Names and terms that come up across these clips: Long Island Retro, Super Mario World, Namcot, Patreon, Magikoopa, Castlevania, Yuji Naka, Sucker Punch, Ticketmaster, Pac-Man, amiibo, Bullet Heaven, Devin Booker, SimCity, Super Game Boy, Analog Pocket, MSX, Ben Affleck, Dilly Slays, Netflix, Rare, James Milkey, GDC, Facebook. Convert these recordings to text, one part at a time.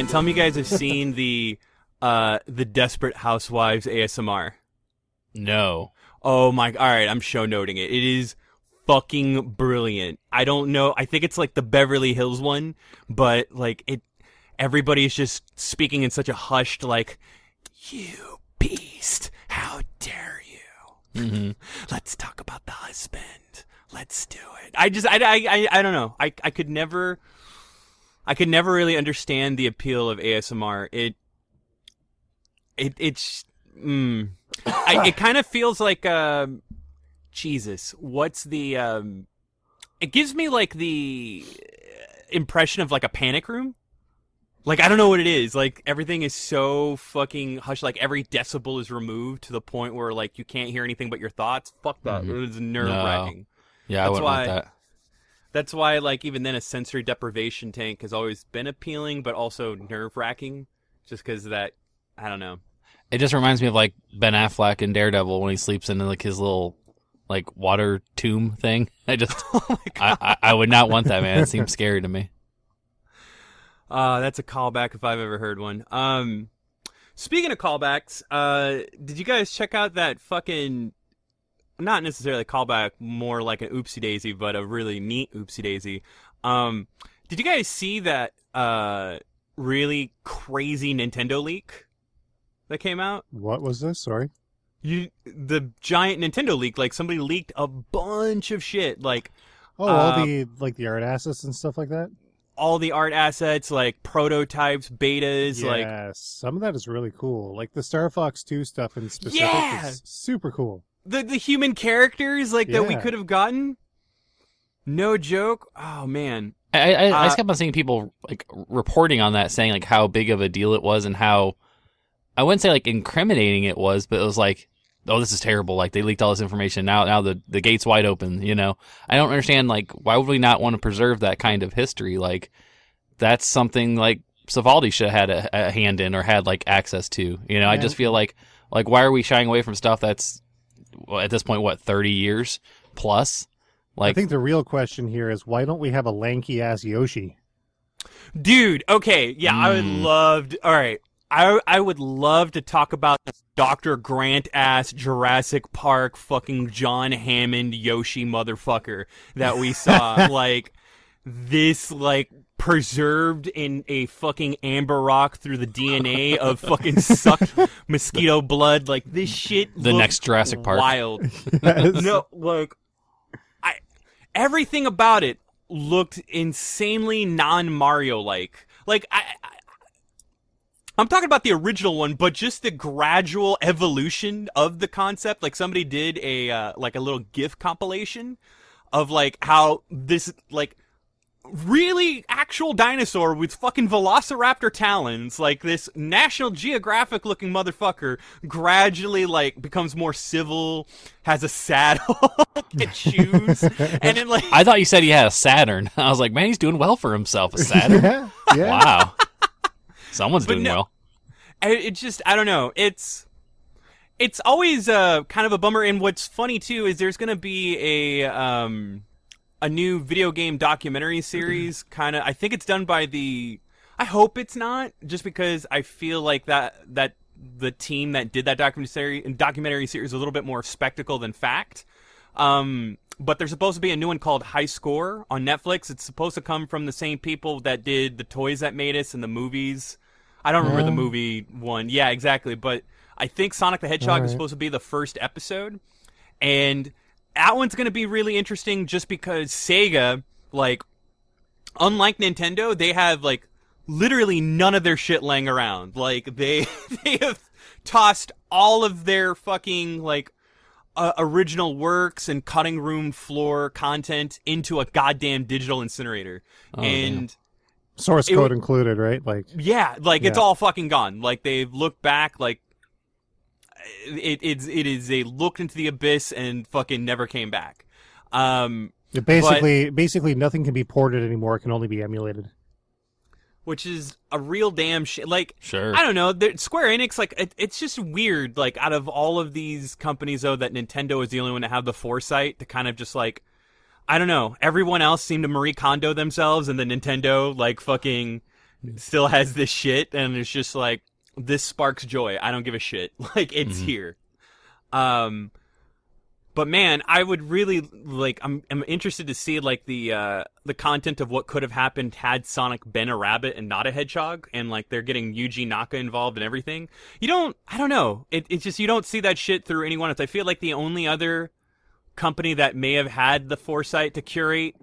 man. Tell me you guys have seen the Desperate Housewives ASMR. No. Oh my, all right, I'm show noting it. It is fucking brilliant. I don't know. I think it's like the Beverly Hills one, but like it, everybody's just speaking in such a hushed, like, you beast, how dare you? Mm-hmm. Let's talk about the husband. Let's do it. I don't know. I could never really understand the appeal of ASMR. It kind of feels like, Jesus, what's the, it gives me like the impression of like a panic room. Like, I don't know what it is. Like, everything is so fucking hushed. Like, every decibel is removed to the point where, like, you can't hear anything but your thoughts. Fuck that. Mm-hmm. It's nerve-wracking. No. Yeah, I wouldn't want that. That's why, like, even then, a sensory deprivation tank has always been appealing, but also nerve-wracking. Just because of that, I don't know. It just reminds me of, like, Ben Affleck in Daredevil when he sleeps in, like, his little, like, water tomb thing. I just, oh my God. I would not want that, man. It seems scary to me. That's a callback if I've ever heard one. Speaking of callbacks, did you guys check out that fucking, not necessarily a callback, more like an oopsie daisy, but a really neat oopsie daisy. Did you guys see that really crazy Nintendo leak that came out? What was this? Sorry. The giant Nintendo leak, like somebody leaked a bunch of shit, like all the like the art assets and stuff like that? All the art assets, like prototypes, betas, yeah, like some of that is really cool. Like the Star Fox 2 stuff in specific is super cool. The human characters that we could have gotten. No joke. Oh man. I just kept on seeing people like reporting on that, saying like how big of a deal it was and how, I wouldn't say like incriminating it was, but it was like, oh, this is terrible. Like they leaked all this information. Now the gate's wide open, you know. I don't understand, like, why would we not want to preserve that kind of history? Like that's something like Savaldi should have had a hand in or had like access to, you know. Yeah. I just feel like why are we shying away from stuff that's at this point, what, 30 years plus? Like I think the real question here is why don't we have a lanky ass Yoshi? Dude, okay. Yeah, I would love to, all right. I would love to talk about this Dr. Grant-ass Jurassic Park fucking John Hammond Yoshi motherfucker that we saw. Like, this, like, preserved in a fucking amber rock through the DNA of fucking sucked mosquito blood. Like, this shit the next Jurassic Park. Wild. Yes. No, like, everything about it looked insanely non-Mario-like. Like, I'm talking about the original one, but just the gradual evolution of the concept. Like somebody did a like a little GIF compilation of like how this like really actual dinosaur with fucking velociraptor talons, like this National Geographic looking motherfucker, gradually like becomes more civil, has a saddle, and shoes, and then like I thought you said he had a Saturn. I was like, man, he's doing well for himself, a Saturn. Yeah. Wow. Someone's doing well. It's just, I don't know. It's always kind of a bummer. And what's funny, too, is there's going to be a new video game documentary series. Kind of, I think it's done by I hope it's not, just because I feel like that the team that did that documentary series was a little bit more spectacle than fact. But there's supposed to be a new one called High Score on Netflix. It's supposed to come from the same people that did The Toys That Made Us and the movies. I don't remember the movie one. Yeah, exactly. But I think Sonic the Hedgehog is supposed to be the first episode. And that one's going to be really interesting just because Sega, like, unlike Nintendo, they have, like, literally none of their shit laying around. Like, they have tossed all of their fucking, like, original works and cutting room floor content into a goddamn digital incinerator. Oh, and source code included, right? Like, yeah, like it's all fucking gone. Like they've looked back, like it is they looked into the abyss and fucking never came back. Basically nothing can be ported anymore. It can only be emulated. Which is a real damn shit. Like, sure. I don't know. Square Enix, like, it's just weird. Like, out of all of these companies, though, that Nintendo is the only one to have the foresight to kind of just, like, I don't know. Everyone else seemed to Marie Kondo themselves, and then Nintendo, like, fucking still has this shit, and it's just like, this sparks joy. I don't give a shit. Like, it's here. But man, I would really like. I'm interested to see like the content of what could have happened had Sonic been a rabbit and not a hedgehog, and like they're getting Yuji Naka involved and everything. I don't know. It's just you don't see that shit through anyone else. I feel like the only other company that may have had the foresight to curate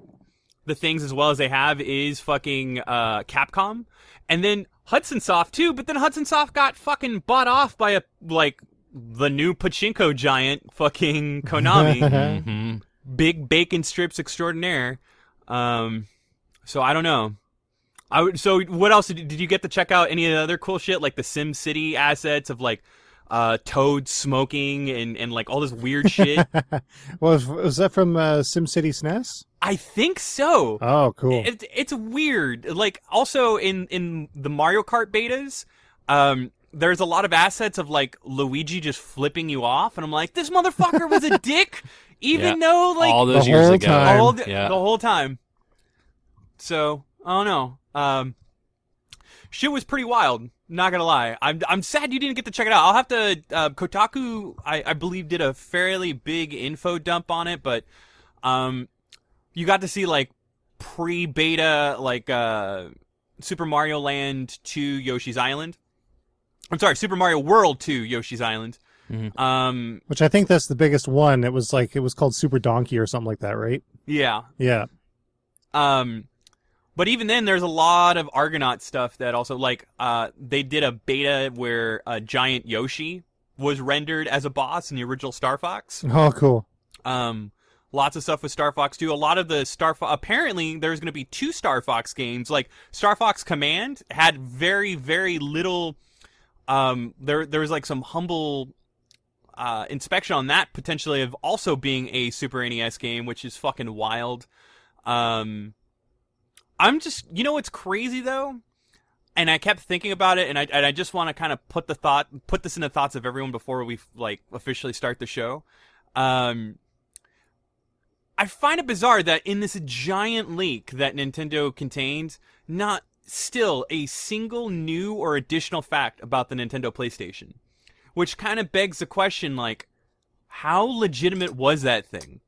the things as well as they have is fucking Capcom, and then Hudson Soft too. But then Hudson Soft got fucking bought off by the new pachinko giant, fucking Konami. Big bacon strips extraordinaire. So I don't know. So what else did you get to check out? Any of the other cool shit, like the Sim City assets of like Toad smoking and like all this weird shit? Was that from Sim City SNES? I think so. Oh, cool. It's weird. Like also in the Mario Kart betas, there's a lot of assets of like Luigi just flipping you off, and I'm like, this motherfucker was a dick, even though like all those years ago, the whole time. So I don't know. Shit was pretty wild. Not gonna lie, I'm sad you didn't get to check it out. I'll have to. Kotaku, I believe, did a fairly big info dump on it, but you got to see like pre-beta like Super Mario Land 2 Yoshi's Island. I'm sorry, Super Mario World 2, Yoshi's Island. Which I think that's the biggest one. It was called Super Donkey or something like that, right? Yeah. Yeah. But even then, there's a lot of Argonaut stuff that also, like, they did a beta where Giant Yoshi was rendered as a boss in the original Star Fox. Oh, cool. Lots of stuff with Star Fox, too. A lot of the Star Fox... Apparently, there's going to be 2 Star Fox games. Like, Star Fox Command had very, very little... There was like some humble inspection on that potentially of also being a Super NES game, which is fucking wild. I'm just, you know what's crazy though, and I kept thinking about it, and I just want to kind of put this in the thoughts of everyone before we like officially start the show. I find it bizarre that in this giant leak that Nintendo contained, not still a single new or additional fact about the Nintendo PlayStation, which kind of begs the question, like, how legitimate was that thing?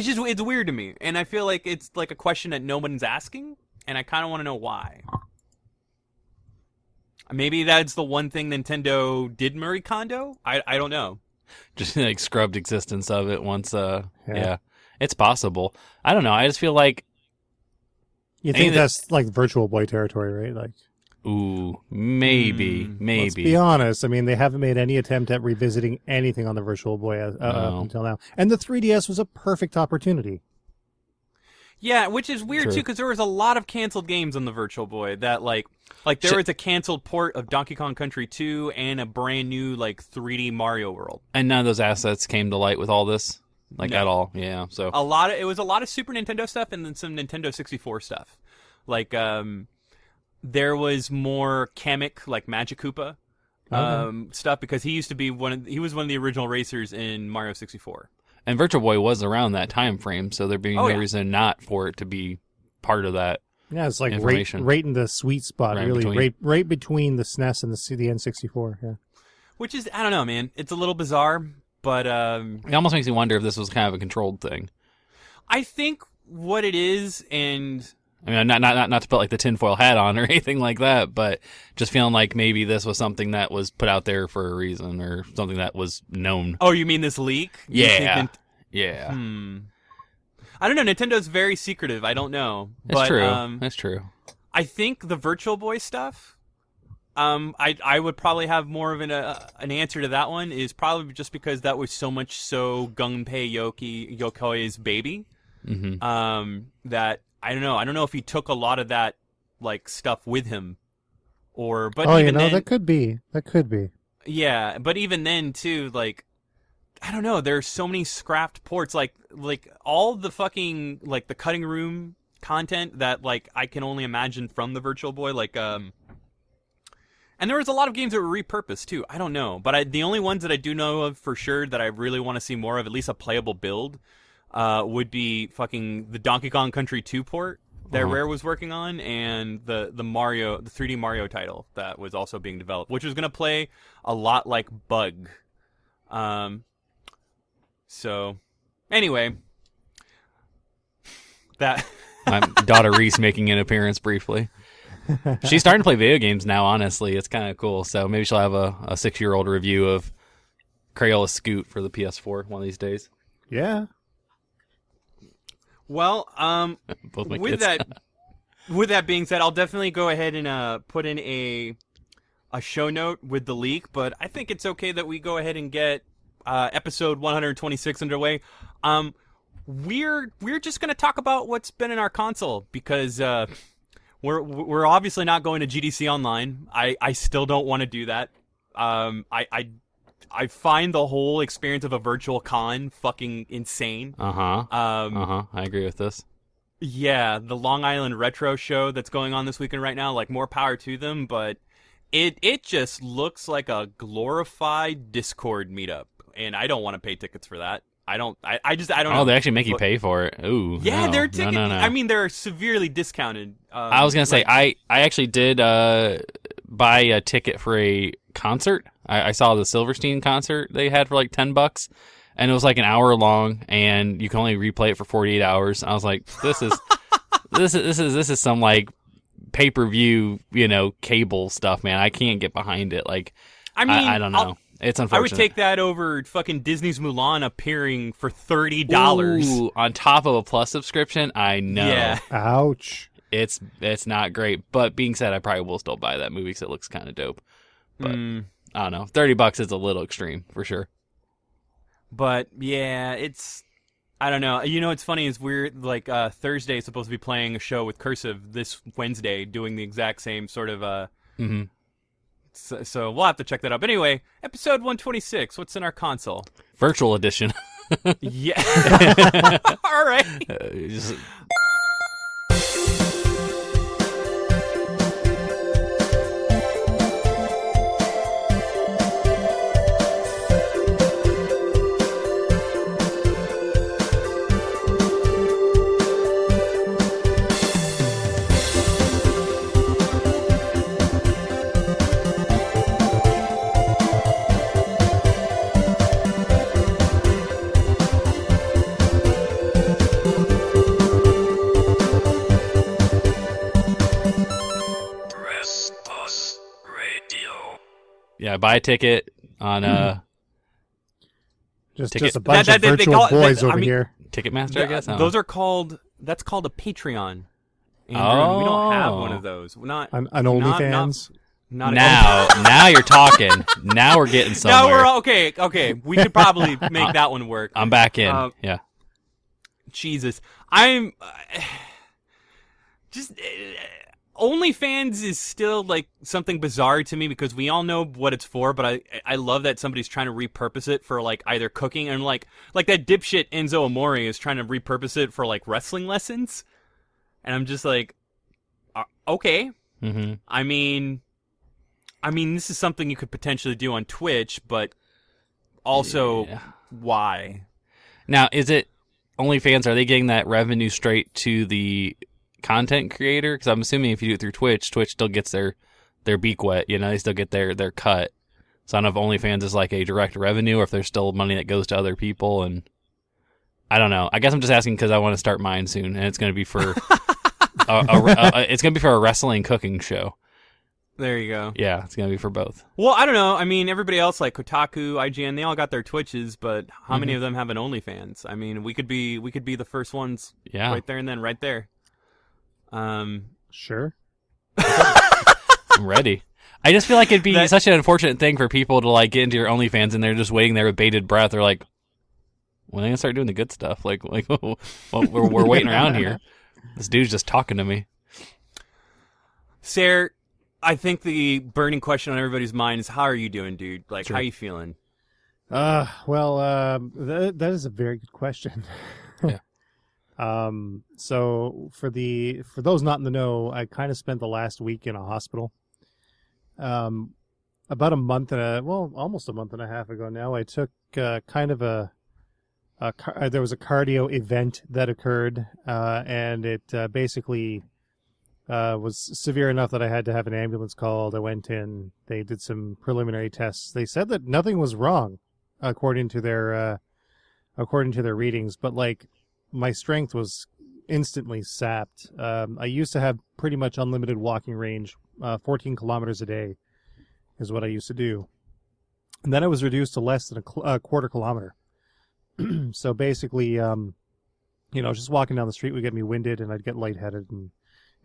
It's weird to me, and I feel like it's like a question that no one's asking, and I kind of want to know why. Maybe that's the one thing Nintendo did Marie Kondo. I don't know, just like scrubbed existence of it once. Yeah, it's possible. I don't know, I just feel like you think that's like Virtual Boy territory, right? Like, ooh, maybe. Let's be honest. I mean, they haven't made any attempt at revisiting anything on the Virtual Boy up until now, and the 3DS was a perfect opportunity. Yeah, which is weird too, because there was a lot of canceled games on the Virtual Boy. That like there was a canceled port of Donkey Kong Country 2 and a brand new like 3D Mario World, and none of those assets came to light with all this. At all, yeah. So it was a lot of Super Nintendo stuff, and then some Nintendo 64 stuff. Like there was more Kamek, like Magikoopa, stuff, because he used to be one of the original racers in Mario 64. And Virtual Boy was around that time frame, so there'd be no reason not for it to be part of that. Yeah, it's like right in the sweet spot, right really, between. Right between the SNES and the N64. Yeah, which is, I don't know, man. It's a little bizarre. But it almost makes me wonder if this was kind of a controlled thing. I think what it is, and I mean, not to put like the tinfoil hat on or anything like that, but just feeling like maybe this was something that was put out there for a reason or something that was known. Oh, you mean this leak? Yeah, yeah. I don't know. Nintendo's very secretive. I don't know. That's true. That's true. I think the Virtual Boy stuff. I would probably have more of an answer to that one, is probably just because that was so much so Gunpei Yokoi's baby, that I don't know if he took a lot of that like stuff with him, or but even then, that could be yeah, but even then too, like I don't know, there's so many scrapped ports, like all the fucking like the cutting room content that like I can only imagine from the Virtual Boy, like and there was a lot of games that were repurposed, too. I don't know. But the only ones that I do know of for sure that I really want to see more of, at least a playable build, would be fucking the Donkey Kong Country 2 port. that Rare was working on, and the Mario, the 3D Mario title that was also being developed, which was going to play a lot like Bug. So, anyway, that my daughter Reese making an appearance briefly. She's starting to play video games now. Honestly, it's kind of cool. So maybe she'll have a 6-year-old review of Crayola Scoot for the PS4 one of these days. Yeah. Well, with that being said, I'll definitely go ahead and put in a show note with the leak, but I think it's okay that we go ahead and get episode 126 underway. We're just going to talk about what's been in our console, because we're obviously not going to GDC Online. I still don't want to do that. I find the whole experience of a virtual con fucking insane. I agree with this. Yeah, the Long Island Retro show that's going on this weekend right now, like, more power to them, but it just looks like a glorified Discord meetup, and I don't want to pay tickets for that. I don't know. Oh, they actually make you pay for it. Ooh. Yeah, no, they're tickets. No. I mean, they're severely discounted. I was going to say, I actually did buy a ticket for a concert. I saw the Silverstein concert they had for like $10, and it was like an hour long, and you can only replay it for 48 hours. I was like, this is some like pay-per-view, cable stuff, man. I can't get behind it. Like, I don't know. It's unfortunate. I would take that over fucking Disney's Mulan appearing for $30. Ooh, on top of a Plus subscription. I know. Yeah. Ouch. It's not great. But being said, I probably will still buy that movie because it looks kind of dope. But I don't know. $30 is a little extreme for sure. But yeah, it's. I don't know. It's funny is we're like Thursday is supposed to be playing a show with Cursive this Wednesday, doing the exact same sort of. So we'll have to check that up. Anyway, episode 126, what's in our console? Virtual edition. Yeah. All right. Yeah, buy a ticket on just a bunch of virtual boys over here. Ticketmaster, I guess. Those are called. That's called a Patreon. Andrew, we don't have one of those. We're not an OnlyFans. Now you're talking. Now we're getting somewhere. Now we're okay. Okay, we could probably make that one work. I'm back in. Yeah. Jesus, I'm just. OnlyFans is still like something bizarre to me because we all know what it's for, but I love that somebody's trying to repurpose it for like either cooking and like that dipshit Enzo Amore is trying to repurpose it for like wrestling lessons, and I'm just like, okay. Mm-hmm. I mean, this is something you could potentially do on Twitch, but also why? Now, is it OnlyFans? Are they getting that revenue straight to the content creator? Because I'm assuming if you do it through Twitch still gets their beak wet, they still get their cut. So I don't know if OnlyFans is like a direct revenue or if there's still money that goes to other people, and I don't know. I guess I'm just asking because I want to start mine soon, and it's going to be for a wrestling cooking show. There you go. Yeah, it's going to be for both. Well, I don't know. I mean, everybody else like Kotaku, IGN, they all got their Twitches, but how many of them have an OnlyFans? I mean, we could be the first ones right there and then right there. Sure. I'm ready. I just feel like it'd be such an unfortunate thing for people to like get into your OnlyFans and they're just waiting there with bated breath. They're like, when are they gonna start doing the good stuff? Like, oh, well, we're waiting around here. This dude's just talking to me. Sarah, I think the burning question on everybody's mind is, how are you doing, dude? Like, sure. How are you feeling? That is a very good question. Yeah. So for those not in the know, I kind of spent the last week in a hospital. About almost a month and a half ago now, I took kind of a there was a cardio event that occurred, and it basically was severe enough that I had to have an ambulance called. I went in. They did some preliminary tests. They said that nothing was wrong, according to their readings, but like my strength was instantly sapped. I used to have pretty much unlimited walking range. 14 kilometers a day is what I used to do. And then I was reduced to less than a quarter kilometer. So basically, just walking down the street would get me winded and I'd get lightheaded and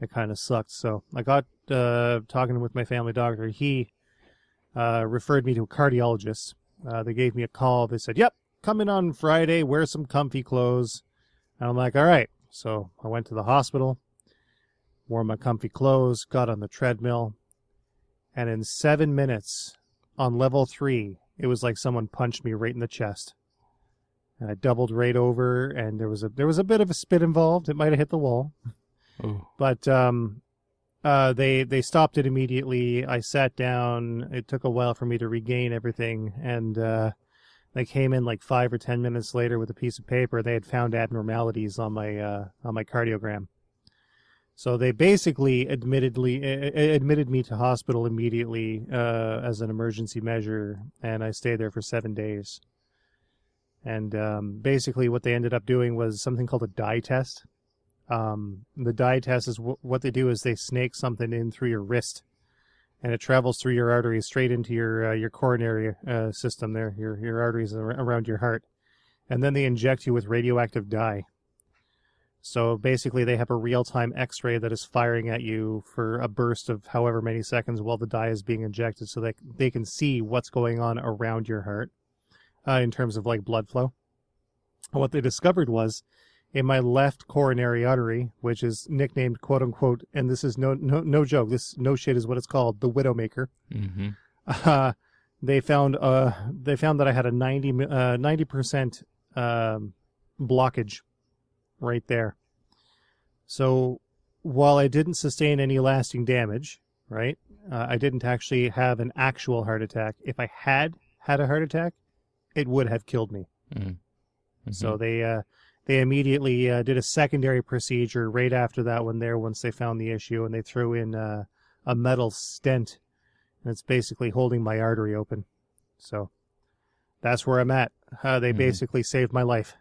it kind of sucked. So I got talking with my family doctor. He referred me to a cardiologist. They gave me a call. They said, yep, come in on Friday, wear some comfy clothes. And I'm like, all right. So I went to the hospital, wore my comfy clothes, got on the treadmill, and in 7 minutes on level 3, it was like someone punched me right in the chest. And I doubled right over, and there was a bit of a spit involved. It might have hit the wall. Oh. But they stopped it immediately. I sat down. It took a while for me to regain everything, and they came in like 5 or 10 minutes later with a piece of paper. They had found abnormalities on my cardiogram. So they basically admitted me to hospital immediately as an emergency measure, and I stayed there for 7 days. And basically what they ended up doing was something called a dye test. The dye test is what they do is they snake something in through your wrist, and it travels through your arteries straight into your coronary system there, your arteries around your heart. And then they inject you with radioactive dye. So basically they have a real-time x-ray that is firing at you for a burst of however many seconds while the dye is being injected so that they can see what's going on around your heart in terms of like blood flow. And what they discovered was in my left coronary artery, which is nicknamed quote-unquote, and this is no joke, this no shit is what it's called, the Widowmaker. Mm-hmm. They found that I had a 90% blockage right there. So while I didn't sustain any lasting damage, right, I didn't actually have an actual heart attack. If I had a heart attack, it would have killed me. Mm-hmm. So they immediately did a secondary procedure right after that one there once they found the issue, and they threw in a metal stent, and it's basically holding my artery open. So that's where I'm at. They mm-hmm. basically saved my life.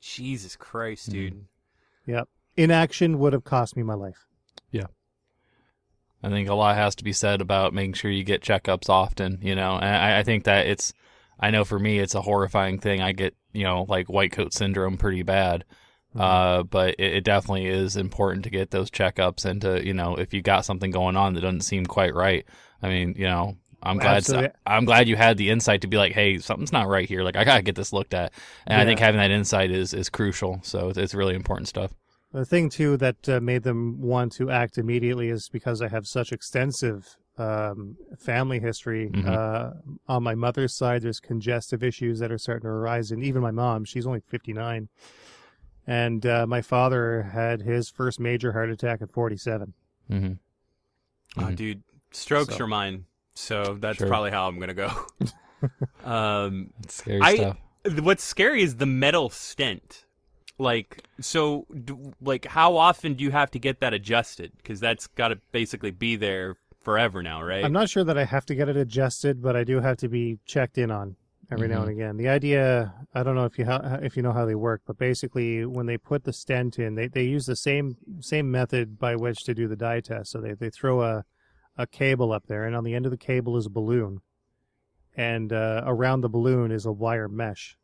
Jesus Christ, dude. Mm-hmm. Yep. Inaction would have cost me my life. Yeah. I think a lot has to be said about making sure you get checkups often, you know. And I think that I know for me it's a horrifying thing. I get, you know, like white coat syndrome pretty bad. Mm-hmm. But it definitely is important to get those checkups and to, you know, if you got something going on that doesn't seem quite right. I mean, you know, I'm glad you had the insight to be like, hey, something's not right here. Like, I got to get this looked at. And yeah. I think having that insight is crucial. So it's really important stuff. The thing, too, that made them want to act immediately is because I have such extensive family history. Mm-hmm. On my mother's side, there's congestive issues that are starting to arise. And even my mom, she's only 59. And my father had his first major heart attack at 47. Mm-hmm. Mm-hmm. Oh, dude, strokes are mine. So that's probably how I'm gonna go. That's scary stuff. What's scary is the metal stent. Like, so, how often do you have to get that adjusted? Because that's got to basically be there forever now, right? I'm not sure that I have to get it adjusted, but I do have to be checked in on every mm-hmm. now and again. The idea, I don't know if you know how they work, but basically when they put the stent in, they use the same method by which to do the dye test. So they throw a cable up there, and on the end of the cable is a balloon, and around the balloon is a wire mesh.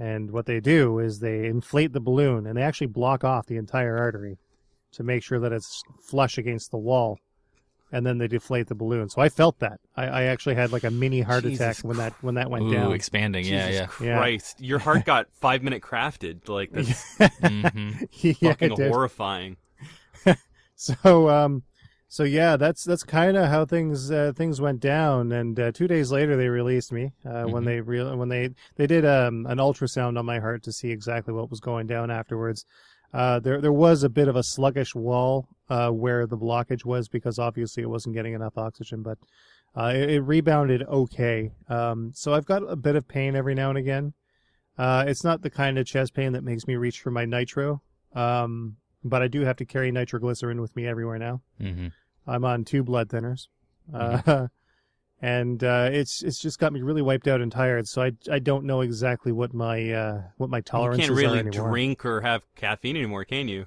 And what they do is they inflate the balloon, and they actually block off the entire artery to make sure that it's flush against the wall, and then they deflate the balloon. So I felt that. I actually had like a mini heart attack when that went down. Expanding, Jesus Christ. Your heart got 5-minute crafted. Like, that's mm-hmm. fucking horrifying. So yeah, that's kind of how things went down. And 2 days later, they released me mm-hmm. when they did an ultrasound on my heart to see exactly what was going down afterwards. There was a bit of a sluggish wall where the blockage was because obviously it wasn't getting enough oxygen, but it rebounded okay. So I've got a bit of pain every now and again. It's not the kind of chest pain that makes me reach for my Nitro, but I do have to carry nitroglycerin with me everywhere now. Mm-hmm. I'm on 2 blood thinners, mm-hmm. And it's just got me really wiped out and tired. So I don't know exactly what my tolerances are anymore. You can't really drink or have caffeine anymore, can you?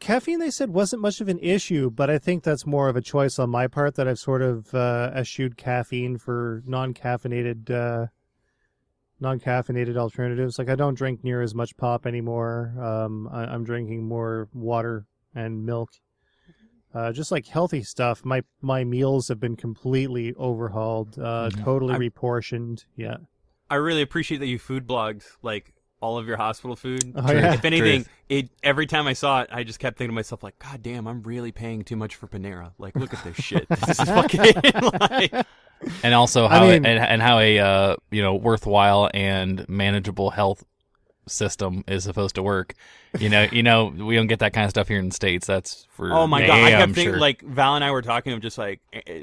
Caffeine, they said, wasn't much of an issue, but I think that's more of a choice on my part that I've sort of eschewed caffeine for non-caffeinated alternatives. Like, I don't drink near as much pop anymore. I'm drinking more water and milk. Just like healthy stuff. My meals have been completely overhauled, totally reportioned. Yeah. I really appreciate that you food blogs, like, all of your hospital food. Oh, yeah. If anything, every time I saw it, I just kept thinking to myself, like, God damn, I'm really paying too much for Panera. Like, look at this shit. This is fucking like... And also how how a worthwhile and manageable health system is supposed to work. You know, we don't get that kind of stuff here in the States. That's for oh my god! I kept thinking like Val and I were talking of just like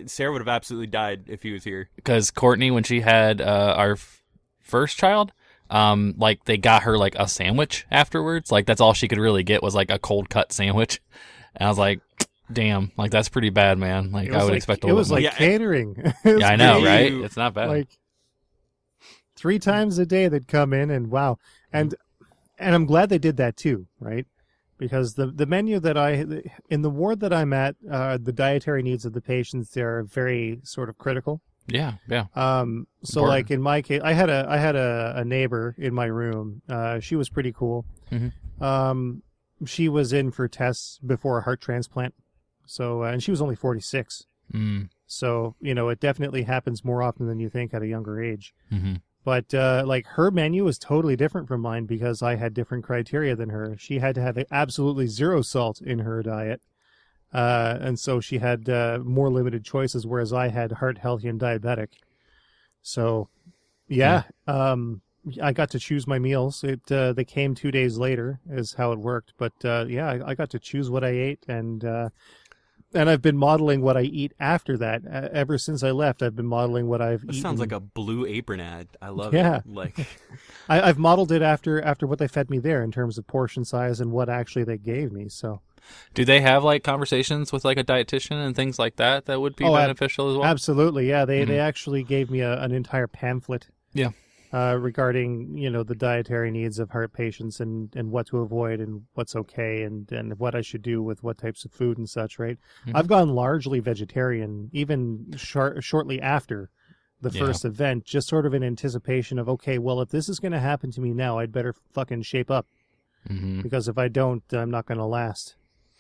Sarah would have absolutely died if he was here. Because Courtney, when she had our first child. Like they got her like a sandwich afterwards. Like that's all she could really get was like a cold cut sandwich. And I was like, damn, like that's pretty bad, man. Like I would expect a little. It was like catering. Yeah, I know, right? It's not bad. Like 3 times a day they'd come in and wow. And I'm glad they did that too, right? Because the menu that in the ward that I'm at, the dietary needs of the patients there are very sort of critical. Yeah. So important. Like in my case, I had a neighbor in my room. She was pretty cool. Mm-hmm. She was in for tests before a heart transplant. So, and she was only 46. Mm. So, you know, it definitely happens more often than you think at a younger age. Mm-hmm. But like her menu was totally different from mine because I had different criteria than her. She had to have absolutely zero salt in her diet. And so she had more limited choices, whereas I had heart healthy and diabetic. So, I got to choose my meals. They came 2 days later is how it worked. But I got to choose what I ate, and I've been modeling what I eat after that. Ever since I left, I've been modeling what I've eaten. That sounds like a Blue Apron ad. I love it. Like, I've modeled it after what they fed me there in terms of portion size and what actually they gave me. So. Do they have like conversations with like a dietitian and things like that would be beneficial as well? Absolutely, yeah. They actually gave me an entire pamphlet regarding, you know, the dietary needs of heart patients and what to avoid and what's okay and what I should do with what types of food and such, right? Mm-hmm. I've gone largely vegetarian even shortly after the first event, just sort of in anticipation of, okay, well, if this is going to happen to me now, I'd better fucking shape up because if I don't, I'm not going to last.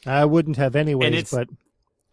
I wouldn't have anyways, and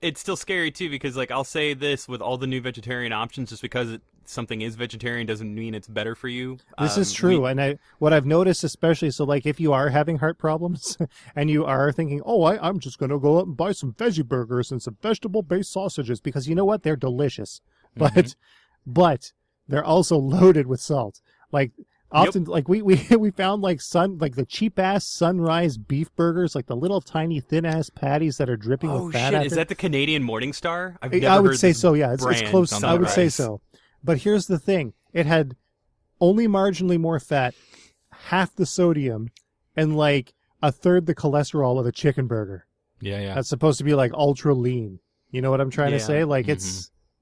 it's still scary too because like I'll say this with all the new vegetarian options, just because something is vegetarian doesn't mean it's better for you. This is true, and what I've noticed especially, so like if you are having heart problems and you are thinking, oh, I'm just going to go out and buy some veggie burgers and some vegetable-based sausages because you know what, they're delicious, but they're also loaded with salt, like. Often, like we found like the cheap ass Sunrise beef burgers, like the little tiny thin ass patties that are dripping with fat. Oh shit! Is that the Canadian Morning Star? I've never heard. I would say so. Yeah, it's close. I would say so. But here's the thing: it had only marginally more fat, half the sodium, and like a third the cholesterol of a chicken burger. Yeah. That's supposed to be like ultra lean. You know what I'm trying to say? Like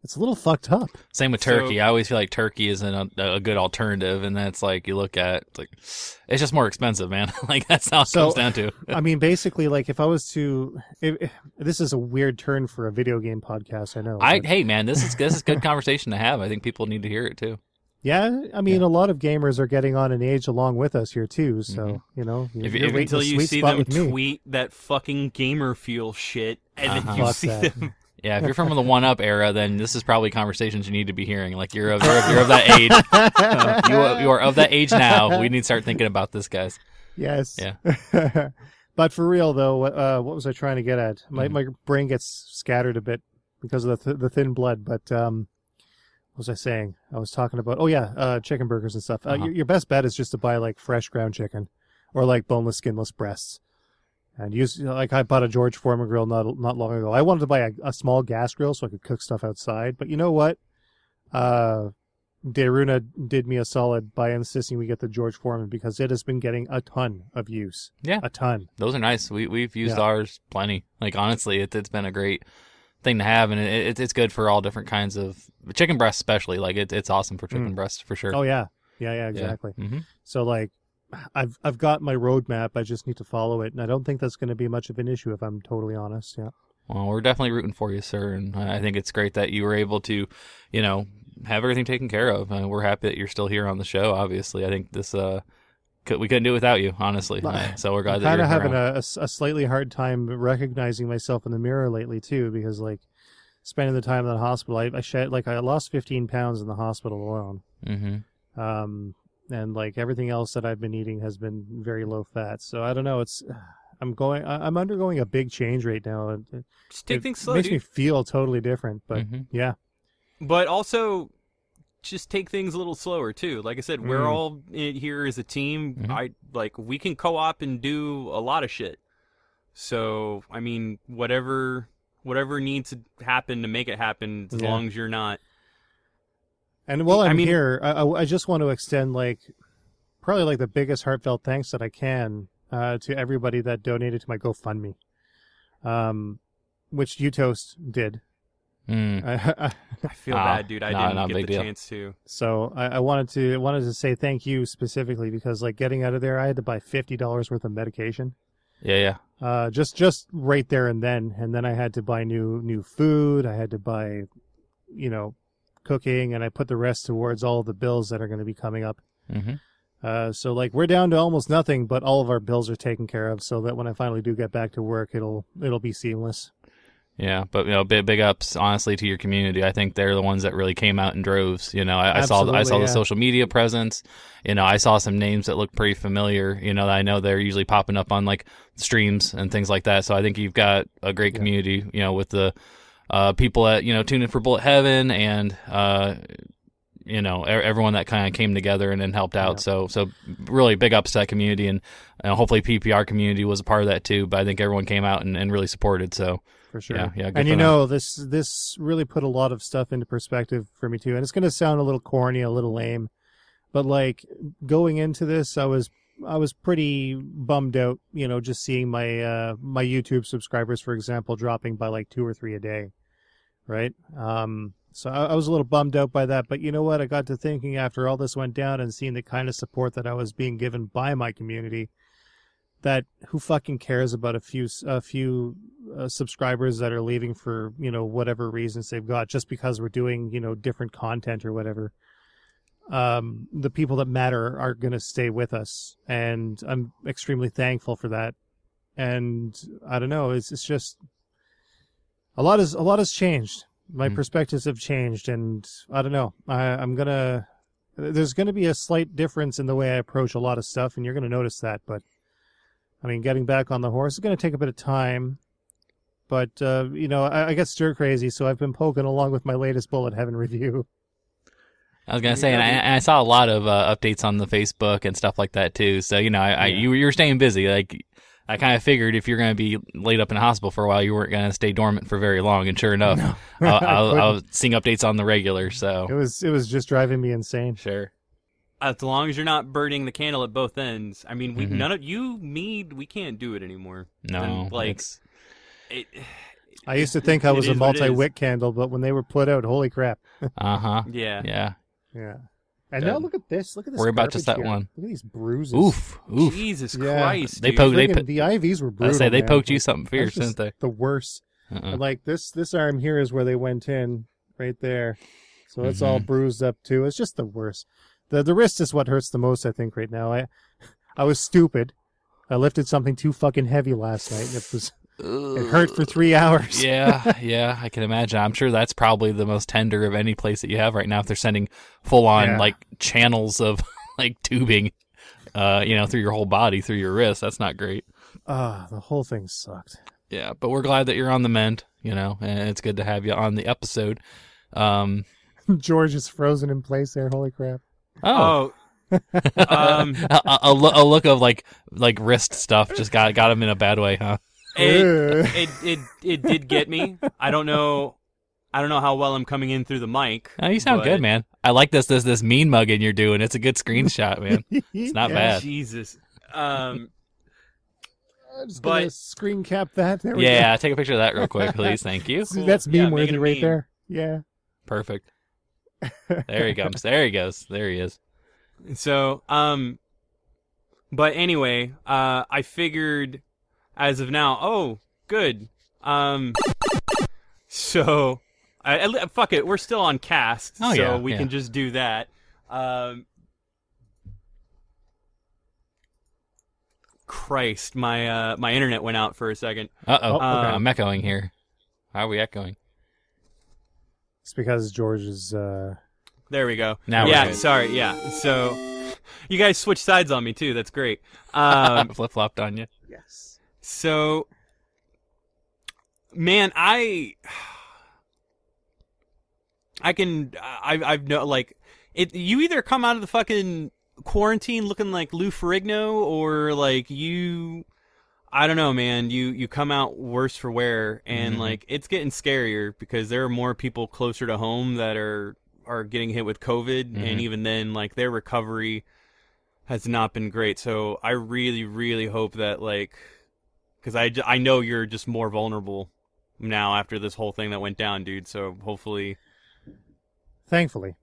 It's a little fucked up. Same with turkey. I always feel like turkey isn't a good alternative, and that's like you look at it's like it's just more expensive, man. Like that's how it comes down to. I mean, basically, like if I was to, this is a weird turn for a video game podcast. I know. Hey, man, this is good conversation to have. I think people need to hear it too. Yeah, I mean, a lot of gamers are getting on in age along with us here too. So you know, if until you see them tweet that fucking gamer fuel shit, and then you see them. Yeah, if you're from the 1-Up era, then this is probably conversations you need to be hearing. Like, you're of that age. You are of that age now. We need to start thinking about this, guys. Yes. Yeah. But for real, though, what was I trying to get at? My brain gets scattered a bit because of the thin blood. But what was I saying? I was talking about, chicken burgers and stuff. Your best bet is just to buy, like, fresh ground chicken or, like, boneless, skinless breasts. And I bought a George Foreman grill not long ago. I wanted to buy a small gas grill so I could cook stuff outside. But you know what? Daruna did me a solid by insisting we get the George Foreman, because it has been getting a ton of use. Yeah. A ton. Those are nice. We've used ours plenty. Like, honestly, it's been a great thing to have, and it's good for all different kinds of chicken breasts, especially. Like, it's awesome for chicken breasts, for sure. Oh, yeah. Yeah, exactly. Yeah. Mm-hmm. So, like, I've got my roadmap. I just need to follow it, and I don't think that's going to be much of an issue, if I'm totally honest. Yeah. Well, we're definitely rooting for you, sir, and I think it's great that you were able to, you know, have everything taken care of. We're happy that you're still here on the show, obviously. I think this we couldn't do it without you, honestly. So we're glad that you're around. I'm kind of having a slightly hard time recognizing myself in the mirror lately, too, because, like, spending the time in the hospital, I shed, like, I lost 15 pounds in the hospital alone. Mm-hmm. And, like, everything else that I've been eating has been very low fat. So I don't know. I'm undergoing a big change right now. Just take things slow. It makes me feel totally different, but yeah. But also, just take things a little slower too. Like I said, we're all in here as a team. Mm-hmm. We can co-op and do a lot of shit. So I mean, whatever needs to happen to make it happen, as long as you're not. And while I'm here, I just want to extend probably the biggest heartfelt thanks that I can to everybody that donated to my GoFundMe, which Utoast did. I feel bad, dude. I didn't get the chance to. So I wanted to say thank you specifically, because getting out of there, I had to buy $50 worth of medication. Yeah. Just right there and then I had to buy new food. I had to buy, cooking, and I put the rest towards all of the bills that are going to be coming up. Mm-hmm. So we're down to almost nothing, but all of our bills are taken care of, so that when I finally do get back to work, it'll be seamless. Yeah, but big ups honestly to your community. I think they're the ones that really came out in droves. I saw the social media presence. I saw some names that looked pretty familiar. I know they're usually popping up on streams and things like that. So I think you've got a great community. With the people that tune in for Bullet Heaven and everyone that kind of came together and then helped out. Yeah. So really big ups to that community, and hopefully PPR community was a part of that too. But I think everyone came out and really supported. So. For sure. Yeah. And this really put a lot of stuff into perspective for me too. And it's going to sound a little corny, a little lame, but going into this, I was pretty bummed out, just seeing my my YouTube subscribers, for example, dropping by 2 or 3 a day, right? So I was a little bummed out by that. But you know what? I got to thinking after all this went down and seeing the kind of support that I was being given by my community. That who fucking cares about a few subscribers that are leaving for whatever reasons they've got, just because we're doing different content or whatever. The people that matter are going to stay with us, and I'm extremely thankful for that. And I don't know, it's just a lot has changed. My perspectives have changed, and I don't know. There's gonna be a slight difference in the way I approach a lot of stuff, and you're gonna notice that, but. I mean, getting back on the horse is going to take a bit of time, but, I get stir crazy, so I've been poking along with my latest Bullet Heaven review. I was going to say, and I saw a lot of updates on the Facebook and stuff like that, too. So, you're staying busy. I kind of figured if you're going to be laid up in a hospital for a while, you weren't going to stay dormant for very long. And sure enough, no. I was seeing updates on the regular. So it was just driving me insane. Sure. As long as you're not burning the candle at both ends. I mean, none of you, me, we can't do it anymore. No. And, I used to think I was a multi-wick candle, but when they were put out, holy crap. Uh-huh. Yeah. And now look at this. Look at this. We're about just that here. One. Look at these bruises. Oof. Jesus Christ. Dude. The IVs were brutal. I say they poked you something fierce, didn't they? The worst. Uh-uh. And this arm here is where they went in, right there. So it's all bruised up too. It's just the worst. The wrist is what hurts the most, I think, right now. I was stupid. I lifted something too fucking heavy last night, and it hurt for 3 hours. Yeah, I can imagine. I'm sure that's probably the most tender of any place that you have right now. If they're sending full on channels of tubing, through your whole body, through your wrist, that's not great. The whole thing sucked. Yeah, but we're glad that you're on the mend. And it's good to have you on the episode. George is frozen in place there. Holy crap. A look of wrist stuff just got him in a bad way, huh? It did get me. I don't know. I don't know how well I'm coming in through the mic. Oh, you sound good, man. I like this mean mugging you're doing. It's a good screenshot, man. It's not bad. Jesus. I'm just going to screen cap that. There we go. Yeah, take a picture of that real quick, please. Thank you. Cool. That's meme-worthy right meme. There. Yeah. Perfect. There he comes. There he goes. There he is. So, but anyway, I figured as of now, oh, good. So, fuck it. We're still on cast, we can just do that. Christ, my internet went out for a second. Uh-oh. Okay. I'm echoing here. How are we echoing? It's because George is... There we go. Now we're good. Sorry, So, you guys switched sides on me, too. That's great. Flip-flopped on you. Yes. So, man, you either come out of the fucking... quarantine looking like Lou Ferrigno, or like I don't know, man, you come out worse for wear, and like it's getting scarier because there are more people closer to home that are getting hit with COVID, and even then, like, their recovery has not been great. So I really, really hope that, like, because I know you're just more vulnerable now after this whole thing that went down, dude. So hopefully, thankfully,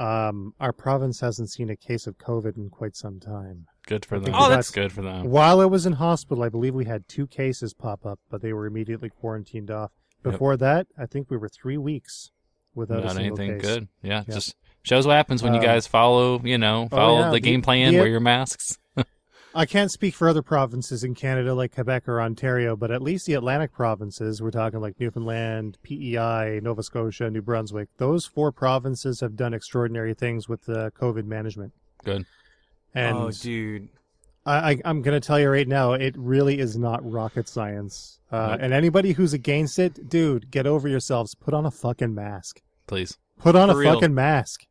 our province hasn't seen a case of COVID in quite some time. Good for them. Oh, that's good for them. While I was in hospital, I believe we had 2 cases pop up, but they were immediately quarantined off. Before that, I think we were 3 weeks without a single case. Not anything good. Yeah, just shows what happens when you guys follow the game plan, wear your masks. I can't speak for other provinces in Canada like Quebec or Ontario, but at least the Atlantic provinces, we're talking like Newfoundland, PEI, Nova Scotia, New Brunswick, those 4 provinces have done extraordinary things with the COVID management. Good. And dude. I'm going to tell you right now, it really is not rocket science. And anybody who's against it, dude, get over yourselves. Put on a fucking mask. Please. Put on fucking mask.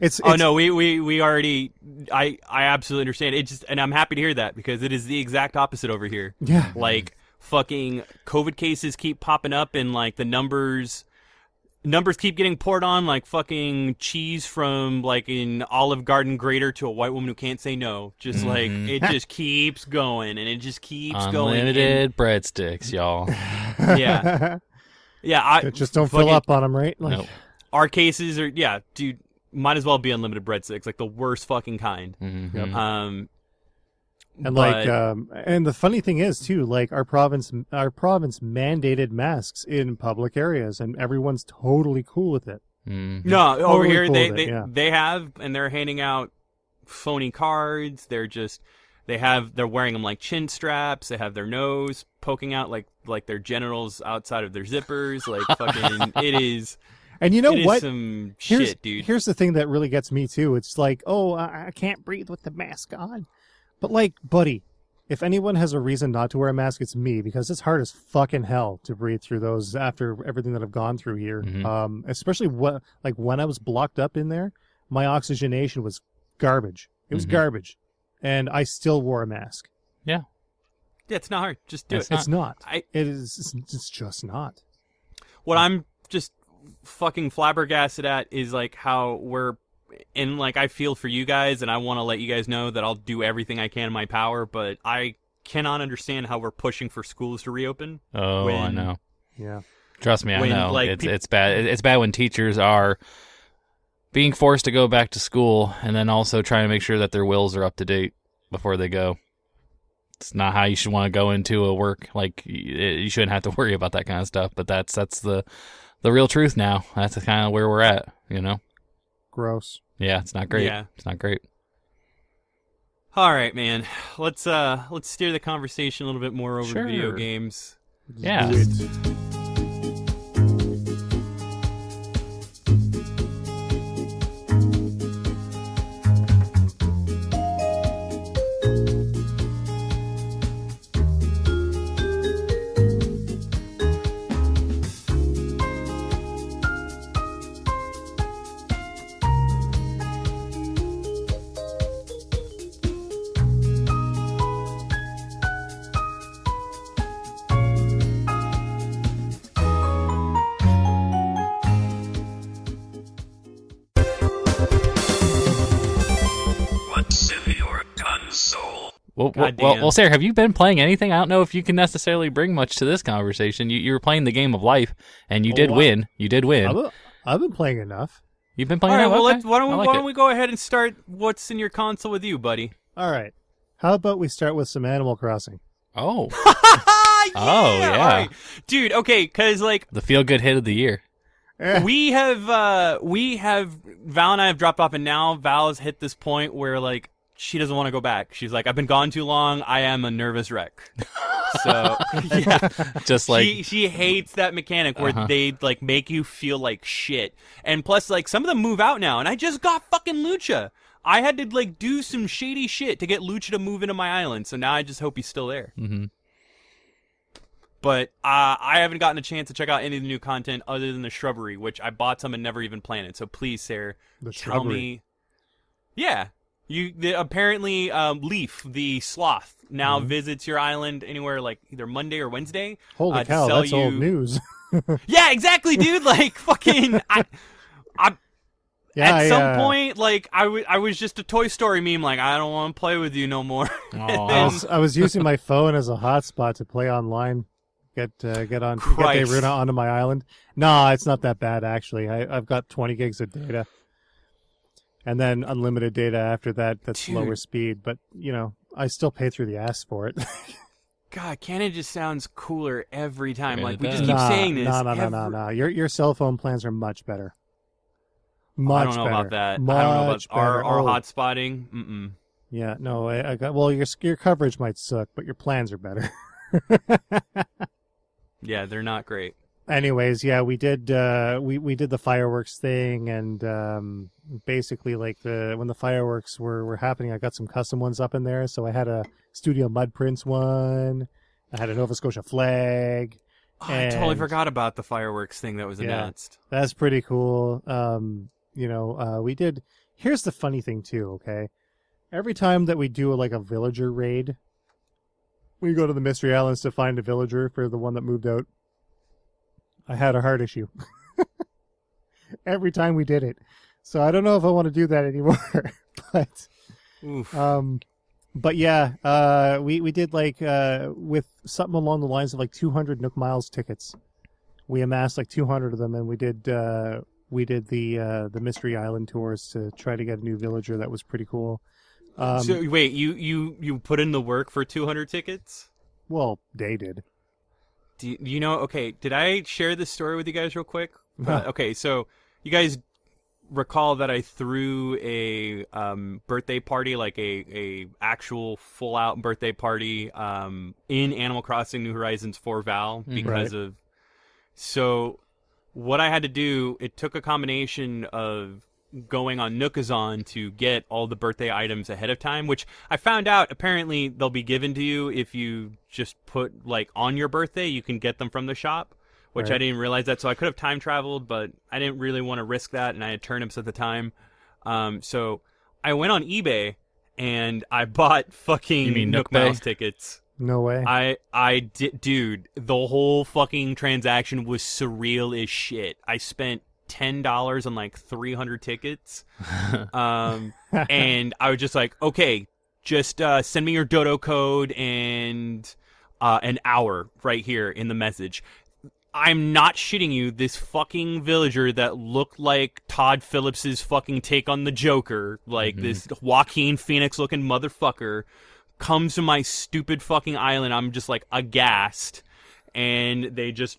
We already. I absolutely understand. It just, and I'm happy to hear that because it is the exact opposite over here. Yeah, like fucking COVID cases keep popping up, and like the numbers keep getting poured on like fucking cheese from like an Olive Garden grater to a white woman who can't say no. Just like it just keeps going and it just keeps going. Unlimited breadsticks, y'all. Yeah. I just don't fill up on them, right? Like, no. Our cases are dude. Might as well be unlimited breadsticks, like the worst fucking kind. Mm-hmm. And the funny thing is too, like our province mandated masks in public areas, and everyone's totally cool with it. Mm-hmm. No, totally over here cool they have, and they're handing out phony cards. They're wearing them like chin straps. They have their nose poking out like their genitals outside of their zippers. Like fucking, it is. And you know what? Here's the thing that really gets me too. It's like, oh, I can't breathe with the mask on. But like, buddy, if anyone has a reason not to wear a mask, it's me, because it's hard as fucking hell to breathe through those after everything that I've gone through here. Mm-hmm. Especially when I was blocked up in there, my oxygenation was garbage. It was garbage, and I still wore a mask. Yeah, it's not hard. Just do it. It's not. It is. It's just not. What I'm just fucking flabbergasted at is like how we're in, like, I feel for you guys, and I want to let you guys know that I'll do everything I can in my power, but I cannot understand how we're pushing for schools to reopen. Oh, I know. Yeah. Trust me, I know. Like, it's bad. It's bad when teachers are being forced to go back to school and then also trying to make sure that their wills are up to date before they go. It's not how you should want to go into a work. Like, you shouldn't have to worry about that kind of stuff, but that's the real truth now. That's kind of where we're at, you know? Gross. Yeah, it's not great. Yeah. It's not great. All right, man. Let's steer the conversation a little bit more over to video games. Yeah. Well, Sarah, have you been playing anything? I don't know if you can necessarily bring much to this conversation. You were playing the game of life, and you did win. You did win. I've been playing enough. You've been playing enough? All right, well, why don't we go ahead and start what's in your console with you, buddy? All right. How about we start with some Animal Crossing? Oh. Yeah. Right. Dude, okay, because, like... The feel-good hit of the year. Val and I have dropped off, and now Val's hit this point where, like, she doesn't want to go back. She's like, I've been gone too long. I am a nervous wreck. So, yeah. Just like... She hates that mechanic where they, like, make you feel like shit. And plus, like, some of them move out now, and I just got fucking Lucha. I had to, like, do some shady shit to get Lucha to move into my island, so now I just hope he's still there. Mm-hmm. But I haven't gotten a chance to check out any of the new content other than the shrubbery, which I bought some and never even planted. So please, Sarah, tell me. Yeah. Apparently, Leaf, the sloth, now visits your island anywhere like either Monday or Wednesday. Holy cow, that's old news. Yeah, exactly, dude. Like, fucking... At some point, like, I was just a Toy Story meme, like, I don't want to play with you no more. I was using my phone as a hotspot to play online, get Deiruna onto my island. Nah, it's not that bad, actually. I've got 20 gigs of data, and then unlimited data after that that's lower speed, but, you know, I still pay through the ass for it. God, Canada just sounds cooler every time. Like, we just keep saying this. No. Your cell phone plans are much better. I don't know about our hotspotting. Mm-mm. Yeah, no. Your coverage might suck, but your plans are better. Yeah, they're not great. Anyways, yeah, we did we did the fireworks thing, and basically, like, when the fireworks were happening, I got some custom ones up in there. So I had a Studio Mud Prince one. I had a Nova Scotia flag. Oh, I totally forgot about the fireworks thing that was announced. That's pretty cool. We did... Here's the funny thing, too, okay? Every time that we do, like, a villager raid, we go to the Mystery Islands to find a villager for the one that moved out. I had a heart issue. Every time we did it. So I don't know if I want to do that anymore. But... Oof. But yeah, we did, like, with something along the lines of, like, 200 Nook Miles tickets. We amassed, like, 200 of them, and we did... We did the Mystery Island tours to try to get a new villager. That was pretty cool. So wait, you put in the work for 200 tickets? Well, they did. Do you know? Okay, did I share this story with you guys real quick? Huh. Okay, so you guys recall that I threw a birthday party, like a actual full out birthday party in Animal Crossing New Horizons for Val because of so. What I had to do, it took a combination of going on Nookazon to get all the birthday items ahead of time, which I found out apparently they'll be given to you if you just put, like, on your birthday, you can get them from the shop, which I didn't realize that. So I could have time traveled, but I didn't really want to risk that, and I had turnips at the time. So I went on eBay, and I bought fucking Nook Miles tickets. No way. I did, dude, the whole fucking transaction was surreal as shit. I spent $10 on, like, 300 tickets. And I was just like, okay, just send me your Dodo code and an hour right here in the message. I'm not shitting you. This fucking villager that looked like Todd Phillips's fucking take on the Joker, like this Joaquin Phoenix looking motherfucker, comes to my stupid fucking island. I'm just, like, aghast, and they just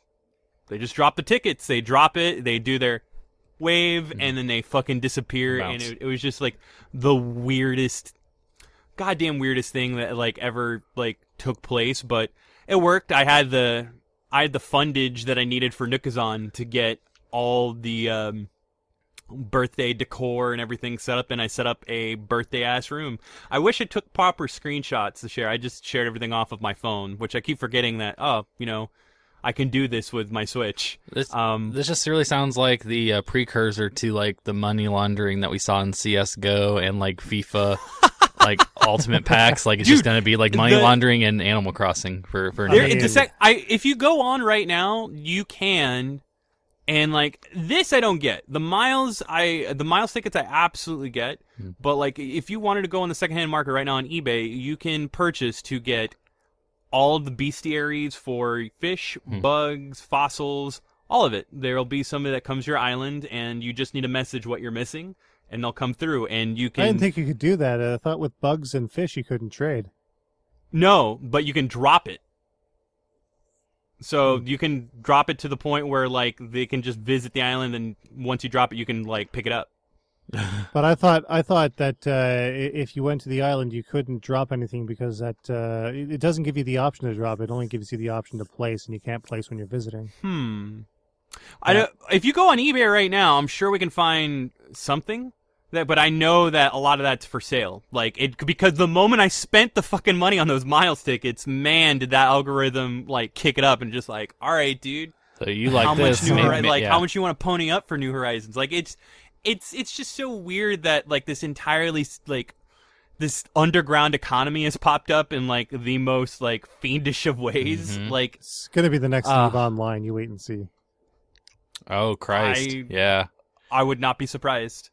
drop the tickets. They drop it. They do their wave, and then they fucking disappear. Bounce. And it was just, like, the weirdest, goddamn weirdest thing that, like, ever, like, took place. But it worked. I had the fundage that I needed for Nookazon to get all the birthday decor and everything set up, and I set up a birthday ass room. I wish I took proper screenshots to share. I just shared everything off of my phone, which I keep forgetting that, I can do this with my Switch. This just really sounds like the precursor to, like, the money laundering that we saw in CSGO and, like, FIFA, like, ultimate packs. Like, it's just going to be, like, money laundering and Animal Crossing for now. If you go on right now, you can And like this, I don't get the miles tickets. I absolutely get, but like if you wanted to go on the secondhand market right now on eBay, you can purchase to get all the bestiaries for fish, bugs, fossils, all of it. There'll be somebody that comes to your island, and you just need to message what you're missing, and they'll come through, and you can. I didn't think you could do that. I thought with bugs and fish you couldn't trade. No, but you can drop it. So you can drop it to the point where like they can just visit the island, and once you drop it, you can like pick it up. But I thought that if you went to the island, you couldn't drop anything because that it doesn't give you the option to drop. It only gives you the option to place, and you can't place when you're visiting. If you go on eBay right now, I'm sure we can find something. But I know that a lot of that's for sale. Because the moment I spent the fucking money on those miles tickets, man, did that algorithm like kick it up and just like, all right, dude. So you like how this? Much how much you want to pony up for New Horizons? Like it's just so weird that like this entirely like this underground economy has popped up in like the most like fiendish of ways. Mm-hmm. Like it's gonna be the next move online. You wait and see. Oh Christ! I would not be surprised.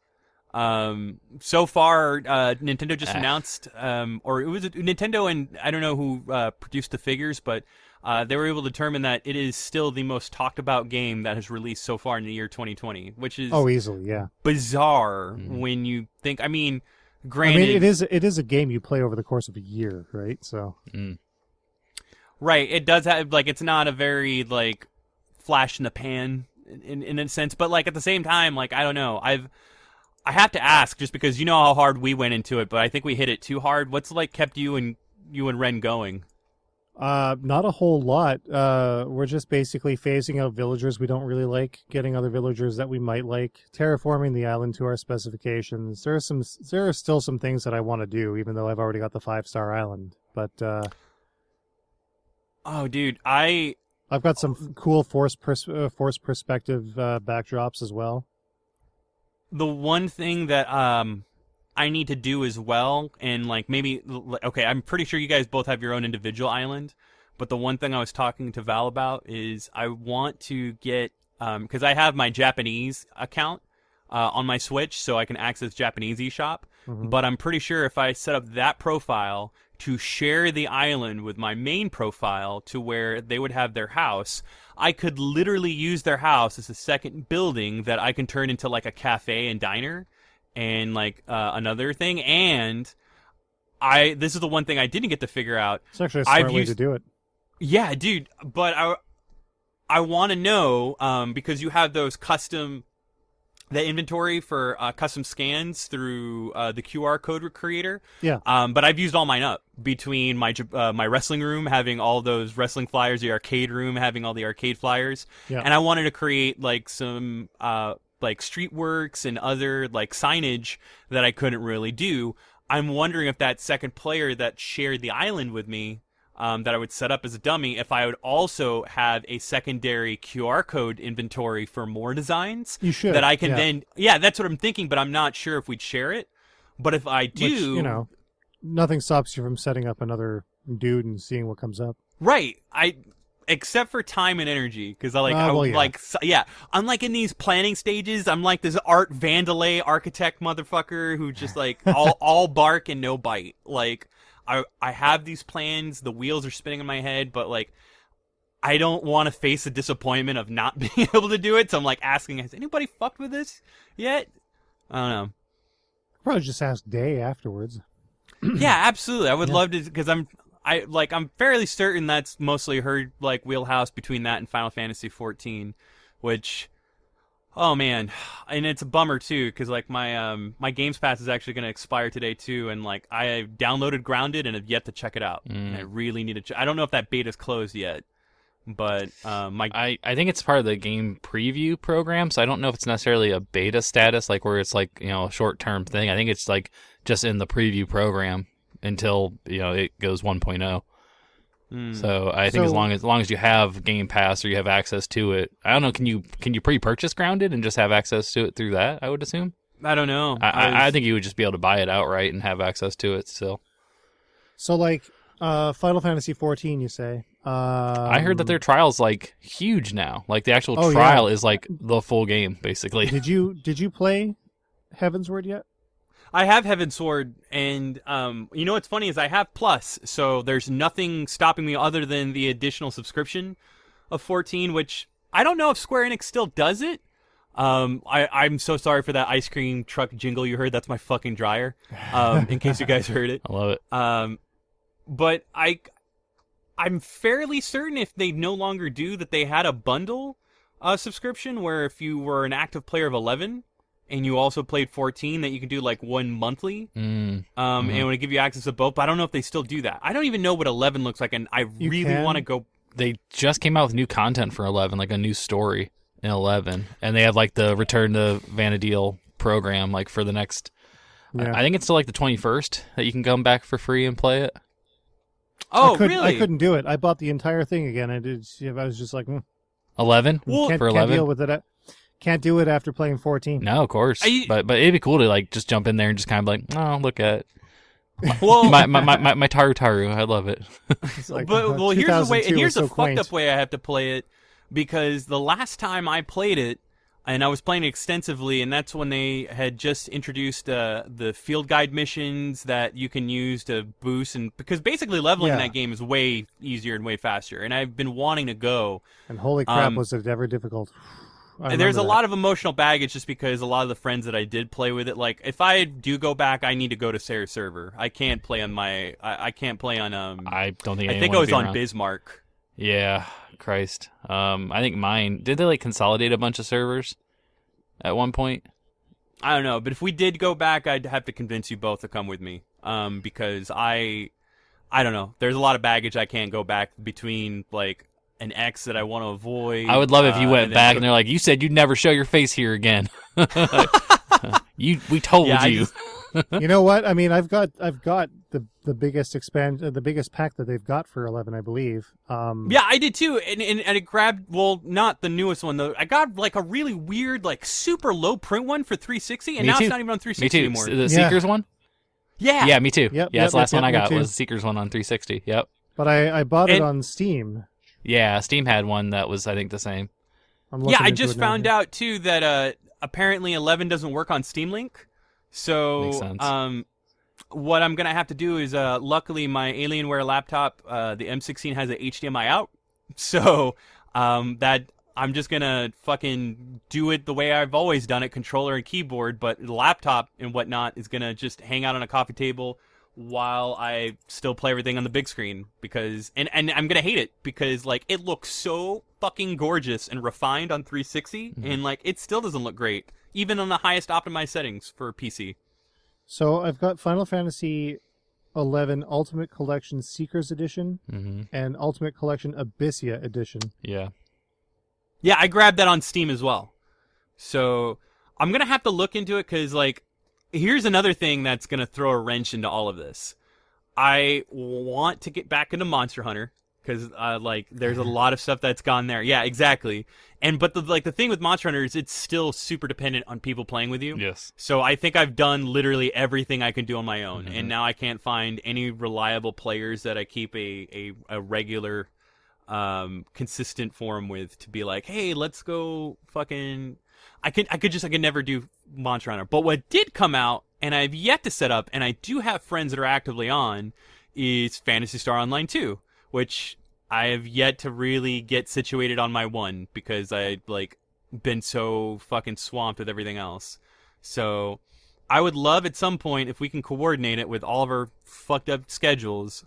So far, Nintendo just announced, Nintendo and I don't know who produced the figures, but they were able to determine that it is still the most talked about game that has released so far in the year 2020, which is bizarre when you think. I mean, granted, it is a game you play over the course of a year, right? So, right, it does have like it's not a very like flash in the pan in a sense, but like at the same time, like I don't know, I have to ask, just because you know how hard we went into it, but I think we hit it too hard. What's like kept you and Ren going? Not a whole lot. We're just basically phasing out villagers we don't really like, getting other villagers that we might like, terraforming the island to our specifications. There are still some things that I want to do, even though I've already got the 5-star island. But oh, dude, I've got some cool force perspective backdrops as well. The one thing that I need to do as well, and like maybe, okay, I'm pretty sure you guys both have your own individual island, but the one thing I was talking to Val about is I want to get, because I have my Japanese account on my Switch, so I can access Japanese eShop, but I'm pretty sure if I set up that profile to share the island with my main profile to where they would have their house, I could literally use their house as a second building that I can turn into like a cafe and diner and like another thing. And this is the one thing I didn't get to figure out. It's actually a smart way to do it. Yeah, dude. But I want to know because you have those the inventory for custom scans through the QR code creator. Yeah. But I've used all mine up between my wrestling room having all those wrestling flyers, the arcade room having all the arcade flyers, and I wanted to create like some like streetworks and other like signage that I couldn't really do. I'm wondering if that second player that shared the island with me that I would set up as a dummy, if I would also have a secondary QR code inventory for more designs. You should. That I can then... Yeah, that's what I'm thinking, but I'm not sure if we'd share it. But if I do... Which, you know, nothing stops you from setting up another dude and seeing what comes up. Right. Except for time and energy, because I'm like in these planning stages. I'm like this Art Vandelay architect motherfucker who just like all bark and no bite. Like... I have these plans, the wheels are spinning in my head, but like I don't want to face the disappointment of not being able to do it, so I'm like asking, has anybody fucked with this yet? I don't know. Probably just ask Day afterwards. Yeah, absolutely. I would love to, because I'm fairly certain that's mostly her like wheelhouse between that and Final Fantasy XIV, which oh man, and it's a bummer too, because like my Games Pass is actually going to expire today too, and like I downloaded Grounded and have yet to check it out. And I really need to. I don't know if that beta's closed yet, but I think it's part of the game preview program, so I don't know if it's necessarily a beta status, like where it's like a short term thing. I think it's like just in the preview program until it goes 1.0. So I think as long as you have Game Pass or you have access to it, I don't know. Can you pre-purchase Grounded and just have access to it through that? I would assume. I don't know. I think you would just be able to buy it outright and have access to it still. So like Final Fantasy 14, you say? I heard that their trial's like huge now. Like the actual trial is like the full game, basically. Did you play Heaven's Word yet? I have Heaven's Sword, and you know what's funny is I have Plus, so there's nothing stopping me other than the additional subscription of 14, which I don't know if Square Enix still does it. I'm so sorry for that ice cream truck jingle you heard. That's my fucking dryer, in case you guys heard it. I love it. But I'm fairly certain if they no longer do that they had a bundle subscription where if you were an active player of 11... and you also played 14, that you can do like one monthly, and it would give you access to both. But I don't know if they still do that. I don't even know what 11 looks like, and I really want to go. They just came out with new content for 11, like a new story in 11, and they have like the Return to Vanadil program, like for the next. Yeah. I think it's still like the 21st that you can come back for free and play it. Oh, really? I couldn't do it. I bought the entire thing again. I was just like, 11 for 11. Can't deal with it. Can't do it after playing 14. No, of course. But it'd be cool to like just jump in there and just kind of like, oh, look at my Taru. I love it. Like, but well, here's the way, and here's a fucked up way I have to play it, because the last time I played it, and I was playing it extensively, and that's when they had just introduced the field guide missions that you can use to boost, and because basically leveling in that game is way easier and way faster, and I've been wanting to go. And holy crap, was it ever difficult? There's a lot of emotional baggage just because a lot of the friends that I did play with it, like if I do go back, I need to go to Sarah's server. I can't play on my. I can't play on. I don't think. I think I was on Bismarck. Yeah, Christ. I think mine. Did they like consolidate a bunch of servers at one point? I don't know, but if we did go back, I'd have to convince you both to come with me. Because I don't know. There's a lot of baggage I can't go back between like. An ex that I want to avoid. I would love if you went back and they're like, you said you'd never show your face here again. We told you. You know what? I mean, I've got the biggest the biggest pack that they've got for 11, I believe. Yeah, I did too, and it grabbed. Well, not the newest one though. I got like a really weird, like super low print one for 360, and it's not even on 360 anymore. The Seekers one. Yeah. Yeah, me too. Yep, it's the last one I got was Seekers one on 360. Yep. But I bought it on Steam. Yeah, Steam had one that was, I think, the same. Yeah, I just found out, too, that apparently 11 doesn't work on Steam Link. So what I'm going to have to do is, luckily, my Alienware laptop, the M16, has an HDMI out. So that I'm just going to fucking do it the way I've always done it, controller and keyboard. But the laptop and whatnot is going to just hang out on a coffee table while I still play everything on the big screen, because and I'm gonna hate it because like it looks so fucking gorgeous and refined on 360 and like it still doesn't look great even on the highest optimized settings for PC. So I've got Final Fantasy 11 Ultimate Collection Seekers Edition and Ultimate Collection Abyssia Edition. Yeah, I grabbed that on Steam as well. So I'm gonna have to look into it because like. Here's another thing that's going to throw a wrench into all of this. I want to get back into Monster Hunter because like there's a lot of stuff that's gone there. Yeah, exactly. And but the thing with Monster Hunter is it's still super dependent on people playing with you. Yes. So I think I've done literally everything I can do on my own, and now I can't find any reliable players that I keep a regular, consistent forum with to be like, hey, let's go fucking. I could never do Monster Hunter. But what did come out, and I've yet to set up, and I do have friends that are actively on, is Phantasy Star Online 2, which I have yet to really get situated on my one because I like been so fucking swamped with everything else. So I would love at some point if we can coordinate it with all of our fucked up schedules.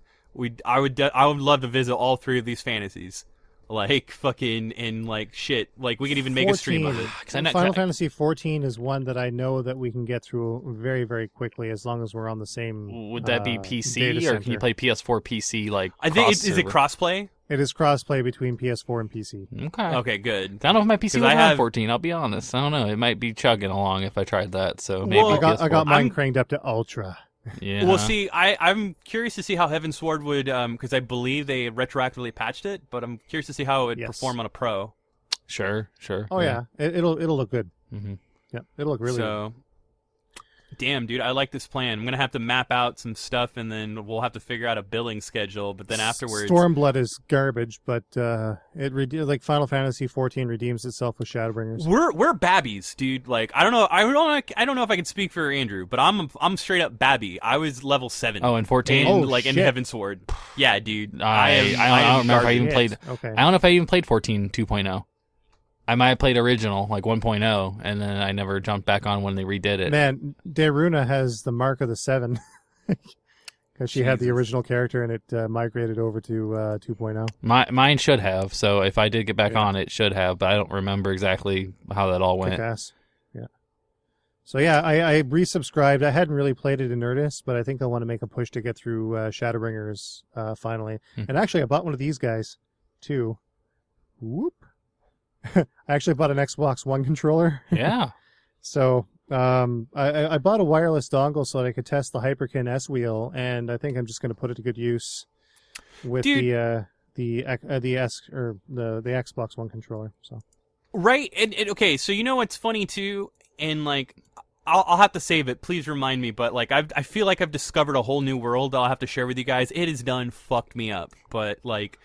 I would love to visit all three of these fantasies. Like, fucking, and, like, shit. Like, we could even make a stream of it. Final Fantasy 14 is one that I know that we can get through very, very quickly as long as we're on the same. Would that be PC, or can you play PS4, PC, like, I think is it crossplay? It is crossplay between PS4 and PC. Okay, good. I don't know if my PC was on 14, I'll be honest. I don't know. It might be chugging along if I tried that, so maybe I got mine cranked up to Ultra. Yeah. Well, see, I'm curious to see how Heaven's Sword would, because I believe they retroactively patched it, but I'm curious to see how it would perform on a pro. Sure. Oh yeah, it'll look good. It'll look really good. Damn, dude, I like this plan. I'm going to have to map out some stuff, and then we'll have to figure out a billing schedule, but then afterwards... Stormblood is garbage, but it like Final Fantasy XIV redeems itself with Shadowbringers. We're babbies, dude. Like, I don't know if I can speak for Andrew, but I'm straight up babby. I was level 7. Oh, in 14? Oh, like shit. In Heavensward. Yeah, dude. I don't know if I even played 14 2.0. I might have played original, like 1.0, and then I never jumped back on when they redid it. Man, Daruna has the mark of the 7 because she had the original character, and it migrated over to 2.0. Mine should have, so if I did get back on, it should have, but I don't remember exactly how that all went. Kick-ass. Yeah. So yeah, I resubscribed. I hadn't really played it in earnest, but I think I want to make a push to get through Shadowbringers finally. And actually, I bought one of these guys, too. Whoop. I actually bought an Xbox One controller. Yeah. So I bought a wireless dongle so that I could test the Hyperkin S-Wheel, and I think I'm just going to put it to good use with the Xbox One controller. So. Right. And okay. So you know what's funny too, and like I'll have to save it. Please remind me. But like I feel like I've discovered a whole new world that I'll have to share with you guys. It has done fucked me up, but like.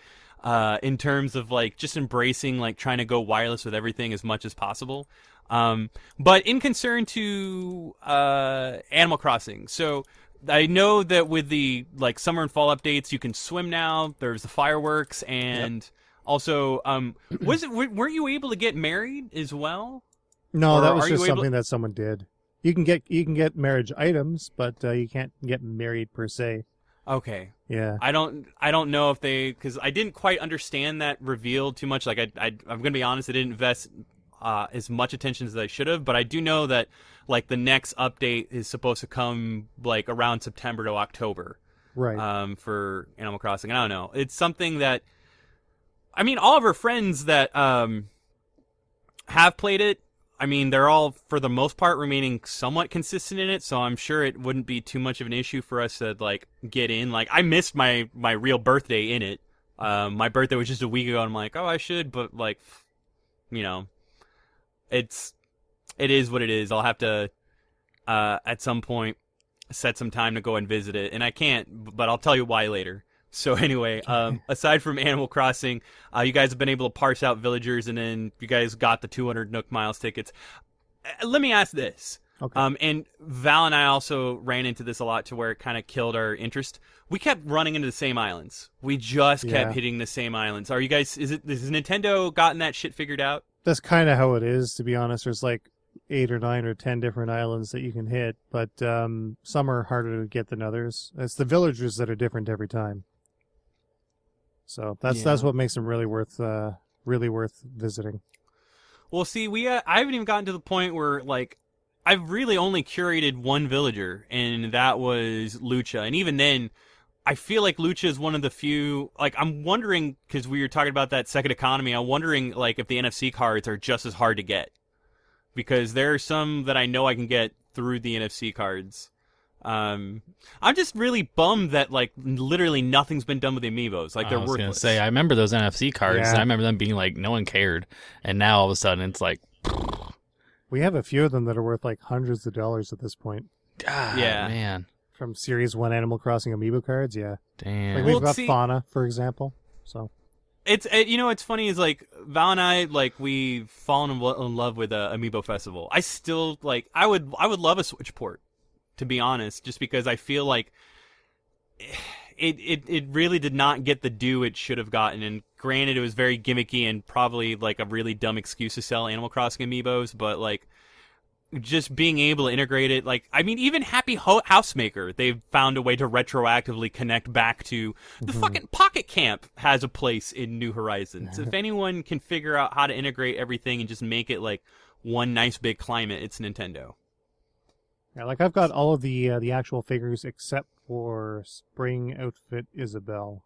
In terms of like just embracing like trying to go wireless with everything as much as possible, but in concern to Animal Crossing. So I know that with the like summer and fall updates, you can swim now. There's the fireworks, and also weren't you able to get married as well? No, that was just something that someone did. You can get marriage items, but you can't get married per se. Okay. Yeah. I don't know if they, because I didn't quite understand that reveal too much. Like I'm gonna be honest, I didn't invest as much attention as I should have. But I do know that like the next update is supposed to come like around September to October, right? For Animal Crossing. I don't know. It's something that, I mean, all of our friends that have played it. I mean, they're all, for the most part, remaining somewhat consistent in it, so I'm sure it wouldn't be too much of an issue for us to, like, get in. Like, I missed my real birthday in it. My birthday was just a week ago, and I'm like, oh, I should, but, like, you know, it is what it is. I'll have to, at some point, set some time to go and visit it, and I can't, but I'll tell you why later. So anyway, aside from Animal Crossing, you guys have been able to parse out villagers, and then you guys got the 200 Nook Miles tickets. Let me ask this. Okay. And Val and I also ran into this a lot to where it kind of killed our interest. We kept running into the same islands. We just kept hitting the same islands. Are you guys, has Nintendo gotten that shit figured out? That's kind of how it is, to be honest. There's like 8 or 9 or 10 different islands that you can hit, but some are harder to get than others. It's the villagers that are different every time. So that's what makes them really worth visiting. Well, see, I haven't even gotten to the point where like I've really only curated one villager, and that was Lucha. And even then, I feel like Lucha is one of the few. Like I'm wondering, because we were talking about that second economy. I'm wondering like if the NFC cards are just as hard to get, because there are some that I know I can get through the NFC cards. I'm just really bummed that like literally nothing's been done with the amiibos. Like they're worthless. I was gonna say, I remember those NFC cards. Yeah. And I remember them being like no one cared, and now all of a sudden it's like we have a few of them that are worth like hundreds of dollars at this point. God, yeah, man. From Series 1 Animal Crossing amiibo cards, yeah. Damn. Like we've got Fauna, for example. So it's funny is like Val and I like we've fallen in love with Amiibo Festival. I still like I would love a Switch port, to be honest, just because I feel like it really did not get the due it should have gotten. And granted, it was very gimmicky and probably like a really dumb excuse to sell Animal Crossing amiibos, but like just being able to integrate it, like, I mean, even Happy Housemaker, they've found a way to retroactively connect back to the fucking Pocket Camp has a place in New Horizons. If anyone can figure out how to integrate everything and just make it like one nice big climate, it's Nintendo. Yeah, like I've got all of the actual figures except for Spring Outfit Isabelle.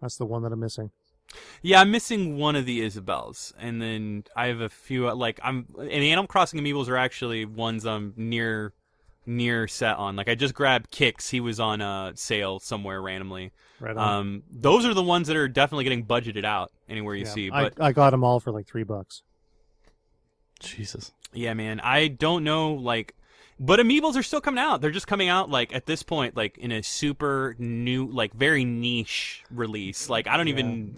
That's the one that I'm missing. Yeah, I'm missing one of the Isabelles, and then I have a few. Like and the Animal Crossing amiibos are actually ones I'm near set on. Like I just grabbed Kix; he was on a sale somewhere randomly. Right on. Those are the ones that are definitely getting budgeted out anywhere you see. But I got them all for like $3. Jesus. Yeah, man. I don't know, like. But Amiibos are still coming out. They're just coming out, like, at this point, like, in a super new, like, very niche release. Like, I don't even...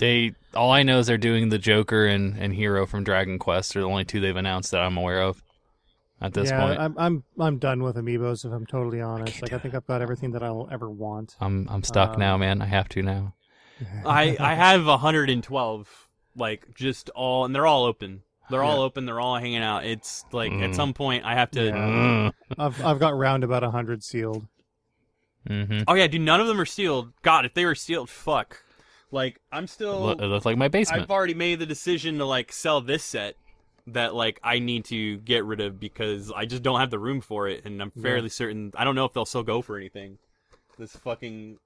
All I know is they're doing the Joker and Hero from Dragon Quest. They're the only two they've announced that I'm aware of at this point. I'm done with Amiibos, if I'm totally honest. I think I've got everything that I'll ever want. I'm stuck now, man. I have to now. I have 112, like, just all... And they're all open. They're all open. They're all hanging out. It's like at some point I have to. Yeah. I've got round about 100 sealed. Mm-hmm. Oh yeah, dude. None of them are sealed. God, if they were sealed, fuck. Like I'm still. It looks like my basement. I've already made the decision to like sell this set that like I need to get rid of because I just don't have the room for it, and I'm fairly certain. I don't know if they'll still go for anything. This fucking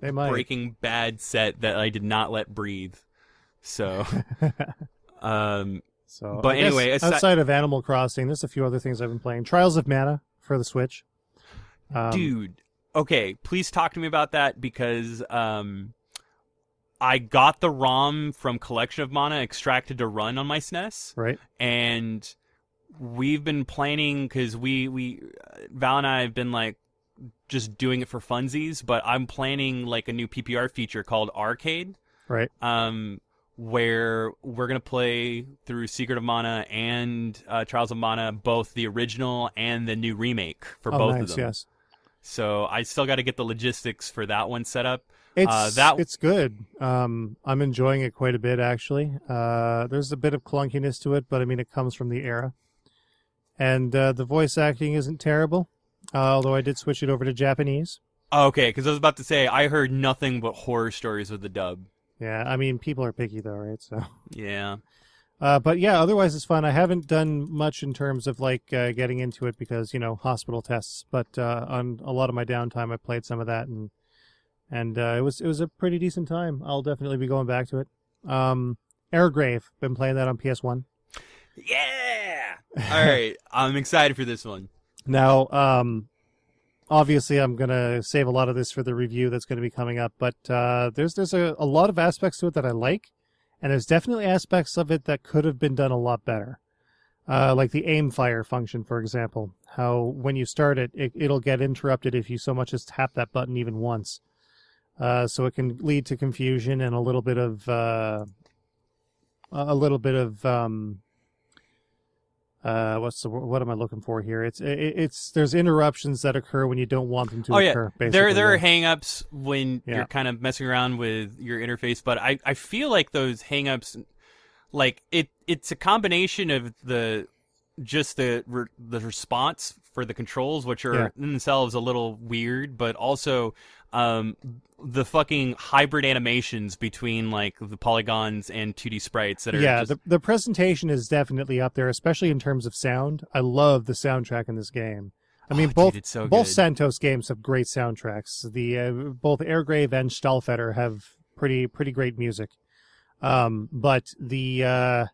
Breaking Bad set that I did not let breathe. So. So, but anyway, outside of Animal Crossing, there's a few other things I've been playing. Trials of Mana for the Switch. Dude, okay, please talk to me about that because I got the ROM from Collection of Mana extracted to run on my SNES. Right. And we've been planning because we Val and I have been like just doing it for funsies, but I'm planning like a new PPR feature called Arcade. Right. Where we're going to play through Secret of Mana and Trials of Mana, both the original and the new remake for both of them. Yes. So I still got to get the logistics for that one set up. It's good. I'm enjoying it quite a bit, actually. There's a bit of clunkiness to it, but I mean, it comes from the era. And the voice acting isn't terrible, although I did switch it over to Japanese. Okay, because I was about to say, I heard nothing but horror stories with the dub. Yeah, I mean, people are picky, though, right? So yeah. But yeah, otherwise it's fun. I haven't done much in terms of, like, getting into it because, you know, hospital tests. But on a lot of my downtime, I played some of that, and it was a pretty decent time. I'll definitely be going back to it. Airgrave, been playing that on PS1. Yeah! All right, I'm excited for this one. Now, obviously, I'm going to save a lot of this for the review that's going to be coming up, but there's a lot of aspects to it that I like, and there's definitely aspects of it that could have been done a lot better. Like the aim fire function, for example, how when you start it'll get interrupted if you so much as tap that button even once. So it can lead to confusion and a little bit of what am I looking for here? It's there's interruptions that occur when you don't want them to occur. Basically. There are hang-ups when you're kind of messing around with your interface, but I feel like those hang-ups, like it's a combination of the response for the controls, which are in themselves a little weird, but also the fucking hybrid animations between like the polygons and 2D sprites that are the presentation is definitely up there, especially in terms of sound. I love the soundtrack in this game. I mean, both Santos games have great soundtracks. The both Airgrave and Stahlfeder have pretty great music. But the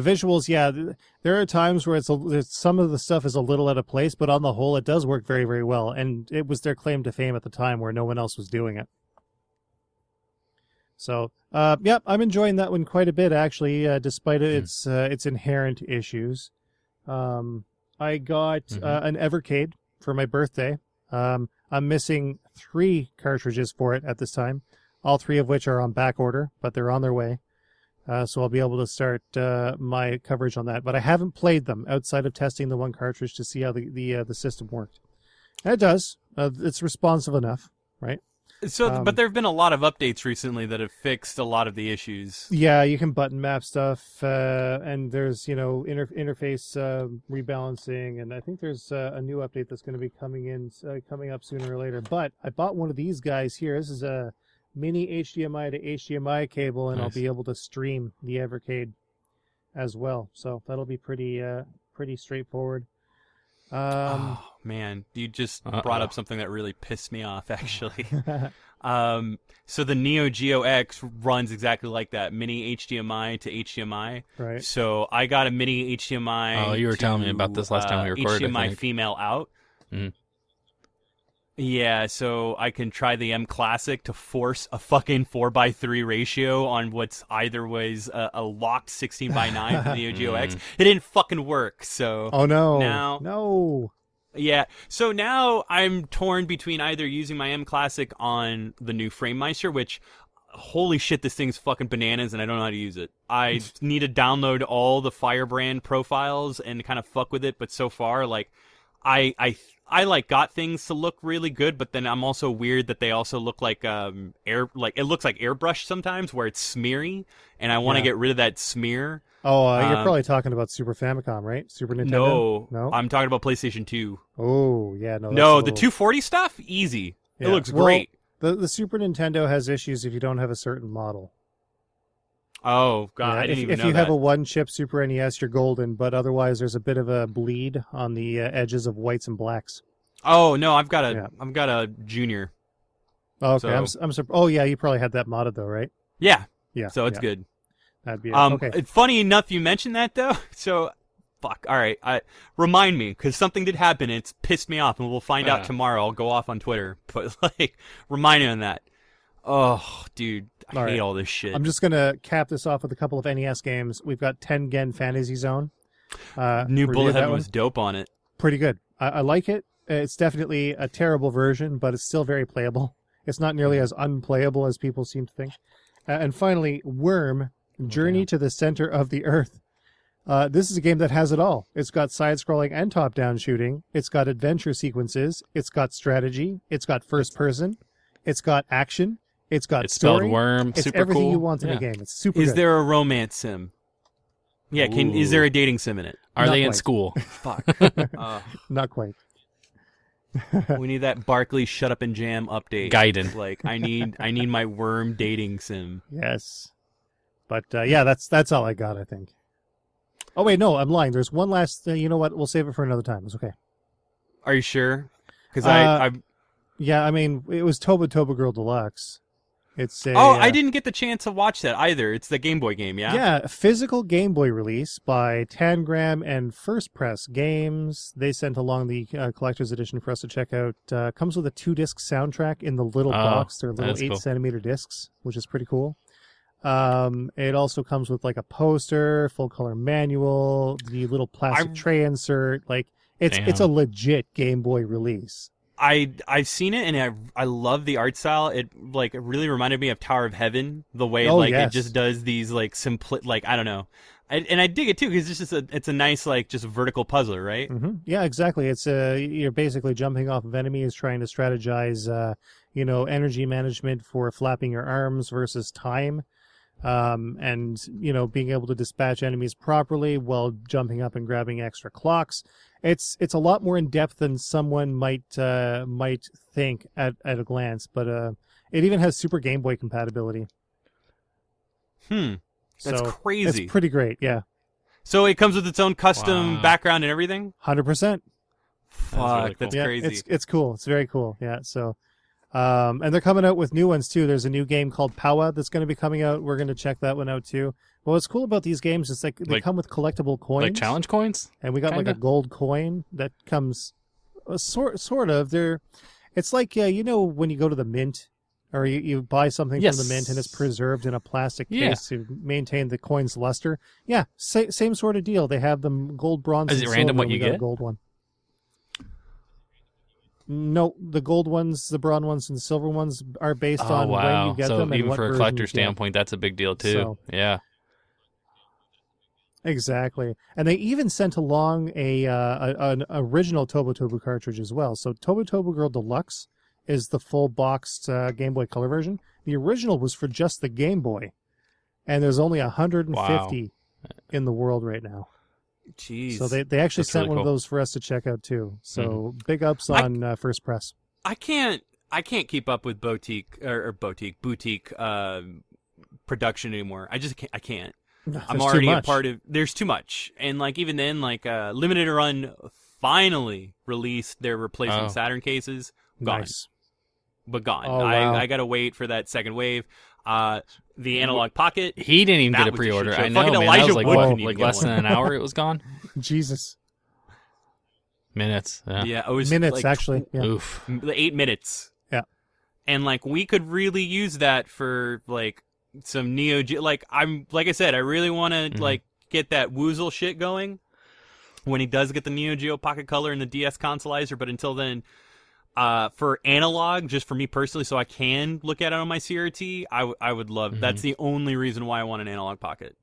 visuals, there are times where some of the stuff is a little out of place, but on the whole, it does work very, very well, and it was their claim to fame at the time where no one else was doing it. So, I'm enjoying that one quite a bit, actually, despite its inherent issues. I got an Evercade for my birthday. I'm missing 3 cartridges for it at this time, all 3 of which are on back order, but they're on their way. So I'll be able to start my coverage on that. But I haven't played them outside of testing the one cartridge to see how the system worked. And it does. It's responsive enough, right? So, but there have been a lot of updates recently that have fixed a lot of the issues. Yeah, you can button map stuff, and there's, you know, interface rebalancing, and I think there's a new update that's going to be coming up sooner or later. But I bought one of these guys here. This is a mini HDMI to HDMI cable, and nice. I'll be able to stream the Evercade as well. So that'll be pretty straightforward. Oh man, you just brought up something that really pissed me off, actually. So the Neo Geo X runs exactly like that, mini HDMI to HDMI. Right. So I got a mini HDMI. Oh, you were telling me about this last time we recorded. HDMI I think. Female out. Mm. Yeah, so I can try the M Classic to force a fucking 4:3 ratio on what's either ways a locked 16:9 for the Neo Geo X. It didn't fucking work, so... Oh, no. Now, no. Yeah, so now I'm torn between either using my M Classic on the new FrameMeister, which, holy shit, this thing's fucking bananas, and I don't know how to use it. I need to download all the Firebrand profiles and kind of fuck with it, but so far, like, I like got things to look really good, but then I'm also weird that they also look like it looks like airbrush sometimes where it's smeary, and I want to get rid of that smear. Oh, you're probably talking about Super Famicom, right? Super Nintendo? No, I'm talking about PlayStation 2. Oh, yeah, no. No, the 240 stuff, easy. Yeah. It looks great. The Super Nintendo has issues if you don't have a certain model. Oh, God, yeah, I didn't even know that. If you have a one-chip Super NES, you're golden, but otherwise there's a bit of a bleed on the edges of whites and blacks. Oh, no, I've got a junior. Oh, okay. So... Oh, yeah, you probably had that modded, though, right? Yeah. Yeah. So it's good. That'd be it. Okay. Funny enough, you mentioned that, though, so... Fuck. All right. Remind me, because something did happen, and it's pissed me off, and we'll find out tomorrow. I'll go off on Twitter, but, like, remind me on that. Oh, dude. I hate all this shit. I'm just going to cap this off with a couple of NES games. We've got Tengen Fantasy Zone. New Bullet Heaven was dope on it. Pretty good. I like it. It's definitely a terrible version, but it's still very playable. It's not nearly as unplayable as people seem to think. And finally, Worm, Journey to the Center of the Earth. This is a game that has it all. It's got side-scrolling and top-down shooting. It's got adventure sequences. It's got strategy. It's got first-person. It's got action. It's got story. Spelled Worm. It's super everything cool. You want in a game. It's super. Is there a romance sim? Yeah. Is there a dating sim in it? Are Not they quite. In school? Fuck. Not quite. We need that Barkley Shut Up and Jam update. Gaiden. Like I need my Worm dating sim. Yes. But that's all I got. I think. Oh wait, no, I'm lying. There's one last. You know what? We'll save it for another time. It's okay. Are you sure? Because I mean, it was Tobu Tobu Girl Deluxe. I didn't get the chance to watch that either. It's the Game Boy game, yeah? Yeah, a physical Game Boy release by Tangram and First Press Games. They sent along the collector's edition for us to check out. Comes with a 2-disc soundtrack in the little box. They're little 8-centimeter discs, which is pretty cool. It also comes with like a poster, full-color manual, the little plastic tray insert. Like it's a legit Game Boy release. I've seen it, and I love the art style. It like really reminded me of Tower of Heaven, the way it just does these like simple like I don't know, and I dig it too because it's just a nice like just vertical puzzler, right? Mm-hmm. Yeah, exactly. It's you're basically jumping off of enemies, trying to strategize, energy management for flapping your arms versus time, and being able to dispatch enemies properly while jumping up and grabbing extra clocks. It's a lot more in depth than someone might think at a glance, but it even has Super Game Boy compatibility. That's crazy. It's pretty great, yeah. So it comes with its own custom background and everything? 100%. Fuck, really cool. That's crazy. It's cool. It's very cool. Yeah. So, and they're coming out with new ones too. There's a new game called Power that's going to be coming out. We're going to check that one out too. Well, what's cool about these games is like they come with collectible coins, like challenge coins, and we got like a gold coin that comes sort of. It's like when you go to the mint or you buy something from the mint and it's preserved in a plastic case to maintain the coin's luster. Yeah, same sort of deal. They have them gold, bronze. Is it random what you get? A gold one. No, the gold ones, the bronze ones, and the silver ones are based on when you get them. So even for a collector standpoint, that's a big deal too. So. Yeah. Exactly, and they even sent along an original Tobu Tobu cartridge as well. So Tobu Tobu Girl Deluxe is the full boxed Game Boy Color version. The original was for just the Game Boy, and there's only 150 in the world right now. Jeez. So they actually sent one of those for us to check out too. So big ups on First Press. I can't keep up with boutique production anymore. I just can't. I'm already a part of. There's too much, and like even then, like Limited Run finally released their replacement Saturn cases. Gone. Oh, wow. I gotta wait for that second wave. The analog pocket. He didn't even get a pre-order. I know, man. Elijah Wood like less than an hour. It was gone. Jesus. Minutes. Yeah, it was minutes like, actually. Yeah. Oof. 8 minutes. Yeah. And like we could really use that for like. Some Neo Geo, like I said, I really want to like get that Woozle shit going. when he does get the Neo Geo Pocket Color and the DS consolizer. But until then, for analog, just for me personally, so I can look at it on my CRT, I would love. Mm-hmm. That's the only reason why I want an analog pocket.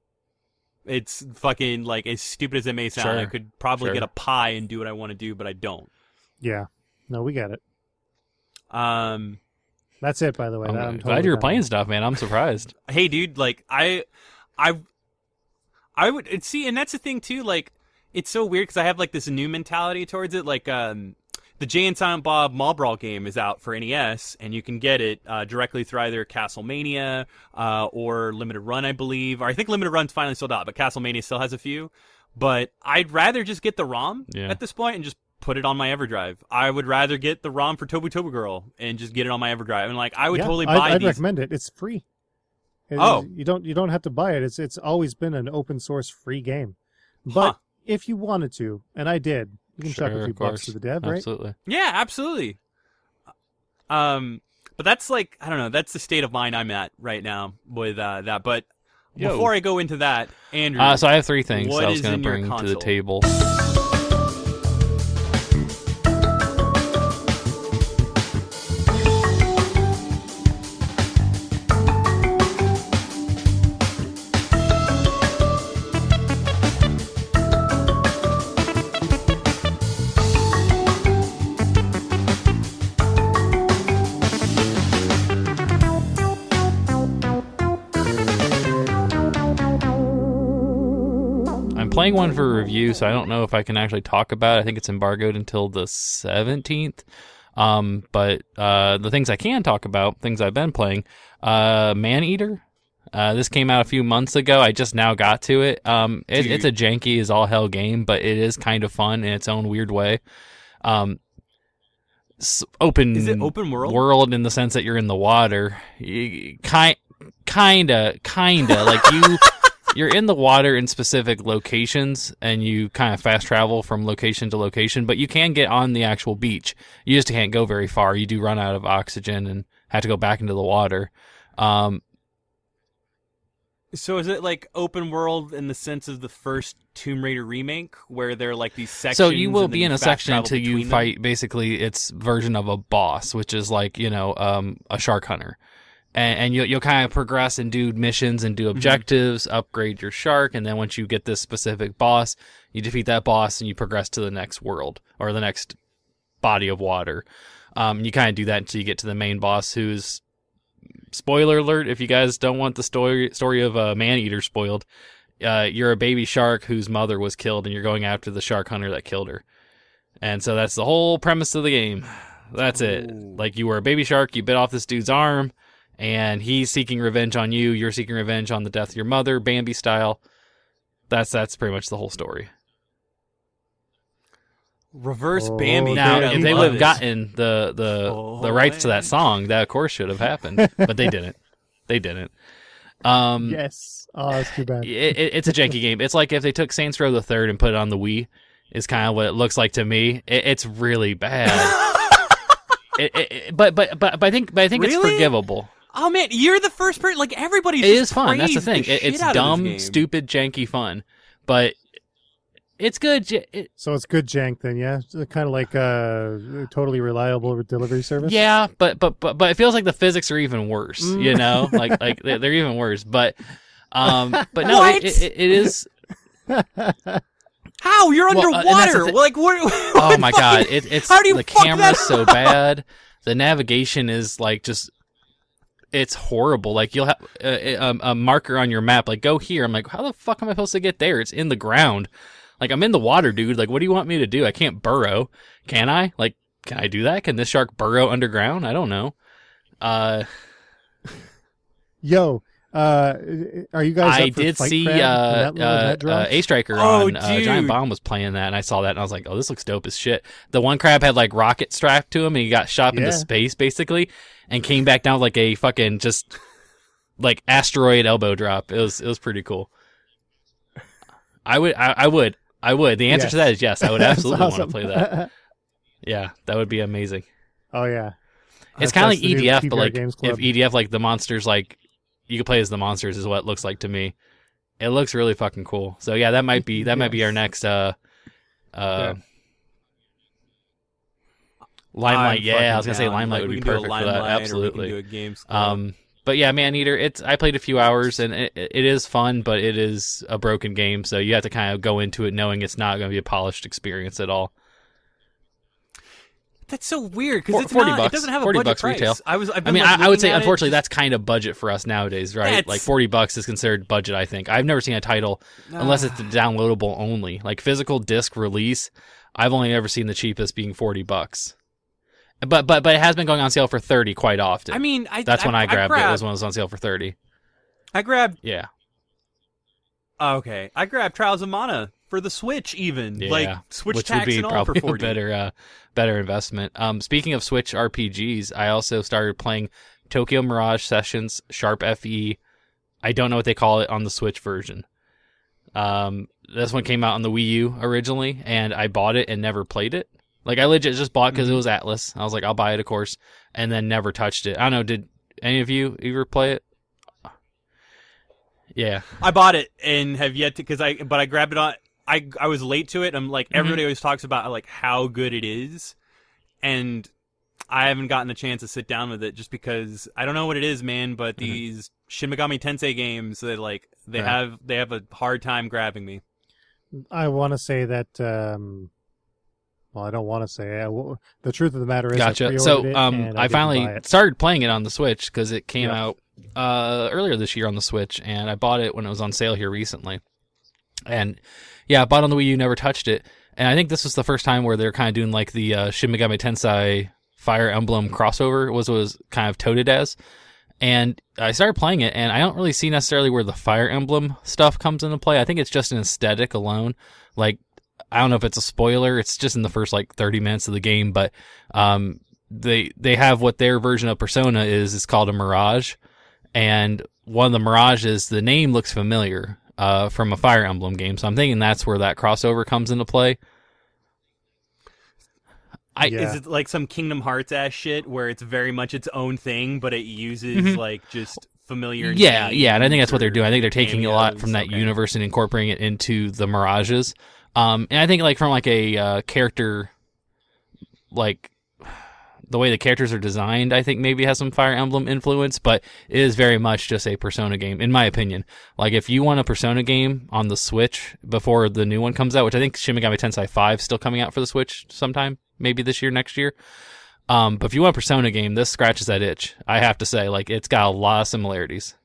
It's fucking, like, as stupid as it may sound, sure. I could probably get a Pi and do what I want to do, but I don't. Yeah. No, we got it. That's it, by the way. I'm totally glad you're playing stuff, man. I'm surprised. Hey, dude, like, I would see, and that's the thing too. Like, it's so weird because I have like this new mentality towards it. Like, the Jay and Silent Bob Mall Brawl game is out for NES, and you can get it directly through either Castlevania or Limited Run, I believe. Or I think Limited Run's finally sold out, but Castlevania still has a few. But I'd rather just get the ROM at this point and just put it on my EverDrive. I would rather get the ROM for Tobu Tobu Girl and just get it on my EverDrive. And like, I would totally buy. I'd recommend it. It's free. You don't have to buy it. It's always been an open source free game. But if you wanted to, and I did, you can chuck a few bucks to the dev, right? Absolutely. Yeah, absolutely. But that's like, I don't know, that's the state of mind I'm at right now with that. But before I go into that, Andrew, so I have three things that I was going to bring to the table. Playing one for review, so I don't know if I can actually talk about it. I think it's embargoed until the 17th. But the things I can talk about, things I've been playing, Maneater. This came out a few months ago. I just now got to it. It's a janky as all hell game, but it is kind of fun in its own weird way. Is it open world in the sense that you're in the water. Kinda like you. You're in the water in specific locations, and you kind of fast travel from location to location, but you can get on the actual beach. You just can't go very far. You do run out of oxygen and have to go back into the water. So is it like open world in the sense of the first Tomb Raider remake, where there are like these sections? So you will be in a section until you fight basically its version of a boss, which is like, a shark hunter. And you'll kind of progress and do missions and do objectives, upgrade your shark, and then once you get this specific boss, you defeat that boss and you progress to the next world or the next body of water. You kind of do that until you get to the main boss, who's, spoiler alert, if you guys don't want the story of a Maneater spoiled, you're a baby shark whose mother was killed, and you're going after the shark hunter that killed her. And so that's the whole premise of the game. That's it. Like, you were a baby shark, you bit off this dude's arm, and he's seeking revenge on you. You're seeking revenge on the death of your mother, Bambi style. That's pretty much the whole story. Reverse Bambi. Now, if they would have gotten the rights to that song, that of course should have happened, but they didn't. They didn't. Yes. Oh, that's too bad. It's a janky game. It's like if they took Saints Row the Third and put it on the Wii. Is kind of what it looks like to me. It's really bad. But I think really? It's forgivable. Oh man, you're the first person. Like, everybody's. It is fun. That's the thing. It's dumb, stupid, janky fun, but it's good. So it's good jank then, yeah. Kind of like a totally reliable delivery service. Yeah, but it feels like the physics are even worse. You know, like they're even worse. But no, it is. How? You're underwater. Like what? Oh my god! It's how do you the camera's so bad. The navigation is like just. It's horrible. Like, you'll have a marker on your map, like, go here. I'm like, how the fuck am I supposed to get there? It's in the ground. Like, I'm in the water, dude. Like, what do you want me to do? I can't burrow. Can I? Like, can I do that? Can this shark burrow underground? I don't know. Are you guys? I did see A Striker on Giant Bomb was playing that, and I saw that, and I was like, oh, this looks dope as shit. The one crab had like rocket strapped to him, and he got shot into space basically, and came back down with like a fucking just like asteroid elbow drop. It was pretty cool. I would. The answer to that is yes. I would absolutely want to play that. Yeah, that would be amazing. Oh yeah, it's kind of like EDF, but like if EDF, like the monsters, like. You can play as the monsters is what it looks like to me. It looks really fucking cool. So yeah, that might be our next Yeah. Limelight, yeah, I was gonna say Limelight would be perfect for that. Absolutely. But yeah, Maneater. I played a few hours, and it is fun, but it is a broken game, so you have to kind of go into it knowing it's not going to be a polished experience at all. That's so weird because it's not. It doesn't have a $40 price. Retail. I would say, unfortunately, that's kind of budget for us nowadays, right? That's... Like $40 is considered budget. I think I've never seen a title unless it's downloadable only, like physical disc release. I've only ever seen the cheapest being $40. But it has been going on sale for $30 quite often. I mean, that's when I grabbed it. Was when it was on sale for $30. Yeah. Okay, I grabbed Trials of Mana for the Switch even. Yeah, like Switch which tax would be and all for $40. A better investment. Speaking of Switch RPGs, I also started playing Tokyo Mirage Sessions Sharp FE. I don't know what they call it on the Switch version. This one came out on the Wii U originally, and I bought it and never played it. Like, I legit just bought because it was Atlas. I was like, I'll buy it, of course, and then never touched it. I don't know, did any of you ever play it? Yeah. I bought it and have yet to, but I grabbed it on, I was late to it. I'm like, everybody always talks about, like, how good it is, and I haven't gotten the chance to sit down with it just because, I don't know what it is, man, but these Shin Megami Tensei games, they have a hard time grabbing me. I want to say that, well, I don't want to say it. The truth of the matter is I pre-ordered it, and I finally started playing it on the Switch because it came out earlier this year on the Switch, and I bought it when it was on sale here recently. And yeah, I bought it on the Wii U, never touched it. And I think this was the first time where they're kind of doing like the Shin Megami Tensei Fire Emblem crossover was what it was kind of touted as. And I started playing it, and I don't really see necessarily where the Fire Emblem stuff comes into play. I think it's just an aesthetic alone, like. I don't know if it's a spoiler. It's just in the first like 30 minutes of the game, but they have what their version of Persona is. It's called a Mirage, and one of the Mirages, the name looks familiar from a Fire Emblem game, so I'm thinking that's where that crossover comes into play. Is it like some Kingdom Hearts-ass shit where it's very much its own thing, but it uses like just... familiar. Yeah, and I think that's what they're doing. I think they're taking a lot from that universe and incorporating it into the Mirages. And I think like from like a character, like the way the characters are designed, I think maybe has some Fire Emblem influence, but it is very much just a Persona game, in my opinion. Like if you want a Persona game on the Switch before the new one comes out, which I think Shin Megami Tensei 5 is still coming out for the Switch sometime, maybe this year, next year. But if you want a Persona game, this scratches that itch. I have to say, like, it's got a lot of similarities.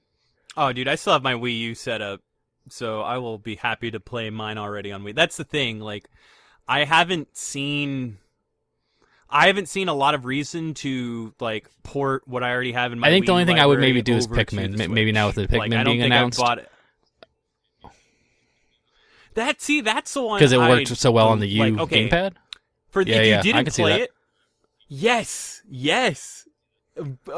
Oh, dude, I still have my Wii U set up, so I will be happy to play mine already on Wii. That's the thing, like, I haven't seen a lot of reason to, like, port what I already have in my Wii. I think the only thing I would maybe do is Pikmin, maybe now with the Pikmin being announced. I don't think I've bought it. That's the one. Because it worked so well on the U gamepad? If you didn't play it. Yes.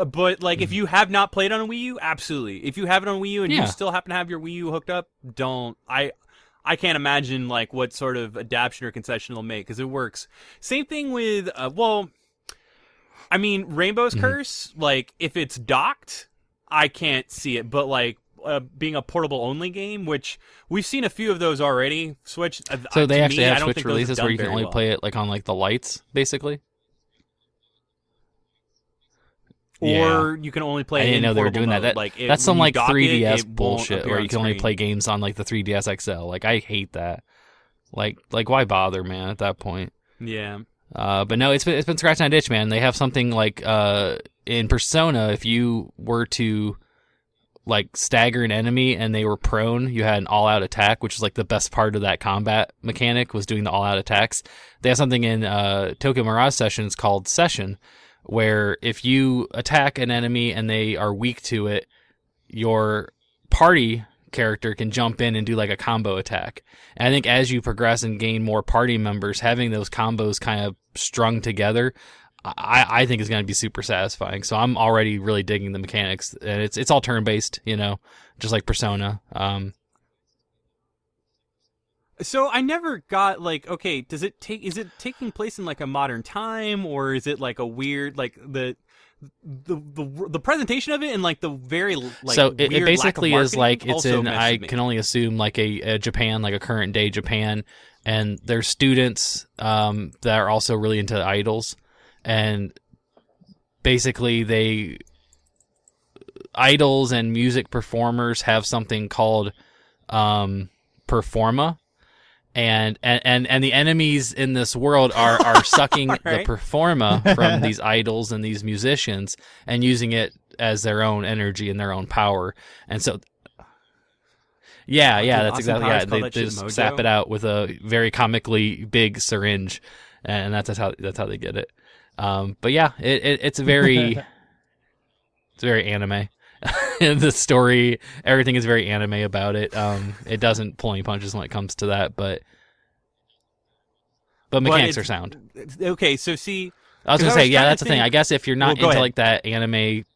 But, like, if you have not played on a Wii U, absolutely. If you have it on Wii U and you still happen to have your Wii U hooked up, don't. I can't imagine, like, what sort of adaption or concession it'll make, because it works. Same thing with, Rainbow's Curse, like, if it's docked, I can't see it. But, like, being a portable-only game, which we've seen a few of those already. Switch. So they actually have Switch releases where you can only play it, like, on, like, the lights, basically? Or you can only play. I didn't know they were doing that. That's some like 3DS bullshit where you can only play games on like the 3DS XL. Like I hate that. Like why bother, man? At that point. Yeah. But no, it's been scratching that itch, man. They have something like in Persona, if you were to like stagger an enemy and they were prone, you had an all-out attack, which is like the best part of that combat mechanic was doing the all-out attacks. They have something in Tokyo Mirage Sessions called Session, where if you attack an enemy and they are weak to it, your party character can jump in and do like a combo attack. And I think as you progress and gain more party members, having those combos kind of strung together, I think is going to be super satisfying. So I'm already really digging the mechanics, and it's all turn-based, you know, just like Persona. So I never got, like, okay, does it take? Is it taking place in like a modern time, or is it like a weird, like the presentation of it and like the very like so it basically is like it's in I can only assume like a Japan, like a current day Japan, and there's students that are also really into idols, and basically they idols and music performers have something called performa. And the enemies in this world are sucking right. the performa from these idols and these musicians and using it as their own energy and their own power. And so, yeah, that's exactly it. Yeah, they just sap it out with a very comically big syringe, and that's how they get it. But yeah, it's very it's very anime. The story, everything is very anime about it. It doesn't pull any punches when it comes to that, but mechanics are sound. Okay, so see, I was gonna say, yeah, that's the thing. I guess if you're not into like that anime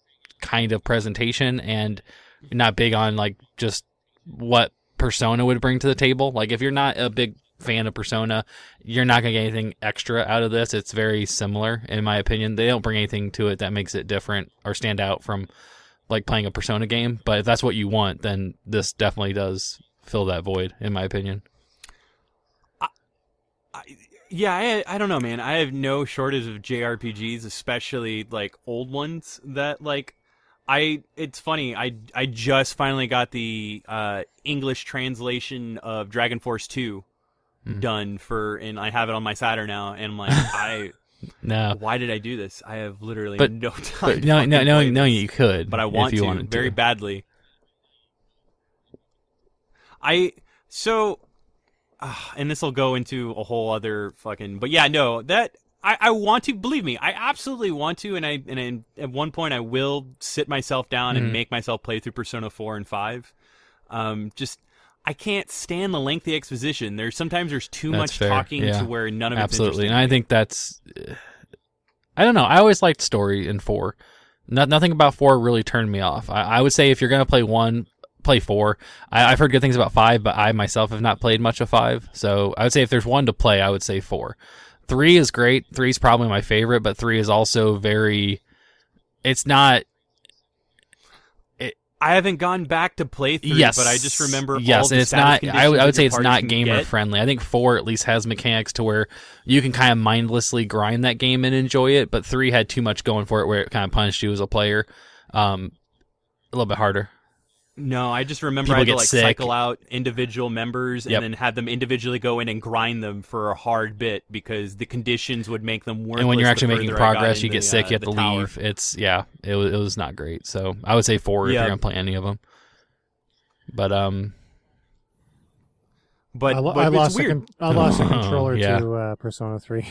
kind of presentation and not big on like just what Persona would bring to the table, like if you're not a big fan of Persona, you're not gonna get anything extra out of this. It's very similar, in my opinion. They don't bring anything to it that makes it different or stand out from like playing a Persona game, but if that's what you want, then this definitely does fill that void, in my opinion. I don't know, man. I have no shortage of JRPGs, especially like old ones that like it's funny. I just finally got the English translation of Dragon Force 2 done and I have it on my Saturn now, and I'm like No. Why did I do this? I have literally no time. But no, you could. But I want to very badly. And this will go into a whole other fucking. But yeah, no, that I want to. Believe me, I absolutely want to. And at one point, I will sit myself down and make myself play through Persona 4 and 5. I can't stand the lengthy exposition. There's too much talking to where none of it's interesting. Absolutely, and I think that's... I don't know. I always liked story in 4. Nothing about 4 really turned me off. I would say if you're going to play 1, play 4. I've heard good things about 5, but I myself have not played much of 5. So I would say if there's 1 to play, I would say 4. 3 is great. 3 is probably my favorite, but 3 is also very... It's not... I haven't gone back to playthrough, but I just remember all the status conditions. I would say it's not gamer-friendly. I think 4 at least has mechanics to where you can kind of mindlessly grind that game and enjoy it, but 3 had too much going for it where it kind of punished you as a player. A little bit harder. No, I just remember I had to cycle out individual members and then have them individually go in and grind them for a hard bit because the conditions would make them worthless. And when you're actually making progress, you get sick, you have to leave. It was not great. So I would say 4 if you're going to play any of them. I lost a controller to Persona 3.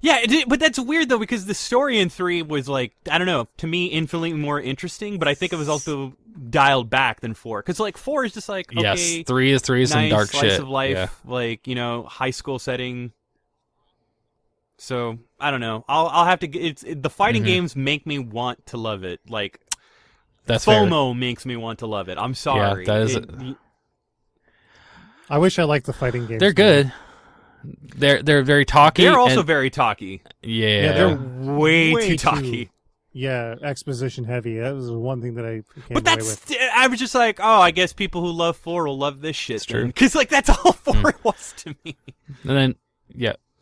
Yeah, but that's weird, though, because the story in 3 was, like, I don't know, to me, infinitely more interesting, but I think it was also dialed back than 4. Because, like, 4 is just, like, okay, yes, 3 is nice, some dark slice shit. Of life, like, you know, high school setting. So, I don't know. I'll have to... the fighting games make me want to love it. Like, that's FOMO makes me want to love it. I'm sorry. Yeah, that is... I wish I liked the fighting games. They're good. They're very talky. They're also very talky. Yeah, they're way too talky. Yeah, exposition heavy. That was one thing that I I was just like, oh, I guess people who love 4 will love this shit. It's true. Because like that's all 4 was to me. And then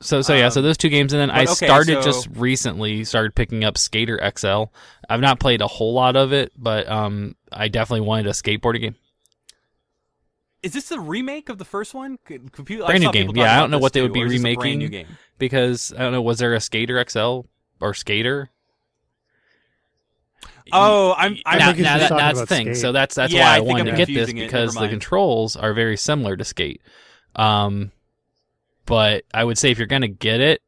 so those two games, and then just recently started picking up Skater XL. I've not played a whole lot of it, but I definitely wanted a skateboarding game. Is this the remake of the first one? Brand new game. Yeah, I don't know what they would be remaking. Brand new game. Because, I don't know, was there a Skater XL or Skater? Oh, that's the thing. Skate. So that's why I wanted to get this because the controls are very similar to Skate. But I would say if you're going to get it,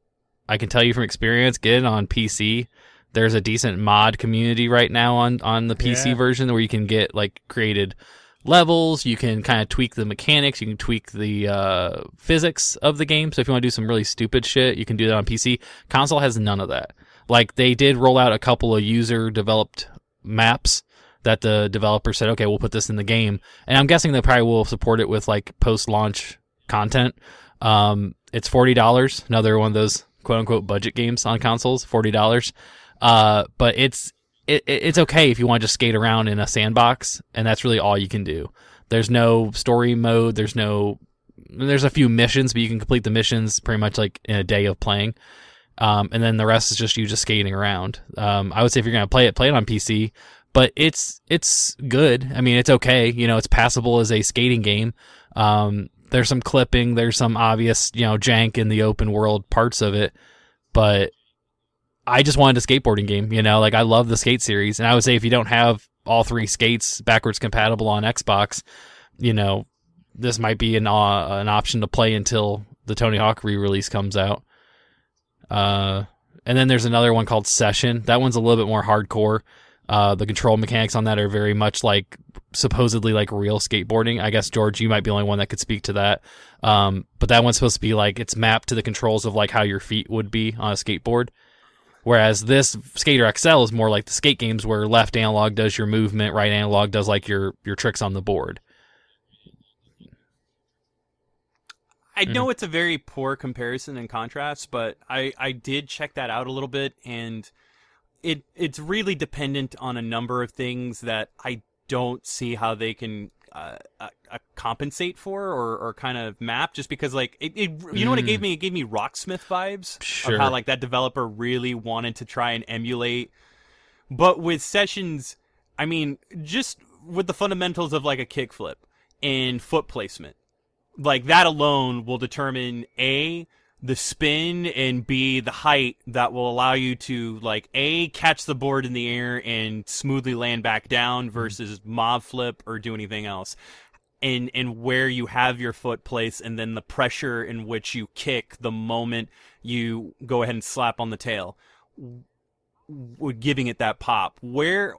I can tell you from experience, get it on PC. There's a decent mod community right now on the PC version where you can get like created... levels, you can kind of tweak the mechanics, you can tweak the physics of the game. So if you want to do some really stupid shit, you can do that on PC. Console has none of that. Like they did roll out a couple of user developed maps that the developer said, okay, we'll put this in the game. And I'm guessing they probably will support it with like post launch content. It's $40, another one of those quote unquote budget games on consoles, $40. But it's okay if you want to just skate around in a sandbox, and that's really all you can do. There's no story mode. There's a few missions, but you can complete the missions pretty much like in a day of playing. And then the rest is just you just skating around. I would say if you're going to play it on PC, but it's good. I mean, it's okay. You know, it's passable as a skating game. There's some clipping, there's some obvious, jank in the open world parts of it, but I just wanted a skateboarding game, like I love the Skate series. And I would say if you don't have all three Skates backwards compatible on Xbox, this might be an option to play until the Tony Hawk re-release comes out. And then there's another one called Session. That one's a little bit more hardcore. The control mechanics on that are very much like supposedly like real skateboarding. I guess, George, you might be the only one that could speak to that. But that one's supposed to be like it's mapped to the controls of like how your feet would be on a skateboard. Whereas this Skater XL is more like the skate games where left analog does your movement, right analog does like your tricks on the board. I know it's a very poor comparison and contrast, but I did check that out a little bit, and it's really dependent on a number of things that I don't see how they can compensate for or kind of map, just because like you know what it gave me? It gave me Rocksmith vibes, sure, of how like that developer really wanted to try and emulate. But with Sessions, I mean, just with the fundamentals of like a kickflip and foot placement, like that alone will determine A, the spin, and B, the height that will allow you to like A, catch the board in the air and smoothly land back down versus mob flip or do anything else. And where you have your foot placed, and then the pressure in which you kick the moment you go ahead and slap on the tail, giving it that pop.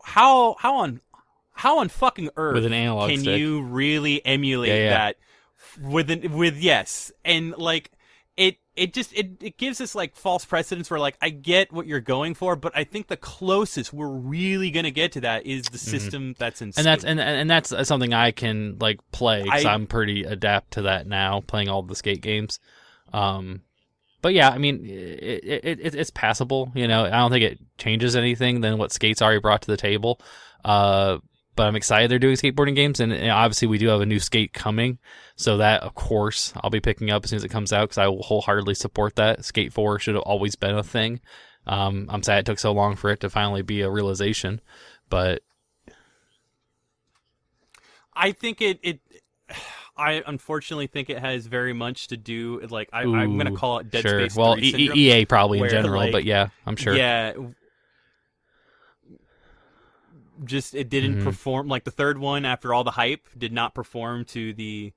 How on fucking earth with an analog can stick, you really emulate that? Yes, and like it just gives this like false precedence where like I get what you're going for, but I think the closest we're really gonna get to that is the system that's in. And that's something I can like play, because I'm pretty adept to that now, playing all the skate games. But yeah, I mean it's passable. I don't think it changes anything than what Skate's already brought to the table. But I'm excited they're doing skateboarding games, and obviously we do have a new Skate coming, so that, of course, I'll be picking up as soon as it comes out, because I will wholeheartedly support that. Skate 4 should have always been a thing. I'm sad it took so long for it to finally be a realization, but I think I unfortunately think it has very much to do, like, I'm going to call it Dead Space 3 syndrome, EA probably in general, like, but yeah, I'm sure. Yeah. Just it didn't perform, like the third one after all the hype did not perform to the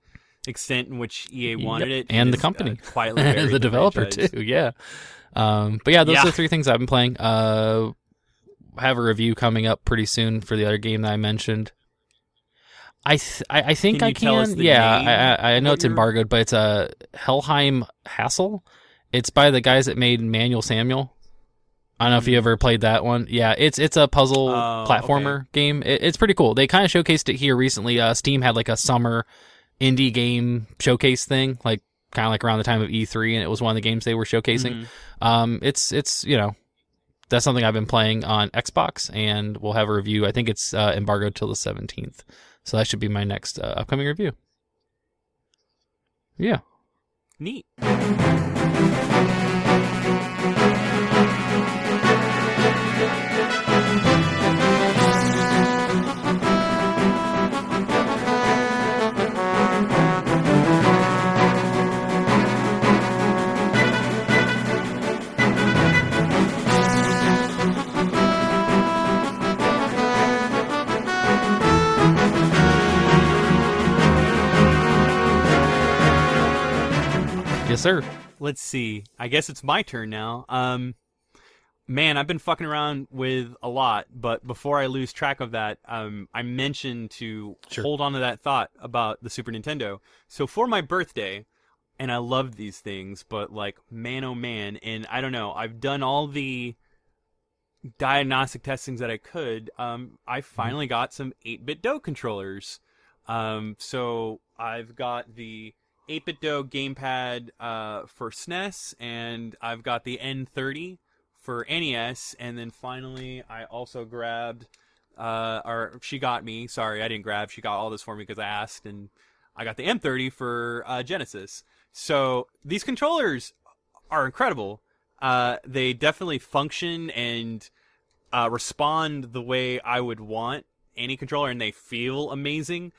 extent in which EA wanted it, and the company quietly and the developer franchise too. But yeah, those are the three things I've been playing. Have a review coming up pretty soon for the other game that I mentioned. I think can I can. Tell us the name? I know it's embargoed, but it's a Helheim Hassle. It's by the guys that made Manual Samuel. I don't know if you ever played that one. Yeah, it's a puzzle platformer game. It's pretty cool. They kind of showcased it here recently. Steam had like a summer indie game showcase thing, like kind of like around the time of E3, and it was one of the games they were showcasing. It's that's something I've been playing on Xbox, and we'll have a review. I think it's embargoed till the 17th, so that should be my next upcoming review. Yeah, neat. Yes, sir. Let's see. I guess it's my turn now. Man, I've been fucking around with a lot, but before I lose track of that, I mentioned to hold on to that thought about the Super Nintendo. So for my birthday, and I love these things, but like, man, oh man, and I don't know, I've done all the diagnostic testings that I could. I finally got some 8-bit DOE controllers. So I've got the 8-bit Do gamepad for SNES, and I've got the N30 for NES, and then finally I also grabbed, or she got me, sorry, I didn't grab, she got all this for me because I asked, and I got the M30 for Genesis. So these controllers are incredible. They definitely function and respond the way I would want any controller, and they feel amazing.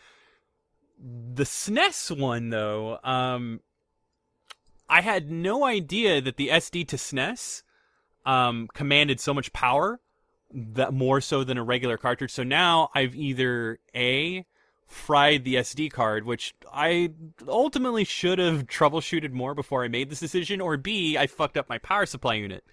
The SNES one, though, I had no idea that the SD to SNES commanded so much power, that more so than a regular cartridge. So now I've either A, fried the SD card, which I ultimately should have troubleshooted more before I made this decision, or B, I fucked up my power supply unit,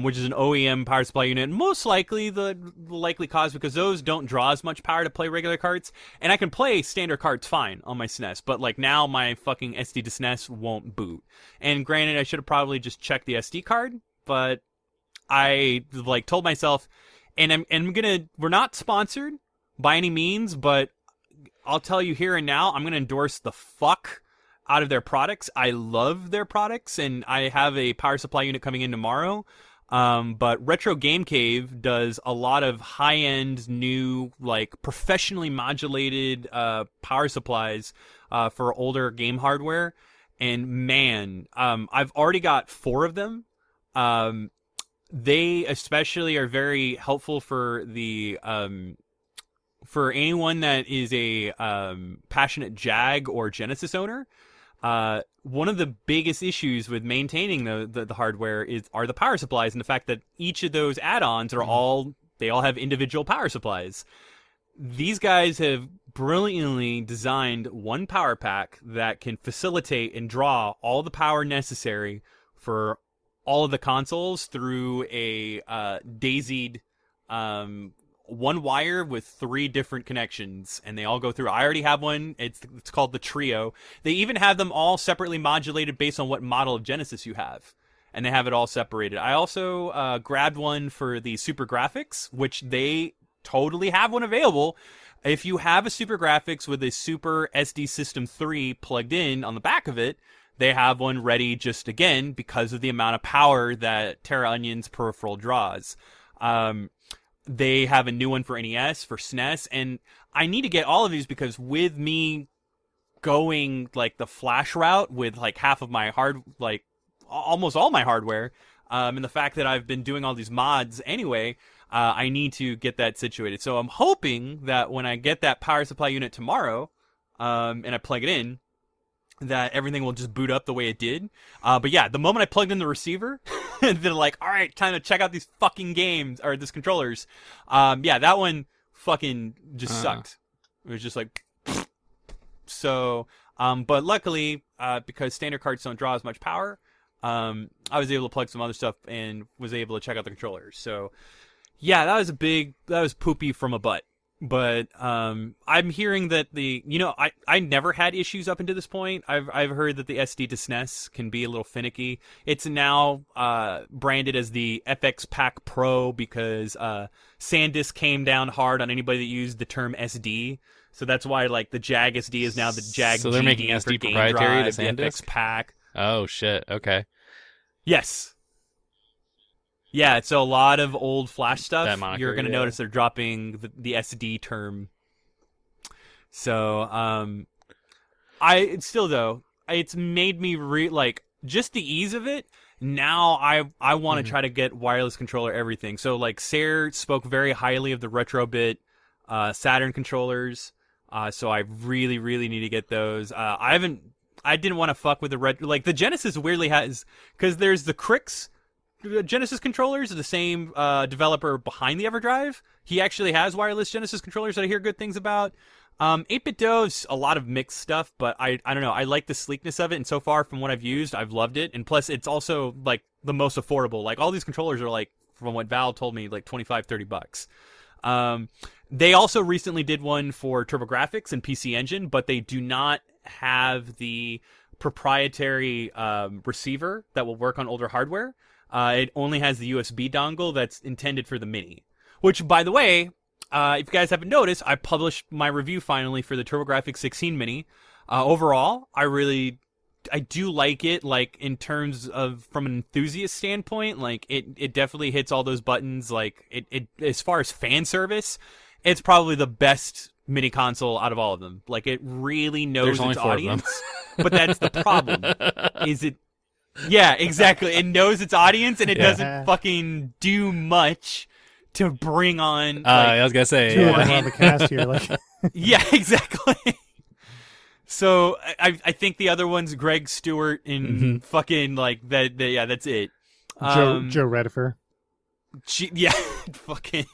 which is an OEM power supply unit, most likely the likely cause, because those don't draw as much power to play regular cards, and I can play standard cards fine on my SNES, but like now my fucking SD to SNES won't boot. And granted, I should have probably just checked the SD card, but I like told myself, and we're not sponsored by any means, but I'll tell you here and now, I'm going to endorse the fuck out of their products. I love their products, and I have a power supply unit coming in tomorrow. But Retro Game Cave does a lot of high-end, new, like professionally modulated power supplies for older game hardware. And man, I've already got 4 of them. They especially are very helpful for the... for anyone that is a passionate Jag or Genesis owner, one of the biggest issues with maintaining the hardware are the power supplies, and the fact that each of those add-ons are all have individual power supplies. These guys have brilliantly designed one power pack that can facilitate and draw all the power necessary for all of the consoles through a daisied one wire with 3 different connections, and they all go through. I already have one. It's called the Trio. They even have them all separately modulated based on what model of Genesis you have, and they have it all separated. I also grabbed one for the Super Graphics, which they totally have one available. If you have a Super Graphics with a Super SD System 3 plugged in on the back of it, they have one ready, just again because of the amount of power that Terra Onion's peripheral draws. They have a new one for NES, for SNES, and I need to get all of these because with me going like the flash route with like half of my almost all my hardware, and the fact that I've been doing all these mods anyway, I need to get that situated. So I'm hoping that when I get that power supply unit tomorrow, and I plug it in, that everything will just boot up the way it did. But yeah, the moment I plugged in the receiver, they're like, all right, time to check out these fucking games, or these controllers. Yeah, that one fucking just sucked. It was just like, pfft. So, but luckily, because standard cards don't draw as much power, I was able to plug some other stuff and was able to check out the controllers. So yeah, that was poopy from a butt. But I'm hearing that I never had issues up until this point. I've heard that the SD to SNES can be a little finicky. It's now branded as the FX Pack Pro because SanDisk came down hard on anybody that used the term SD. So that's why like the Jag SD is now the Jag. So they're GD making SD proprietary to SanDisk FX Pack. Oh shit. Okay. Yes. Yeah, it's a lot of old Flash stuff. Moniker, you're going to notice they're dropping the SD term. So, it's made me just the ease of it. Now I want to try to get wireless controller everything. So, like, Sarah spoke very highly of the RetroBit Saturn controllers. So I really, really need to get those. I didn't want to fuck with the the Genesis weirdly has, because there's the Crix. Genesis controllers are the same developer behind the EverDrive. He actually has wireless Genesis controllers that I hear good things about. 8-Bit Do's a lot of mixed stuff, but I don't know. I like the sleekness of it, and so far from what I've used, I've loved it. And plus, it's also like the most affordable. Like all these controllers are like, from what Val told me, like $25-$30. They also recently did one for TurboGrafx and PC Engine, but they do not have the proprietary receiver that will work on older hardware. It only has the USB dongle that's intended for the Mini, which, by the way, if you guys haven't noticed, I published my review finally for the TurboGrafx 16 Mini. Overall, I really I do like it, like, in terms of from an enthusiast standpoint, like, it definitely hits all those buttons. Like, it as far as fan service, it's probably the best mini console out of all of them. Like, it really knows its audience. But that's the problem. Is it? Yeah, exactly. It knows its audience, and it doesn't fucking do much to bring on. I was gonna say, on the cast here, like. Yeah, exactly. So I think the other one's Greg Stewart and fucking like that. Yeah, that's it. Joe Redifer. Yeah, fucking.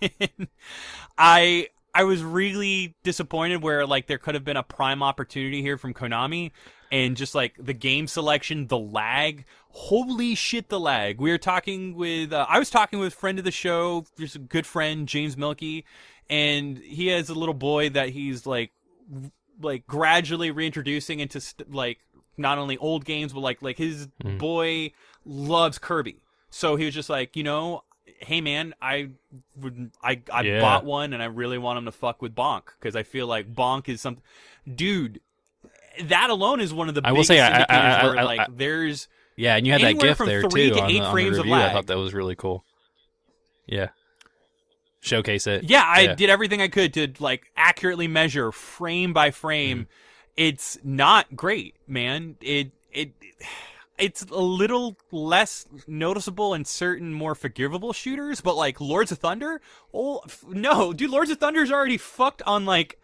I was really disappointed where like there could have been a prime opportunity here from Konami, and just like the game selection, the lag. Holy shit, the lag. We were talking with I was talking with a friend of the show, just a good friend, James Milkey, and he has a little boy that he's like gradually reintroducing into like not only old games but like his boy loves Kirby. So he was just like, you know, hey man, I bought one and I really want him to fuck with Bonk because I feel like Bonk is something. Dude, that alone is one of the biggest indicators where like there's and you had that GIF there too on the review. I thought that was really cool. Yeah. Showcase it. Yeah, I did everything I could to like accurately measure frame by frame. It's not great, man. It's a little less noticeable in certain more forgivable shooters, but like Lords of Thunder, no, dude, Lords of Thunder's already fucked on like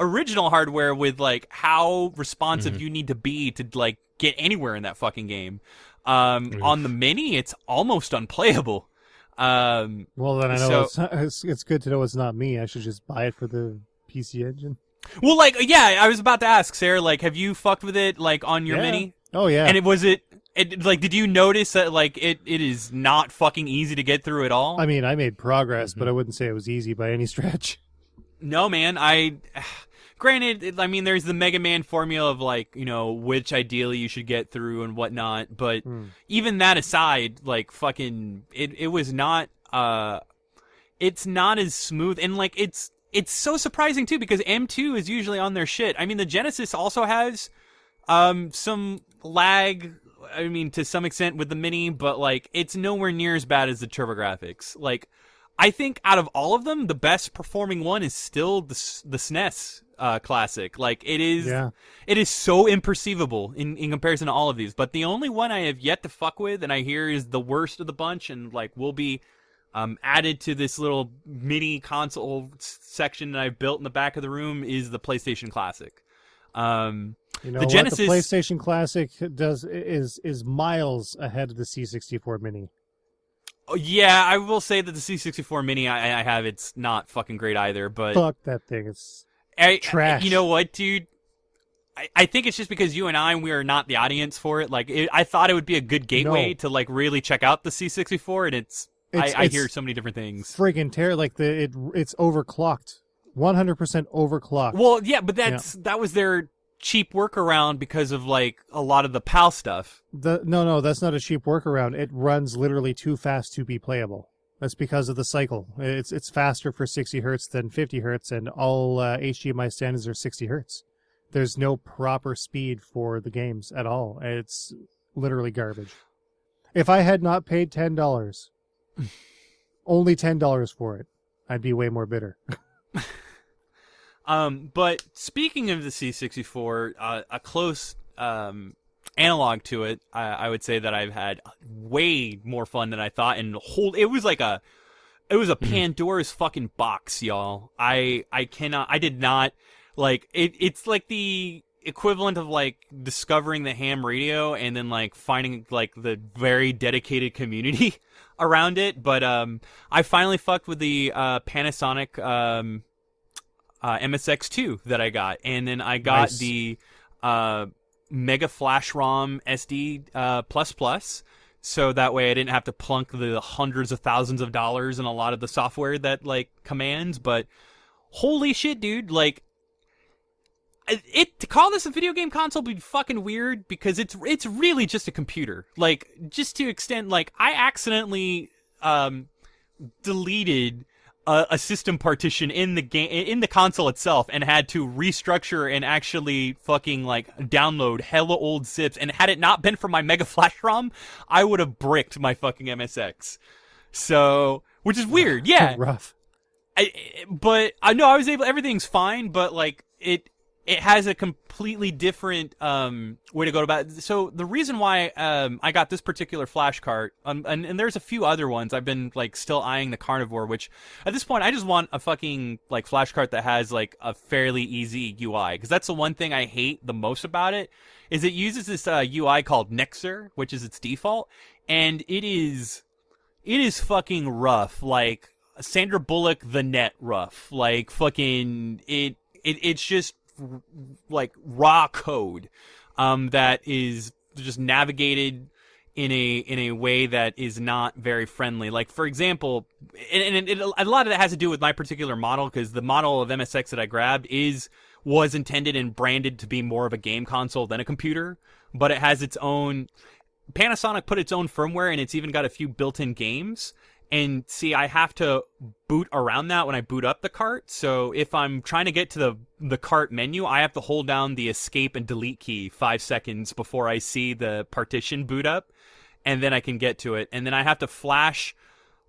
original hardware with like how responsive you need to be to like get anywhere in that fucking game. On the mini, it's almost unplayable. Well, then I know it's good to know it's not me. I should just buy it for the PC Engine. Well, like, yeah, I was about to ask, Sarah, like, have you fucked with it, like, on your mini? Oh, yeah. And it did you notice that, like, it is not fucking easy to get through at all? I mean, I made progress, but I wouldn't say it was easy by any stretch. No, man, granted, I mean, there's the Mega Man formula of, like, you know, which ideally you should get through and whatnot, but even that aside, like, fucking, it was not, it's not as smooth, and, like, it's so surprising, too, because M2 is usually on their shit. I mean, the Genesis also has, some lag, I mean, to some extent with the Mini, but, like, it's nowhere near as bad as the TurboGrafx, like, I think out of all of them, the best performing one is still the SNES classic. Like it is so imperceivable in comparison to all of these. But the only one I have yet to fuck with, and I hear is the worst of the bunch, and like will be added to this little mini console section that I've built in the back of the room, is the PlayStation Classic. You know, the Genesis, the PlayStation Classic is miles ahead of the C64 Mini. Oh, yeah, I will say that the C64 Mini I have, it's not fucking great either, but... Fuck that thing, it's trash. You know what, dude? I think it's just because you and I, we are not the audience for it. Like, I thought it would be a good gateway to, like, really check out the C64, and I hear so many different things. Friggin' terrible. Like, it's overclocked. 100% overclocked. Well, yeah, but that was their cheap workaround because of like a lot of the PAL stuff. No, that's not a cheap workaround. It runs literally too fast to be playable. That's because of the cycle. It's faster for 60 hertz than 50 hertz, and all HDMI standards are 60 hertz. There's no proper speed for the games at all. It's literally garbage. If I had not paid $10, only $10 for it, I'd be way more bitter. But speaking of the C64, a close analog to it, I would say that I've had way more fun than I thought, and it was a Pandora's fucking box, y'all. It's like the equivalent of like discovering the ham radio and then like finding like the very dedicated community around it. But I finally fucked with the Panasonic MSX2 that I got, and then I got the Mega Flash ROM SD plus, so that way I didn't have to plunk the hundreds of thousands of dollars in a lot of the software that like commands. But holy shit, dude! Like, to call this a video game console would be fucking weird because it's really just a computer. Like, just to extend, like I accidentally deleted a system partition in the game, in the console itself, and had to restructure and actually fucking like download hella old zips. And had it not been for my mega flash ROM, I would have bricked my fucking MSX. So, which is weird. Yeah. Rough. I was able, everything's fine, but like it has a completely different way to go about it. So the reason why I got this particular flash cart, and there's a few other ones. I've been like still eyeing the Carnivore, which at this point I just want a fucking like flash cart that has like a fairly easy UI, because that's the one thing I hate the most about it is it uses this UI called Nexer, which is its default, and it is fucking rough, like Sandra Bullock the Net rough, like fucking it's just like raw code that is just navigated in a way that is not very friendly. Like, for example, and a lot of that has to do with my particular model, because the model of MSX that I grabbed was intended and branded to be more of a game console than a computer, but it has its own, Panasonic put its own firmware, and it's even got a few built-in games. And see, I have to boot around that when I boot up the cart. So if I'm trying to get to the cart menu, I have to hold down the escape and delete key 5 seconds before I see the partition boot up, and then I can get to it. And then I have to flash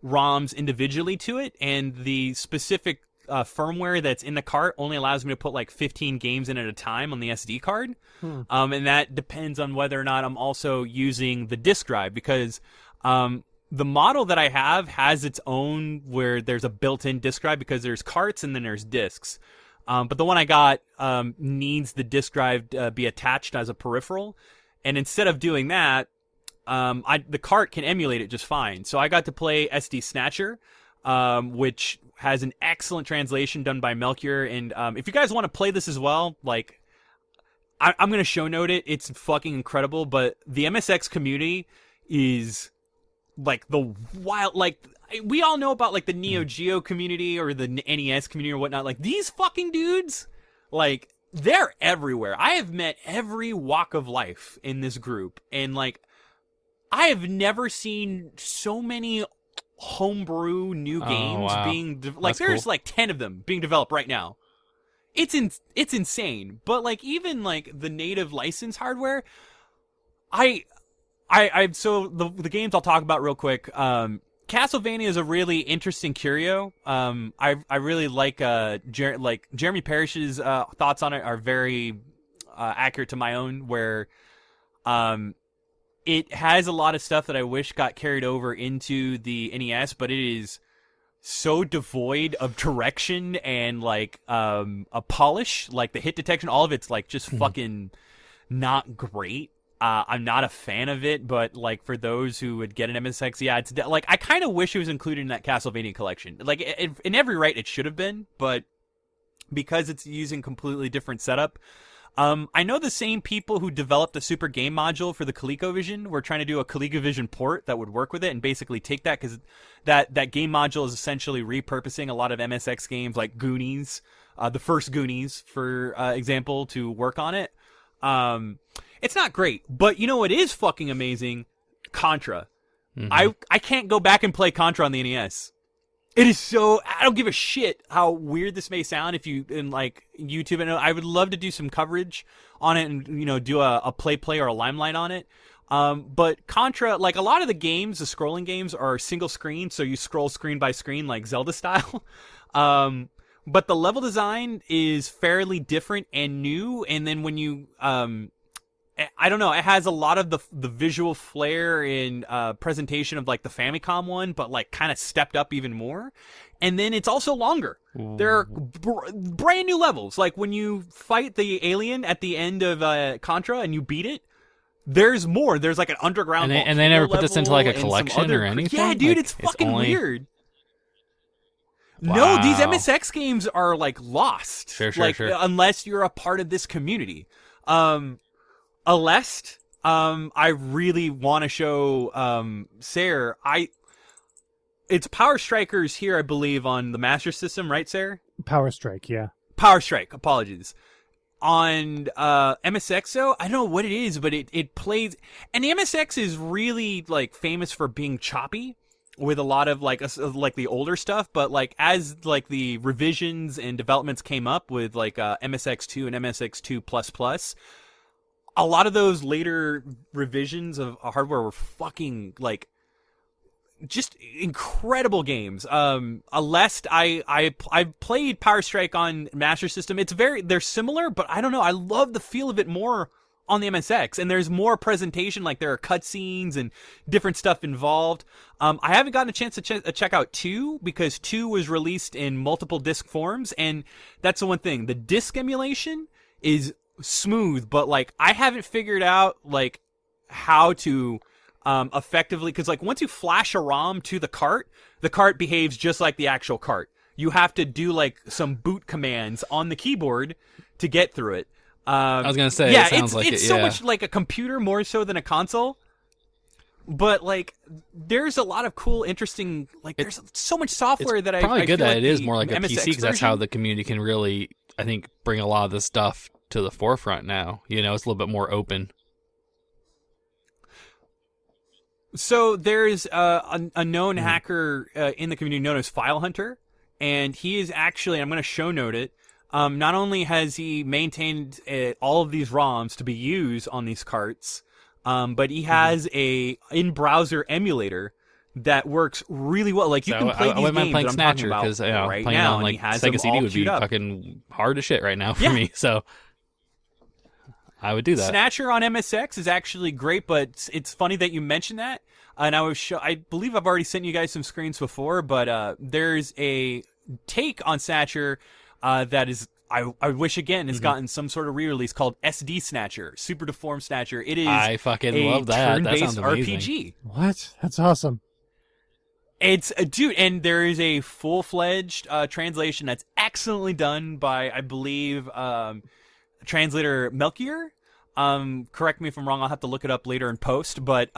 ROMs individually to it, and the specific firmware that's in the cart only allows me to put like 15 games in at a time on the SD card. And that depends on whether or not I'm also using the disk drive, because the model that I have has its own, where there's a built-in disk drive, because there's carts and then there's disks. But the one I got needs the disk drive to be attached as a peripheral. And instead of doing that, the cart can emulate it just fine. So I got to play SD Snatcher, which has an excellent translation done by Melchior. And if you guys want to play this as well, like, I'm going to show note it. It's fucking incredible. But the MSX community is... like the wild, like we all know about like the Neo Geo community or the NES community or whatnot. Like these fucking dudes, like they're everywhere. I have met every walk of life in this group, and like I have never seen so many homebrew new games being like, that's there's cool. Like 10 of them being developed right now. It's insane. But like even like the native license hardware, so the games I'll talk about real quick. Castlevania is a really interesting curio. I really like Jeremy Parrish's thoughts on it are very accurate to my own, where it has a lot of stuff that I wish got carried over into the NES, but it is so devoid of direction and like a polish, like the hit detection, all of it's like just fucking not great. I'm not a fan of it, but like for those who would get an MSX, yeah, it's like I kind of wish it was included in that Castlevania collection. Like in every right, it should have been, but because it's using completely different setup. I know the same people who developed the Super Game module for the ColecoVision were trying to do a ColecoVision port that would work with it and basically take that, because that game module is essentially repurposing a lot of MSX games like Goonies, the first Goonies, for example, to work on it. It's not great, but you know what is fucking amazing? Contra. I can't go back and play Contra on the NES. It is so, I don't give a shit how weird this may sound if you, in like YouTube, and I would love to do some coverage on it and, you know, do a play or a limelight on it. But Contra, like a lot of the games, the scrolling games are single screen, so you scroll screen by screen like Zelda style. But the level design is fairly different and new. And then when you, I don't know, it has a lot of the visual flair and presentation of like the Famicom one, but like kind of stepped up even more. And then it's also longer. Ooh. There are brand new levels. Like when you fight the alien at the end of Contra and you beat it, there's more. There's like an underground level. And they never put this into like a collection or anything? Yeah, dude, like, it's fucking weird. Wow. No, these MSX games are like lost, sure. Unless you're a part of this community. Aleste, I really want to show Sarah. It's Power Strikers here, I believe, on the Master System, right, Sarah? Power Strike, yeah. Power Strike, apologies. On MSX, though, I don't know what it is, but it plays, and the MSX is really like famous for being choppy. with a lot of like the older stuff, but like as like the revisions and developments came up with like MSX2 and MSX2++, a lot of those later revisions of hardware were fucking like just incredible games. Lest I've played Power Strike on Master System. It's very, they're similar, but I don't know. I love the feel of it more on the MSX, and there's more presentation, like there are cutscenes and different stuff involved. I haven't gotten a chance to check out 2, because 2 was released in multiple disc forms, and that's the one thing. The disc emulation is smooth, but like I haven't figured out like how to effectively, because like once you flash a ROM to the cart behaves just like the actual cart. You have to do like some boot commands on the keyboard to get through it. I was gonna say, yeah, it sounds so much like a computer more so than a console. But like, there's a lot of cool, interesting, like there's so much software that I probably good that like it is more like a MSX PC, because that's how the community can really, I think, bring a lot of this stuff to the forefront now. You know, it's a little bit more open. So there's a known hacker in the community known as File Hunter, and he is actually, I'm gonna show note it. Not only has he maintained all of these ROMs to be used on these carts, but he has a in-browser emulator that works really well. Like, you so can play these games playing that I'm Snatcher, talking about right playing now, on, like, and he has Sega CD would be up. Fucking hard as shit right now for me, so I would do that. Snatcher on MSX is actually great, but it's funny that you mentioned that, and I believe I've already sent you guys some screens before, but there's a take on Snatcher that is, I wish again, has gotten some sort of re-release called SD Snatcher, Super Deformed Snatcher. It is I fucking love that. That sounds amazing. RPG. What? That's awesome. It's a dude, and there is a full-fledged translation that's excellently done by, I believe, translator Melchior. Correct me if I'm wrong. I'll have to look it up later in post, but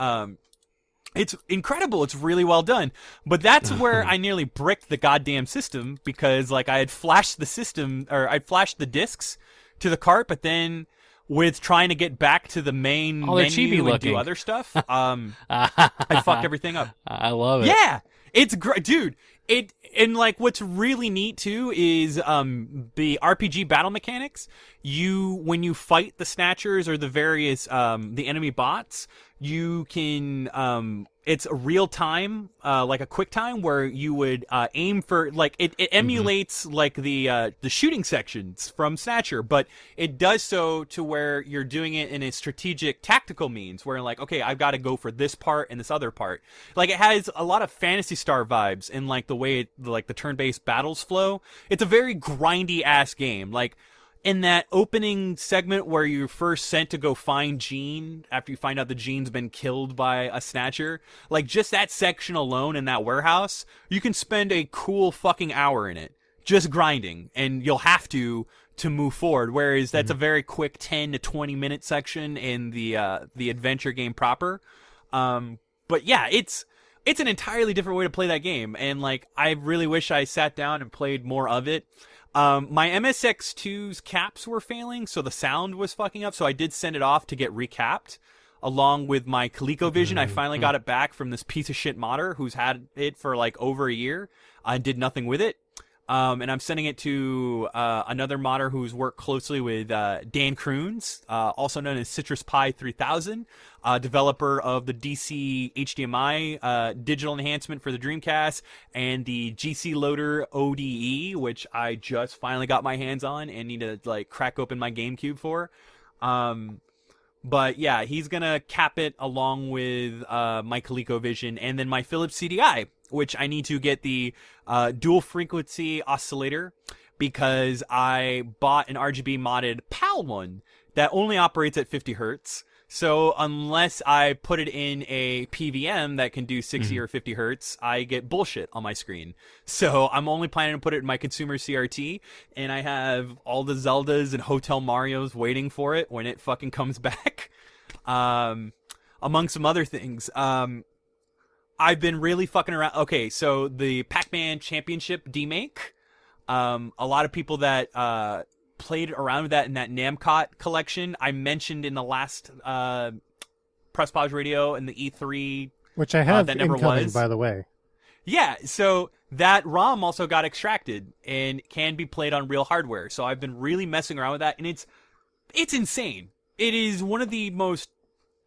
it's incredible. It's really well done. But that's where I nearly bricked the goddamn system, because like I had flashed the system, or I flashed the discs to the cart, but then with trying to get back to the main menu and do other stuff, I fucked everything up. I love it. Yeah. It's great, dude. And like what's really neat too is the RPG battle mechanics. When you fight the Snatchers or the various the enemy bots, you can it's a real time, like a quick time, where you would aim for, like it emulates like the shooting sections from Snatcher, but it does so to where you're doing it in a strategic tactical means, where like, okay, I've got to go for this part and this other part. Like it has a lot of Phantasy Star vibes in like the way the turn-based battles flow. It's a very grindy ass game. Like in that opening segment where you're first sent to go find Gene, after you find out the Gene's been killed by a Snatcher, like just that section alone in that warehouse, you can spend a cool fucking hour in it, just grinding, and you'll have to move forward. Whereas that's a very quick 10 to 20 minute section in the adventure game proper. But yeah, it's an entirely different way to play that game. And like, I really wish I sat down and played more of it. My MSX2's caps were failing, so the sound was fucking up, so I did send it off to get recapped, along with my ColecoVision. I finally got it back from this piece of shit modder who's had it for, like, over a year. I did nothing with it. And I'm sending it to another modder who's worked closely with Dan Croons, also known as Citrus Pie 3000, developer of the DC HDMI digital enhancement for the Dreamcast and the GC Loader ODE, which I just finally got my hands on and need to like crack open my GameCube for. But yeah, he's gonna cap it along with my ColecoVision and then my Philips CDI, which I need to get the dual frequency oscillator, because I bought an RGB modded PAL one that only operates at 50 hertz. So unless I put it in a PVM that can do 60 or 50 hertz, I get bullshit on my screen. So I'm only planning to put it in my consumer CRT, and I have all the Zeldas and Hotel Marios waiting for it when it fucking comes back, among some other things. I've been really fucking around. Okay, so the Pac-Man Championship demake. A lot of people that played around with that in that Namcot collection, I mentioned in the last Press Pause Radio and the E3, which I have that never was, by the way. Yeah, so that ROM also got extracted and can be played on real hardware. So I've been really messing around with that, and it's insane. It is one of the most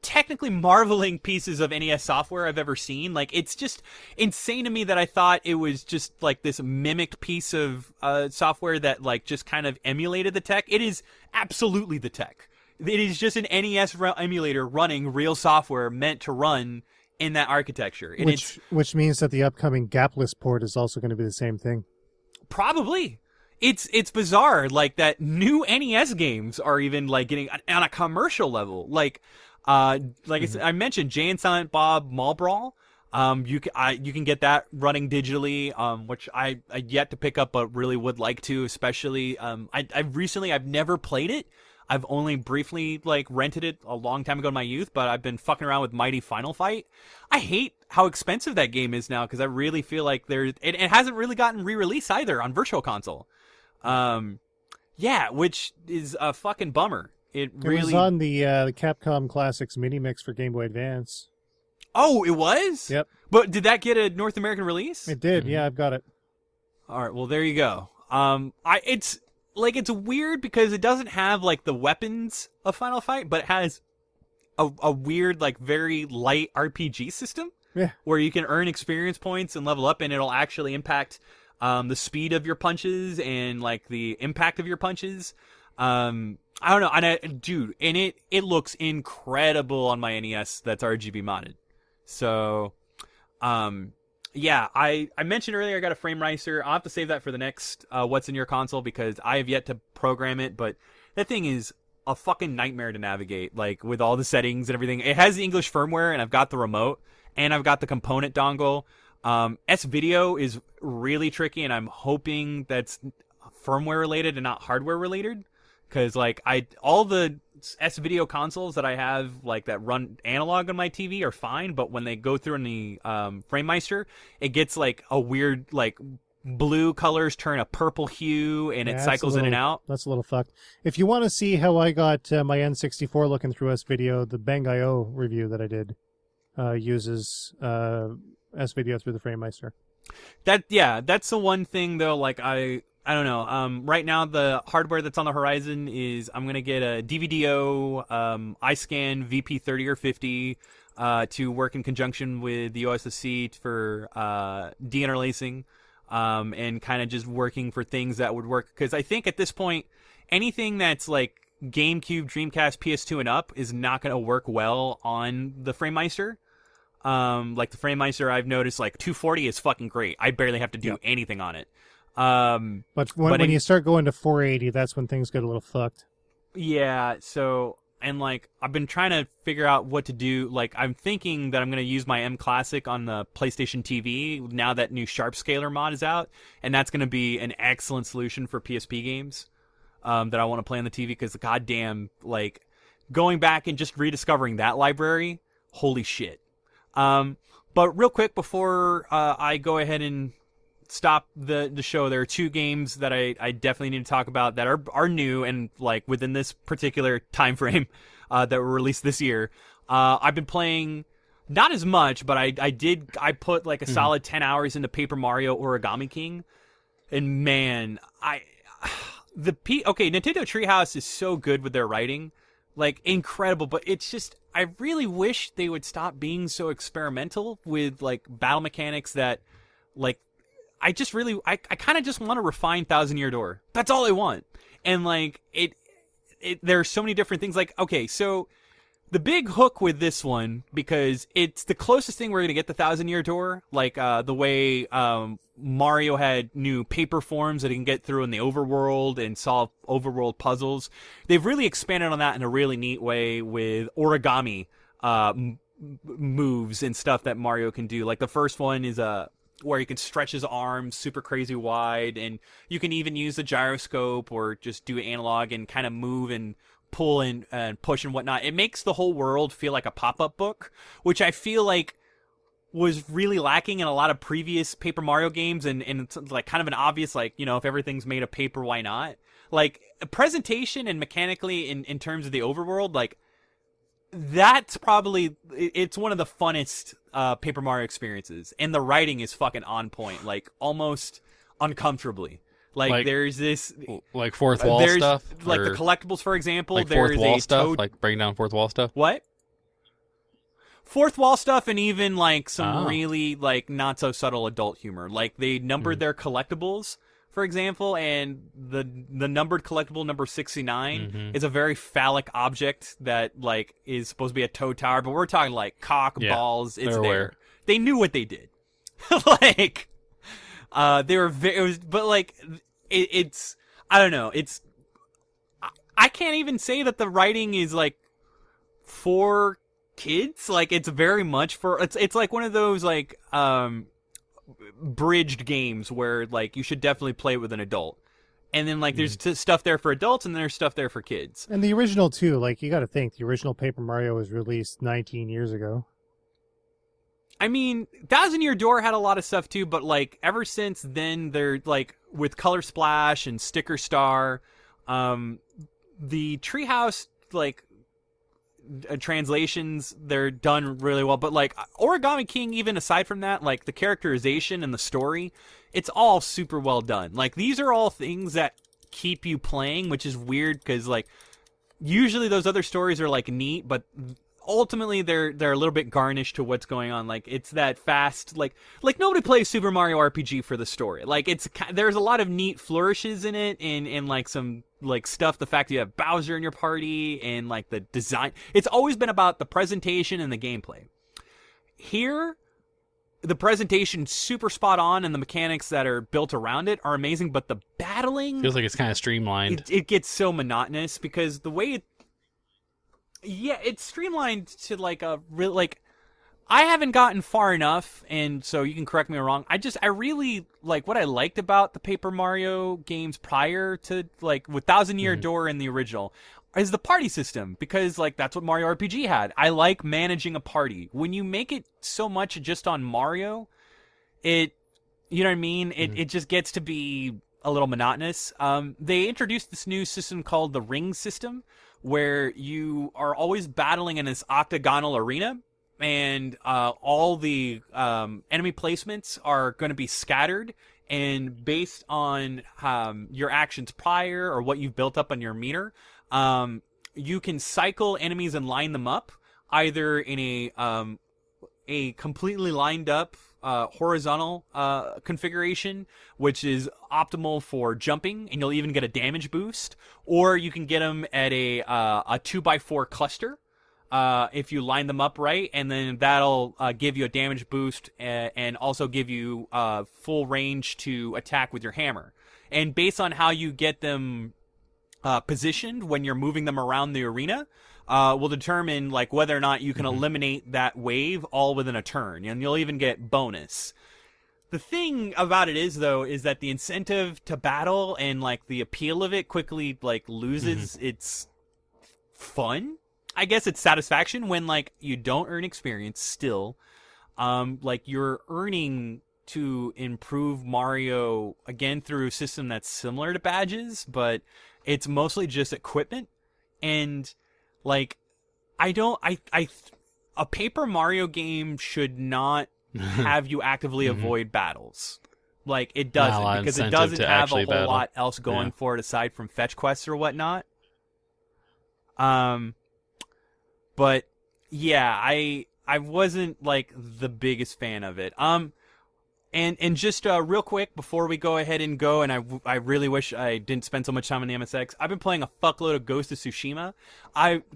technically marveling pieces of NES software I've ever seen. Like, it's just insane to me that I thought it was just like this mimicked piece of software that like just kind of emulated the tech. It is absolutely the tech. It is just an NES emulator running real software meant to run in that architecture. And which means that the upcoming gapless port is also going to be the same thing. Probably. It's bizarre, like, that new NES games are even like getting on a commercial level. Like mm-hmm. I mentioned, Jay and Silent Bob Mall Brawl. You can get that running digitally, which I yet to pick up, but really would like to, especially, I've never played it. I've only briefly like rented it a long time ago in my youth, but I've been fucking around with Mighty Final Fight. I hate how expensive that game is now, because I really feel like it hasn't really gotten re-released either on Virtual Console. Yeah, which is a fucking bummer. It was on the Capcom Classics mini mix for Game Boy Advance. Oh, it was? Yep. But did that get a North American release? It did. Mm-hmm. Yeah, I've got it. All right. Well, there you go. It's weird because it doesn't have like the weapons of Final Fight, but it has a weird, like, very light RPG system. Yeah. Where you can earn experience points and level up, and it'll actually impact the speed of your punches and like the impact of your punches. I don't know, and it looks incredible on my NES that's RGB modded. So, yeah, I mentioned earlier I got a frame riser. I'll have to save that for the next What's in Your Console, because I have yet to program it, but that thing is a fucking nightmare to navigate, like, with all the settings and everything. It has the English firmware, and I've got the remote, and I've got the component dongle. S-Video is really tricky, and I'm hoping that's firmware-related and not hardware-related. Because, like, all the S-Video consoles that I have, like, that run analog on my TV are fine, but when they go through in the FrameMeister, it gets, like, a weird, like, blue colors turn a purple hue, and it cycles in and out. That's a little fucked. If you want to see how I got my N64 looking through S-Video, the Bang.io review that I did uses S-Video through the FrameMeister. That's the one thing, though, like, I don't know. Right now, the hardware that's on the horizon is I'm going to get a DVDO iScan VP30 or 50 to work in conjunction with the OSSC for deinterlacing and kind of just working for things that would work. Because I think at this point, anything that's like GameCube, Dreamcast, PS2 and up is not going to work well on the FrameMeister. Like the FrameMeister, I've noticed, like, 240 is fucking great. I barely have to do anything on it. But when you start going to 480, that's when things get a little fucked. Yeah, so, and, like, I've been trying to figure out what to do. Like, I'm thinking that I'm going to use my M Classic on the PlayStation TV now that new Sharp Scaler mod is out, and that's going to be an excellent solution for PSP games that I want to play on the TV, because the goddamn, like, going back and just rediscovering that library, holy shit. But real quick, before I go ahead and stop the show, there are two games that I definitely need to talk about that are new and, like, within this particular time frame that were released this year. I've been playing not as much, but I put like a solid 10 hours into Paper Mario Origami King, and man, Nintendo Treehouse is so good with their writing, like, incredible, but it's just, I really wish they would stop being so experimental with, like, battle mechanics that, like, I just really, I kind of just want to refine Thousand Year Door. That's all I want. And, like, there are so many different things. Like, okay, so the big hook with this one, because it's the closest thing we're going to get to Thousand Year Door, like the way Mario had new paper forms that he can get through in the overworld and solve overworld puzzles. They've really expanded on that in a really neat way with origami moves and stuff that Mario can do. Like, the first one is where you can stretch his arms super crazy wide, and you can even use the gyroscope or just do analog and kind of move and pull and push and whatnot. It makes the whole world feel like a pop-up book, which I feel like was really lacking in a lot of previous Paper Mario games, and it's like kind of an obvious, like, you know, if everything's made of paper, why not? Like, presentation and mechanically in terms of the overworld, like, that's probably, it's one of the funnest Paper Mario experiences, and the writing is fucking on point, like almost uncomfortably. Like there's this like fourth wall stuff, like the collectibles, for example. Like fourth wall stuff, like breaking down fourth wall stuff. What? Fourth wall stuff, and even like some really like not so subtle adult humor. Like they numbered their collectibles, for example, and the numbered collectible number 69 is a very phallic object that like is supposed to be a toe tower, but we're talking like cock, balls. It's there. Aware. They knew what they did. Like they were very, it was, but like it's I don't know. It's I can't even say that the writing is like for kids. Like it's very much for it's like one of those like bridged games where like you should definitely play with an adult, and then like there's stuff there for adults and there's stuff there for kids. And the original too, like you got to think the original Paper Mario was released 19 years ago. I mean, Thousand Year Door had a lot of stuff too, but like ever since then, they're like with Color Splash and Sticker Star, the Treehouse like translations, they're done really well. But like Origami King, even aside from that, like the characterization and the story, it's all super well done. Like these are all things that keep you playing, which is weird because like usually those other stories are like neat, but ultimately they're a little bit garnished to what's going on. Like it's that fast, like nobody plays Super Mario RPG for the story. Like it's, there's a lot of neat flourishes in it, and like some like stuff, the fact that you have Bowser in your party, and like the design, it's always been about the presentation and the gameplay. Here the presentation super spot on, and the mechanics that are built around it are amazing, but the battling feels like it's kind of streamlined. It gets so monotonous because the way it's streamlined to like a real, like I haven't gotten far enough, and so you can correct me wrong. I really like what I liked about the Paper Mario games prior to like with Thousand Year Door and the original is the party system, because like that's what Mario RPG had. I like managing a party. When you make it so much just on Mario, it, you know what I mean? It just gets to be a little monotonous. They introduced this new system called the ring system, where you are always battling in this octagonal arena, and all the enemy placements are going to be scattered, and based on your actions prior or what you've built up on your meter, you can cycle enemies and line them up either in a completely lined up horizontal configuration, which is optimal for jumping, and you'll even get a damage boost, or you can get them at a 2x4 cluster if you line them up right, and then that'll give you a damage boost and also give you full range to attack with your hammer. And based on how you get them positioned when you're moving them around the arena, will determine like whether or not you can eliminate that wave all within a turn, and you'll even get bonus. The thing about it is, though, is that the incentive to battle and like the appeal of it quickly like loses its fun. I guess it's satisfaction when like you don't earn experience still, like you're earning to improve Mario again through a system that's similar to badges, but it's mostly just equipment. And like, a Paper Mario game should not have you actively avoid battles. Like, it doesn't, because it doesn't have a whole lot else going for it aside from fetch quests or whatnot. But yeah, I wasn't like the biggest fan of it. And just real quick before we go ahead and go, and I really wish I didn't spend so much time on the MSX. I've been playing a fuckload of Ghost of Tsushima.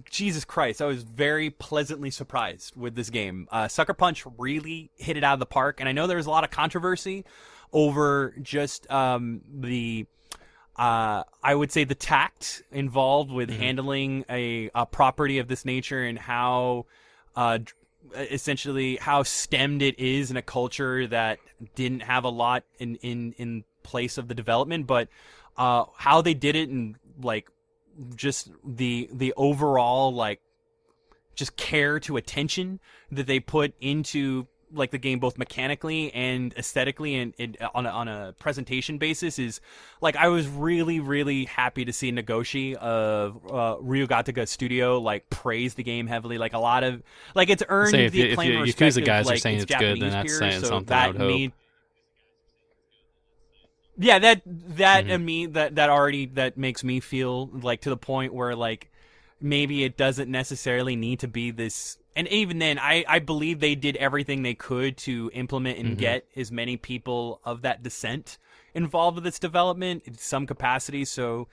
Jesus Christ, I was very pleasantly surprised with this game. Sucker Punch really hit it out of the park, and I know there was a lot of controversy over just I would say the tact involved with handling a property of this nature, and how essentially how stemmed it is in a culture that didn't have a lot in place of the development, but how they did it, and like just the overall like just care to attention that they put into like the game both mechanically and aesthetically and on a presentation basis is like I was really happy to see Nagoshi of Ryugataka Studio like praise the game heavily. Like a lot of like it's earned say, the acclaim. If you Yakuza guys like, are saying it's good, then that's saying so something. That I would hope. Yeah, that and me that already that makes me feel like to the point where like maybe it doesn't necessarily need to be this. And even then, I believe they did everything they could to implement and get as many people of that descent involved with its development in some capacity. So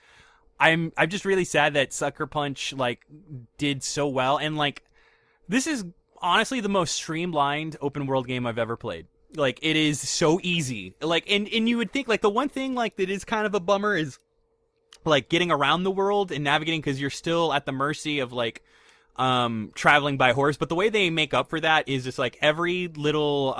I'm just really sad that Sucker Punch like did so well. And like this is honestly the most streamlined open world game I've ever played. Like, it is so easy. Like, and you would think, like, the one thing, like, that is kind of a bummer is, like, getting around the world and navigating, because you're still at the mercy of, like, traveling by horse. But the way they make up for that is just, like, every little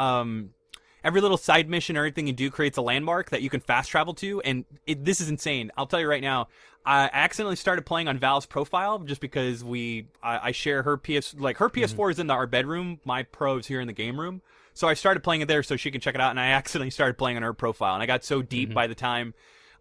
side mission or anything you do creates a landmark that you can fast travel to. And this is insane. I'll tell you right now, I accidentally started playing on Val's profile just because I share her PS4 is in our bedroom. My Pro's here in the game room. So I started playing it there so she can check it out, and I accidentally started playing on her profile, and I got so deep by the time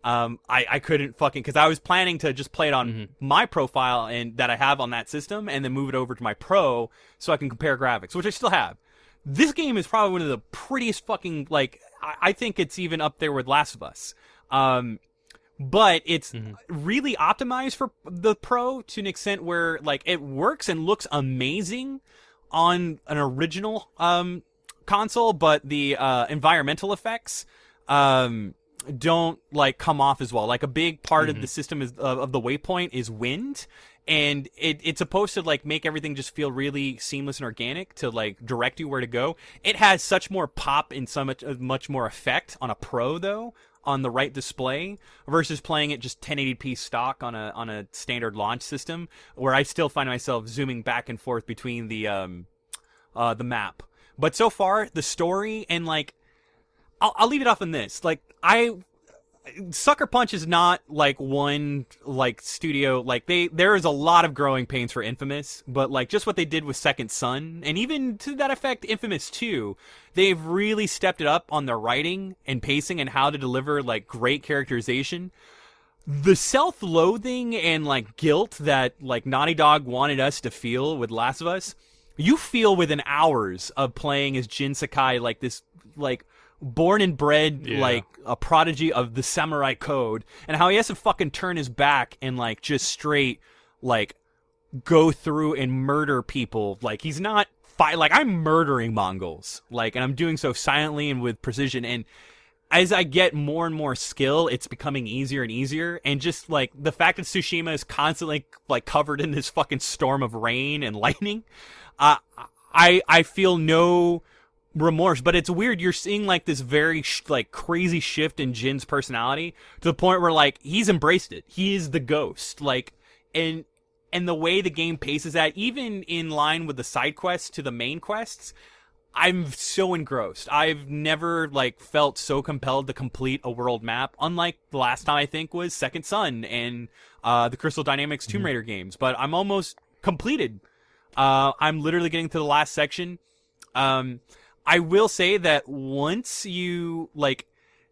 I couldn't fucking, because I was planning to just play it on my profile and that I have on that system, and then move it over to my Pro so I can compare graphics, which I still have. This game is probably one of the prettiest fucking, like, I think it's even up there with Last of Us. But it's really optimized for the Pro to an extent where, like, it works and looks amazing on an original console, but the environmental effects don't like come off as well. Like a big part of the system is of the waypoint is wind, and it's supposed to like make everything just feel really seamless and organic to like direct you where to go. It has such more pop and so much more effect on a Pro though, on the right display versus playing it just 1080p stock on a standard launch system, where I still find myself zooming back and forth between the map. But so far, the story and, like, I'll leave it off on this. Like, Sucker Punch is not, like, one, like, studio. Like, there is a lot of growing pains for Infamous, but, like, just what they did with Second Son, and even to that effect, Infamous 2, they've really stepped it up on their writing and pacing and how to deliver, like, great characterization. The self-loathing and, like, guilt that, like, Naughty Dog wanted us to feel with Last of Us, you feel within hours of playing as Jin Sakai, like this, like born and bred, like a prodigy of the samurai code, and how he has to fucking turn his back and like just straight, like go through and murder people. Like he's not like I'm murdering Mongols, like, and I'm doing so silently and with precision. And as I get more and more skill, it's becoming easier and easier. And just like the fact that Tsushima is constantly like covered in this fucking storm of rain and lightning. I feel no remorse, but it's weird. You're seeing like this very like crazy shift in Jin's personality to the point where like he's embraced it. He is the ghost, like, and the way the game paces that, even in line with the side quests to the main quests, I'm so engrossed. I've never like felt so compelled to complete a world map, unlike the last time I think was Second Son and the Crystal Dynamics Tomb Raider games. But I'm almost completed. I'm literally getting to the last section. I will say that once you, like,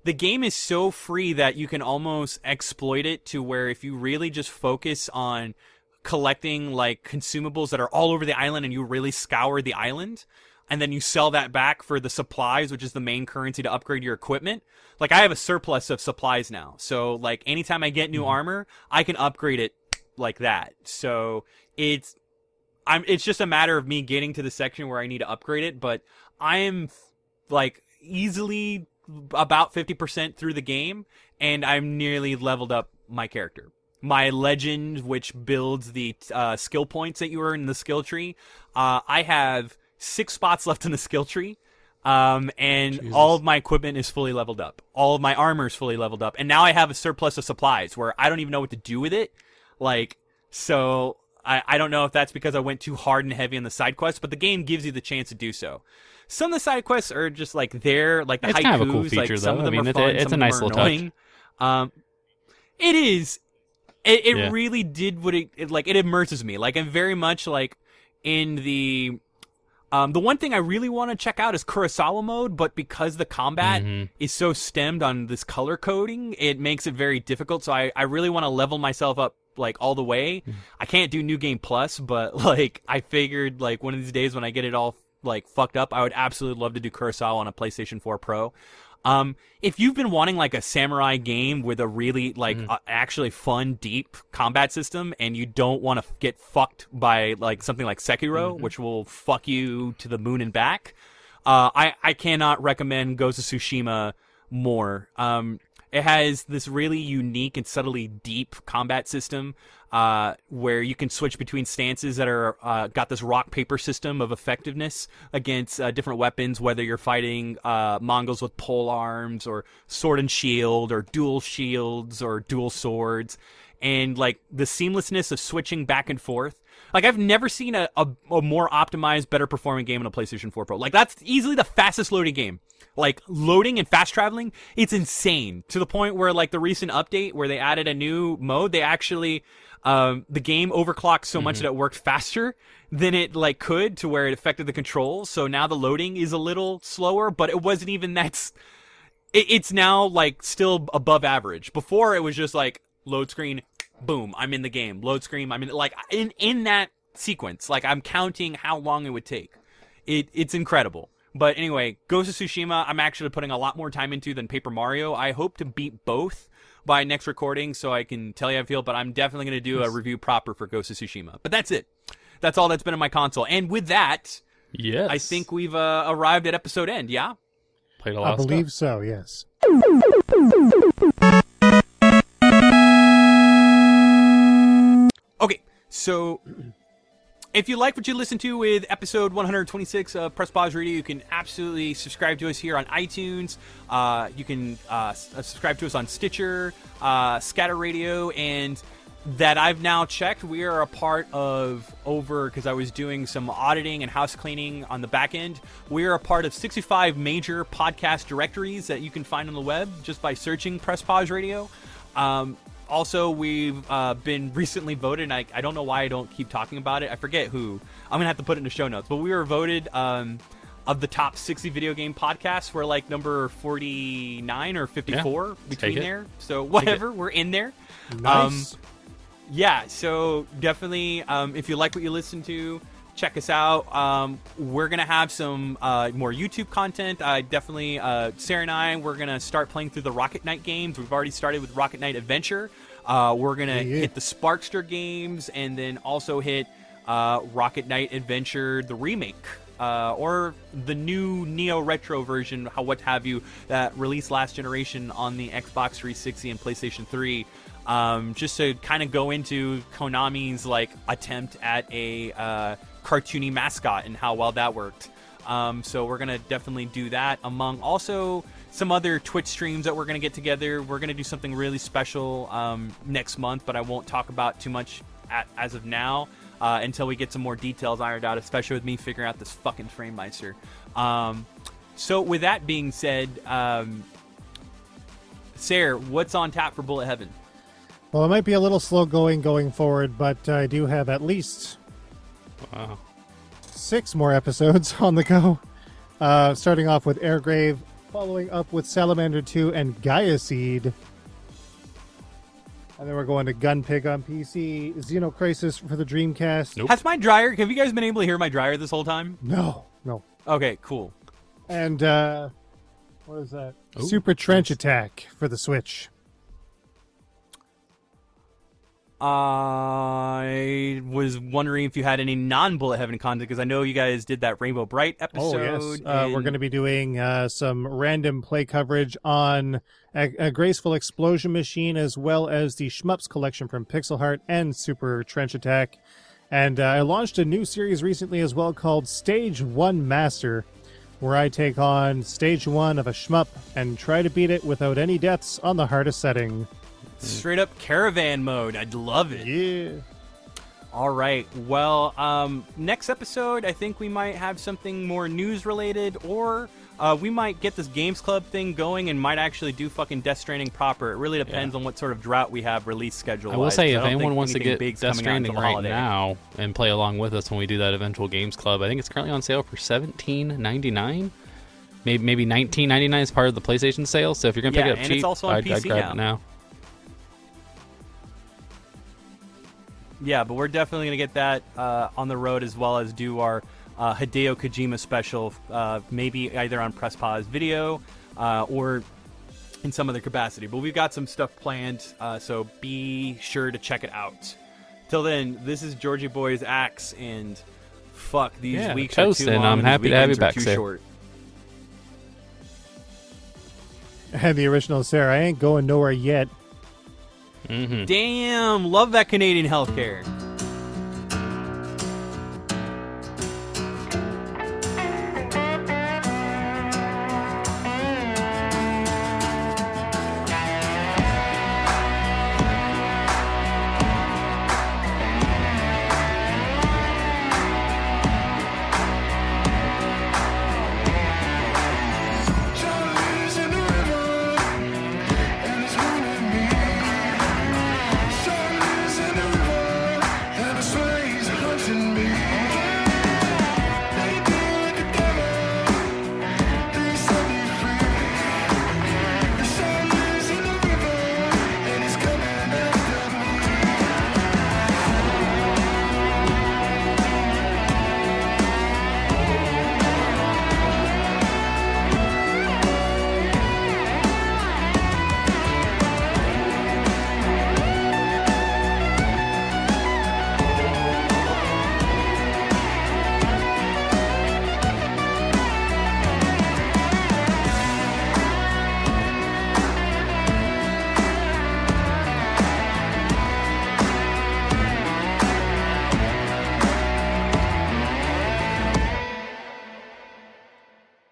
the game is so free that you can almost exploit it to where if you really just focus on collecting, like, consumables that are all over the island and you really scour the island, and then you sell that back for the supplies, which is the main currency to upgrade your equipment. Like, I have a surplus of supplies now. So, like, anytime I get new armor, I can upgrade it like that. So, it's just a matter of me getting to the section where I need to upgrade it, but I am like easily about 50% through the game, and I'm nearly leveled up my character. My legend, which builds the skill points that you earn in the skill tree, I have 6 spots left in the skill tree, and all of my equipment is fully leveled up. All of my armor is fully leveled up, and now I have a surplus of supplies where I don't even know what to do with it. Like, so I don't know if that's because I went too hard and heavy on the side quests, but the game gives you the chance to do so. Some of the side quests are just like there, like the haikus. It's kind of a cool feature, like, though. I mean, it's a nice little touch. It is. It really did what it like. It immerses me. Like I'm very much like in the The one thing I really want to check out is Kurosawa mode, but because the combat is so stemmed on this color coding, it makes it very difficult. So I really want to level myself up, like, all the way. I can't do New Game Plus, but, like, I figured, like, one of these days when I get it all, like, fucked up, I would absolutely love to do Kurosawa on a PlayStation 4 Pro. If you've been wanting, like, a samurai game with a really, like, actually fun, deep combat system, and you don't want to get fucked by, like, something like Sekiro, which will fuck you to the moon and back, I cannot recommend Ghost of Tsushima more. It has this really unique and subtly deep combat system, where you can switch between stances that are got this rock paper system of effectiveness against different weapons, whether you're fighting Mongols with pole arms or sword and shield or dual shields or dual swords, and like the seamlessness of switching back and forth. Like, I've never seen a more optimized, better performing game on a PlayStation 4 Pro. Like, that's easily the fastest loading game. Like, loading and fast traveling, it's insane. To the point where, like, the recent update where they added a new mode, they actually, the game overclocked so much that it worked faster than it, like, could, to where it affected the controls. So now the loading is a little slower, but it wasn't even that... It's now, like, still above average. Before, it was just, like, load screen... Boom, I'm in the game. Load screen, I'm in, like, in that sequence. Like, I'm counting how long it would take. It's incredible. But anyway, Ghost of Tsushima, I'm actually putting a lot more time into than Paper Mario. I hope to beat both by next recording so I can tell you how I feel, but I'm definitely going to do a review proper for Ghost of Tsushima. But that's it. That's all that's been in my console. And with that, yes, I think we've arrived at episode end, yeah? Played a lot of stuff. I believe so, yes. Okay, so if you like what you listen to with episode 126 of Press Pause Radio, you can absolutely subscribe to us here on iTunes. You can subscribe to us on Stitcher, Scatter Radio, and that I've now checked. We are a part of over, because I was doing some auditing and house cleaning on the back end. We are a part of 65 major podcast directories that you can find on the web just by searching Press Pause Radio. Also, we've been recently voted, and I don't know why I don't keep talking about it. I forget who. I'm going to have to put it in the show notes. But we were voted of the top 60 video game podcasts. We're like number 49 or 54 between there. So whatever, we're in there. Nice. Yeah, so definitely, if you like what you listen to, check us out. We're going to have some more YouTube content. Definitely, Sarah and I, we're going to start playing through the Rocket Knight games. We've already started with Rocket Knight Adventure. We're going to hit the Sparkster games, and then also hit Rocket Knight Adventure, the remake, or the new Neo-Retro version, what have you, that released last generation on the Xbox 360 and PlayStation 3. Just to kind of go into Konami's, like, attempt at a cartoony mascot and how well that worked. So we're going to definitely do that, among also some other Twitch streams that we're going to get together. We're going to do something really special next month, but I won't talk about too much as of now until we get some more details ironed out, especially with me figuring out this fucking frame meister. So with that being said, Sarah, what's on tap for Bullet Heaven? Well, it might be a little slow going forward, but I do have at least... Wow. 6 more episodes on the go, starting off with Airgrave, following up with Salamander 2 and Gaia Seed, and then we're going to Gunpig on PC, Xenocrisis for the Dreamcast. Nope. Has my dryer, have you guys been able to hear my dryer this whole time? No. Okay, cool. And what is that? Ooh, Super Trench Attack for the Switch. I was wondering if you had any non-Bullet Heaven content, because I know you guys did that Rainbow Bright episode. Oh, yes. We're going to be doing some random play coverage on a Graceful Explosion Machine, as well as the Shmups collection from Pixel Heart and Super Trench Attack. And I launched a new series recently as well called Stage 1 Master, where I take on Stage 1 of a Shmup and try to beat it without any deaths on the hardest setting. Straight up caravan mode. I'd love it. Yeah. All right. Well, next episode, I think we might have something more news related, or We might get this Games Club thing going and might actually do fucking Death Stranding proper. It really depends on what sort of drought we have release schedule-wise. I will say, if anyone wants to get Death Stranding right now and play along with us when we do that eventual Games Club, I think it's currently on sale for $17.99. Maybe $19.99 is part of the PlayStation sale, so if you're going to pick it up cheap, it's also on PC grab it now. Yeah, but we're definitely going to get that on the road, as well as do our Hideo Kojima special, maybe either on Press Pause Video or in some other capacity. But we've got some stuff planned, so be sure to check it out. Till then, this is Georgie Boy's Axe, and fuck, these weeks are too long. I'm happy to have you back, Sarah. And the original Sarah, I ain't going nowhere yet. Mm-hmm. Damn, love that Canadian healthcare.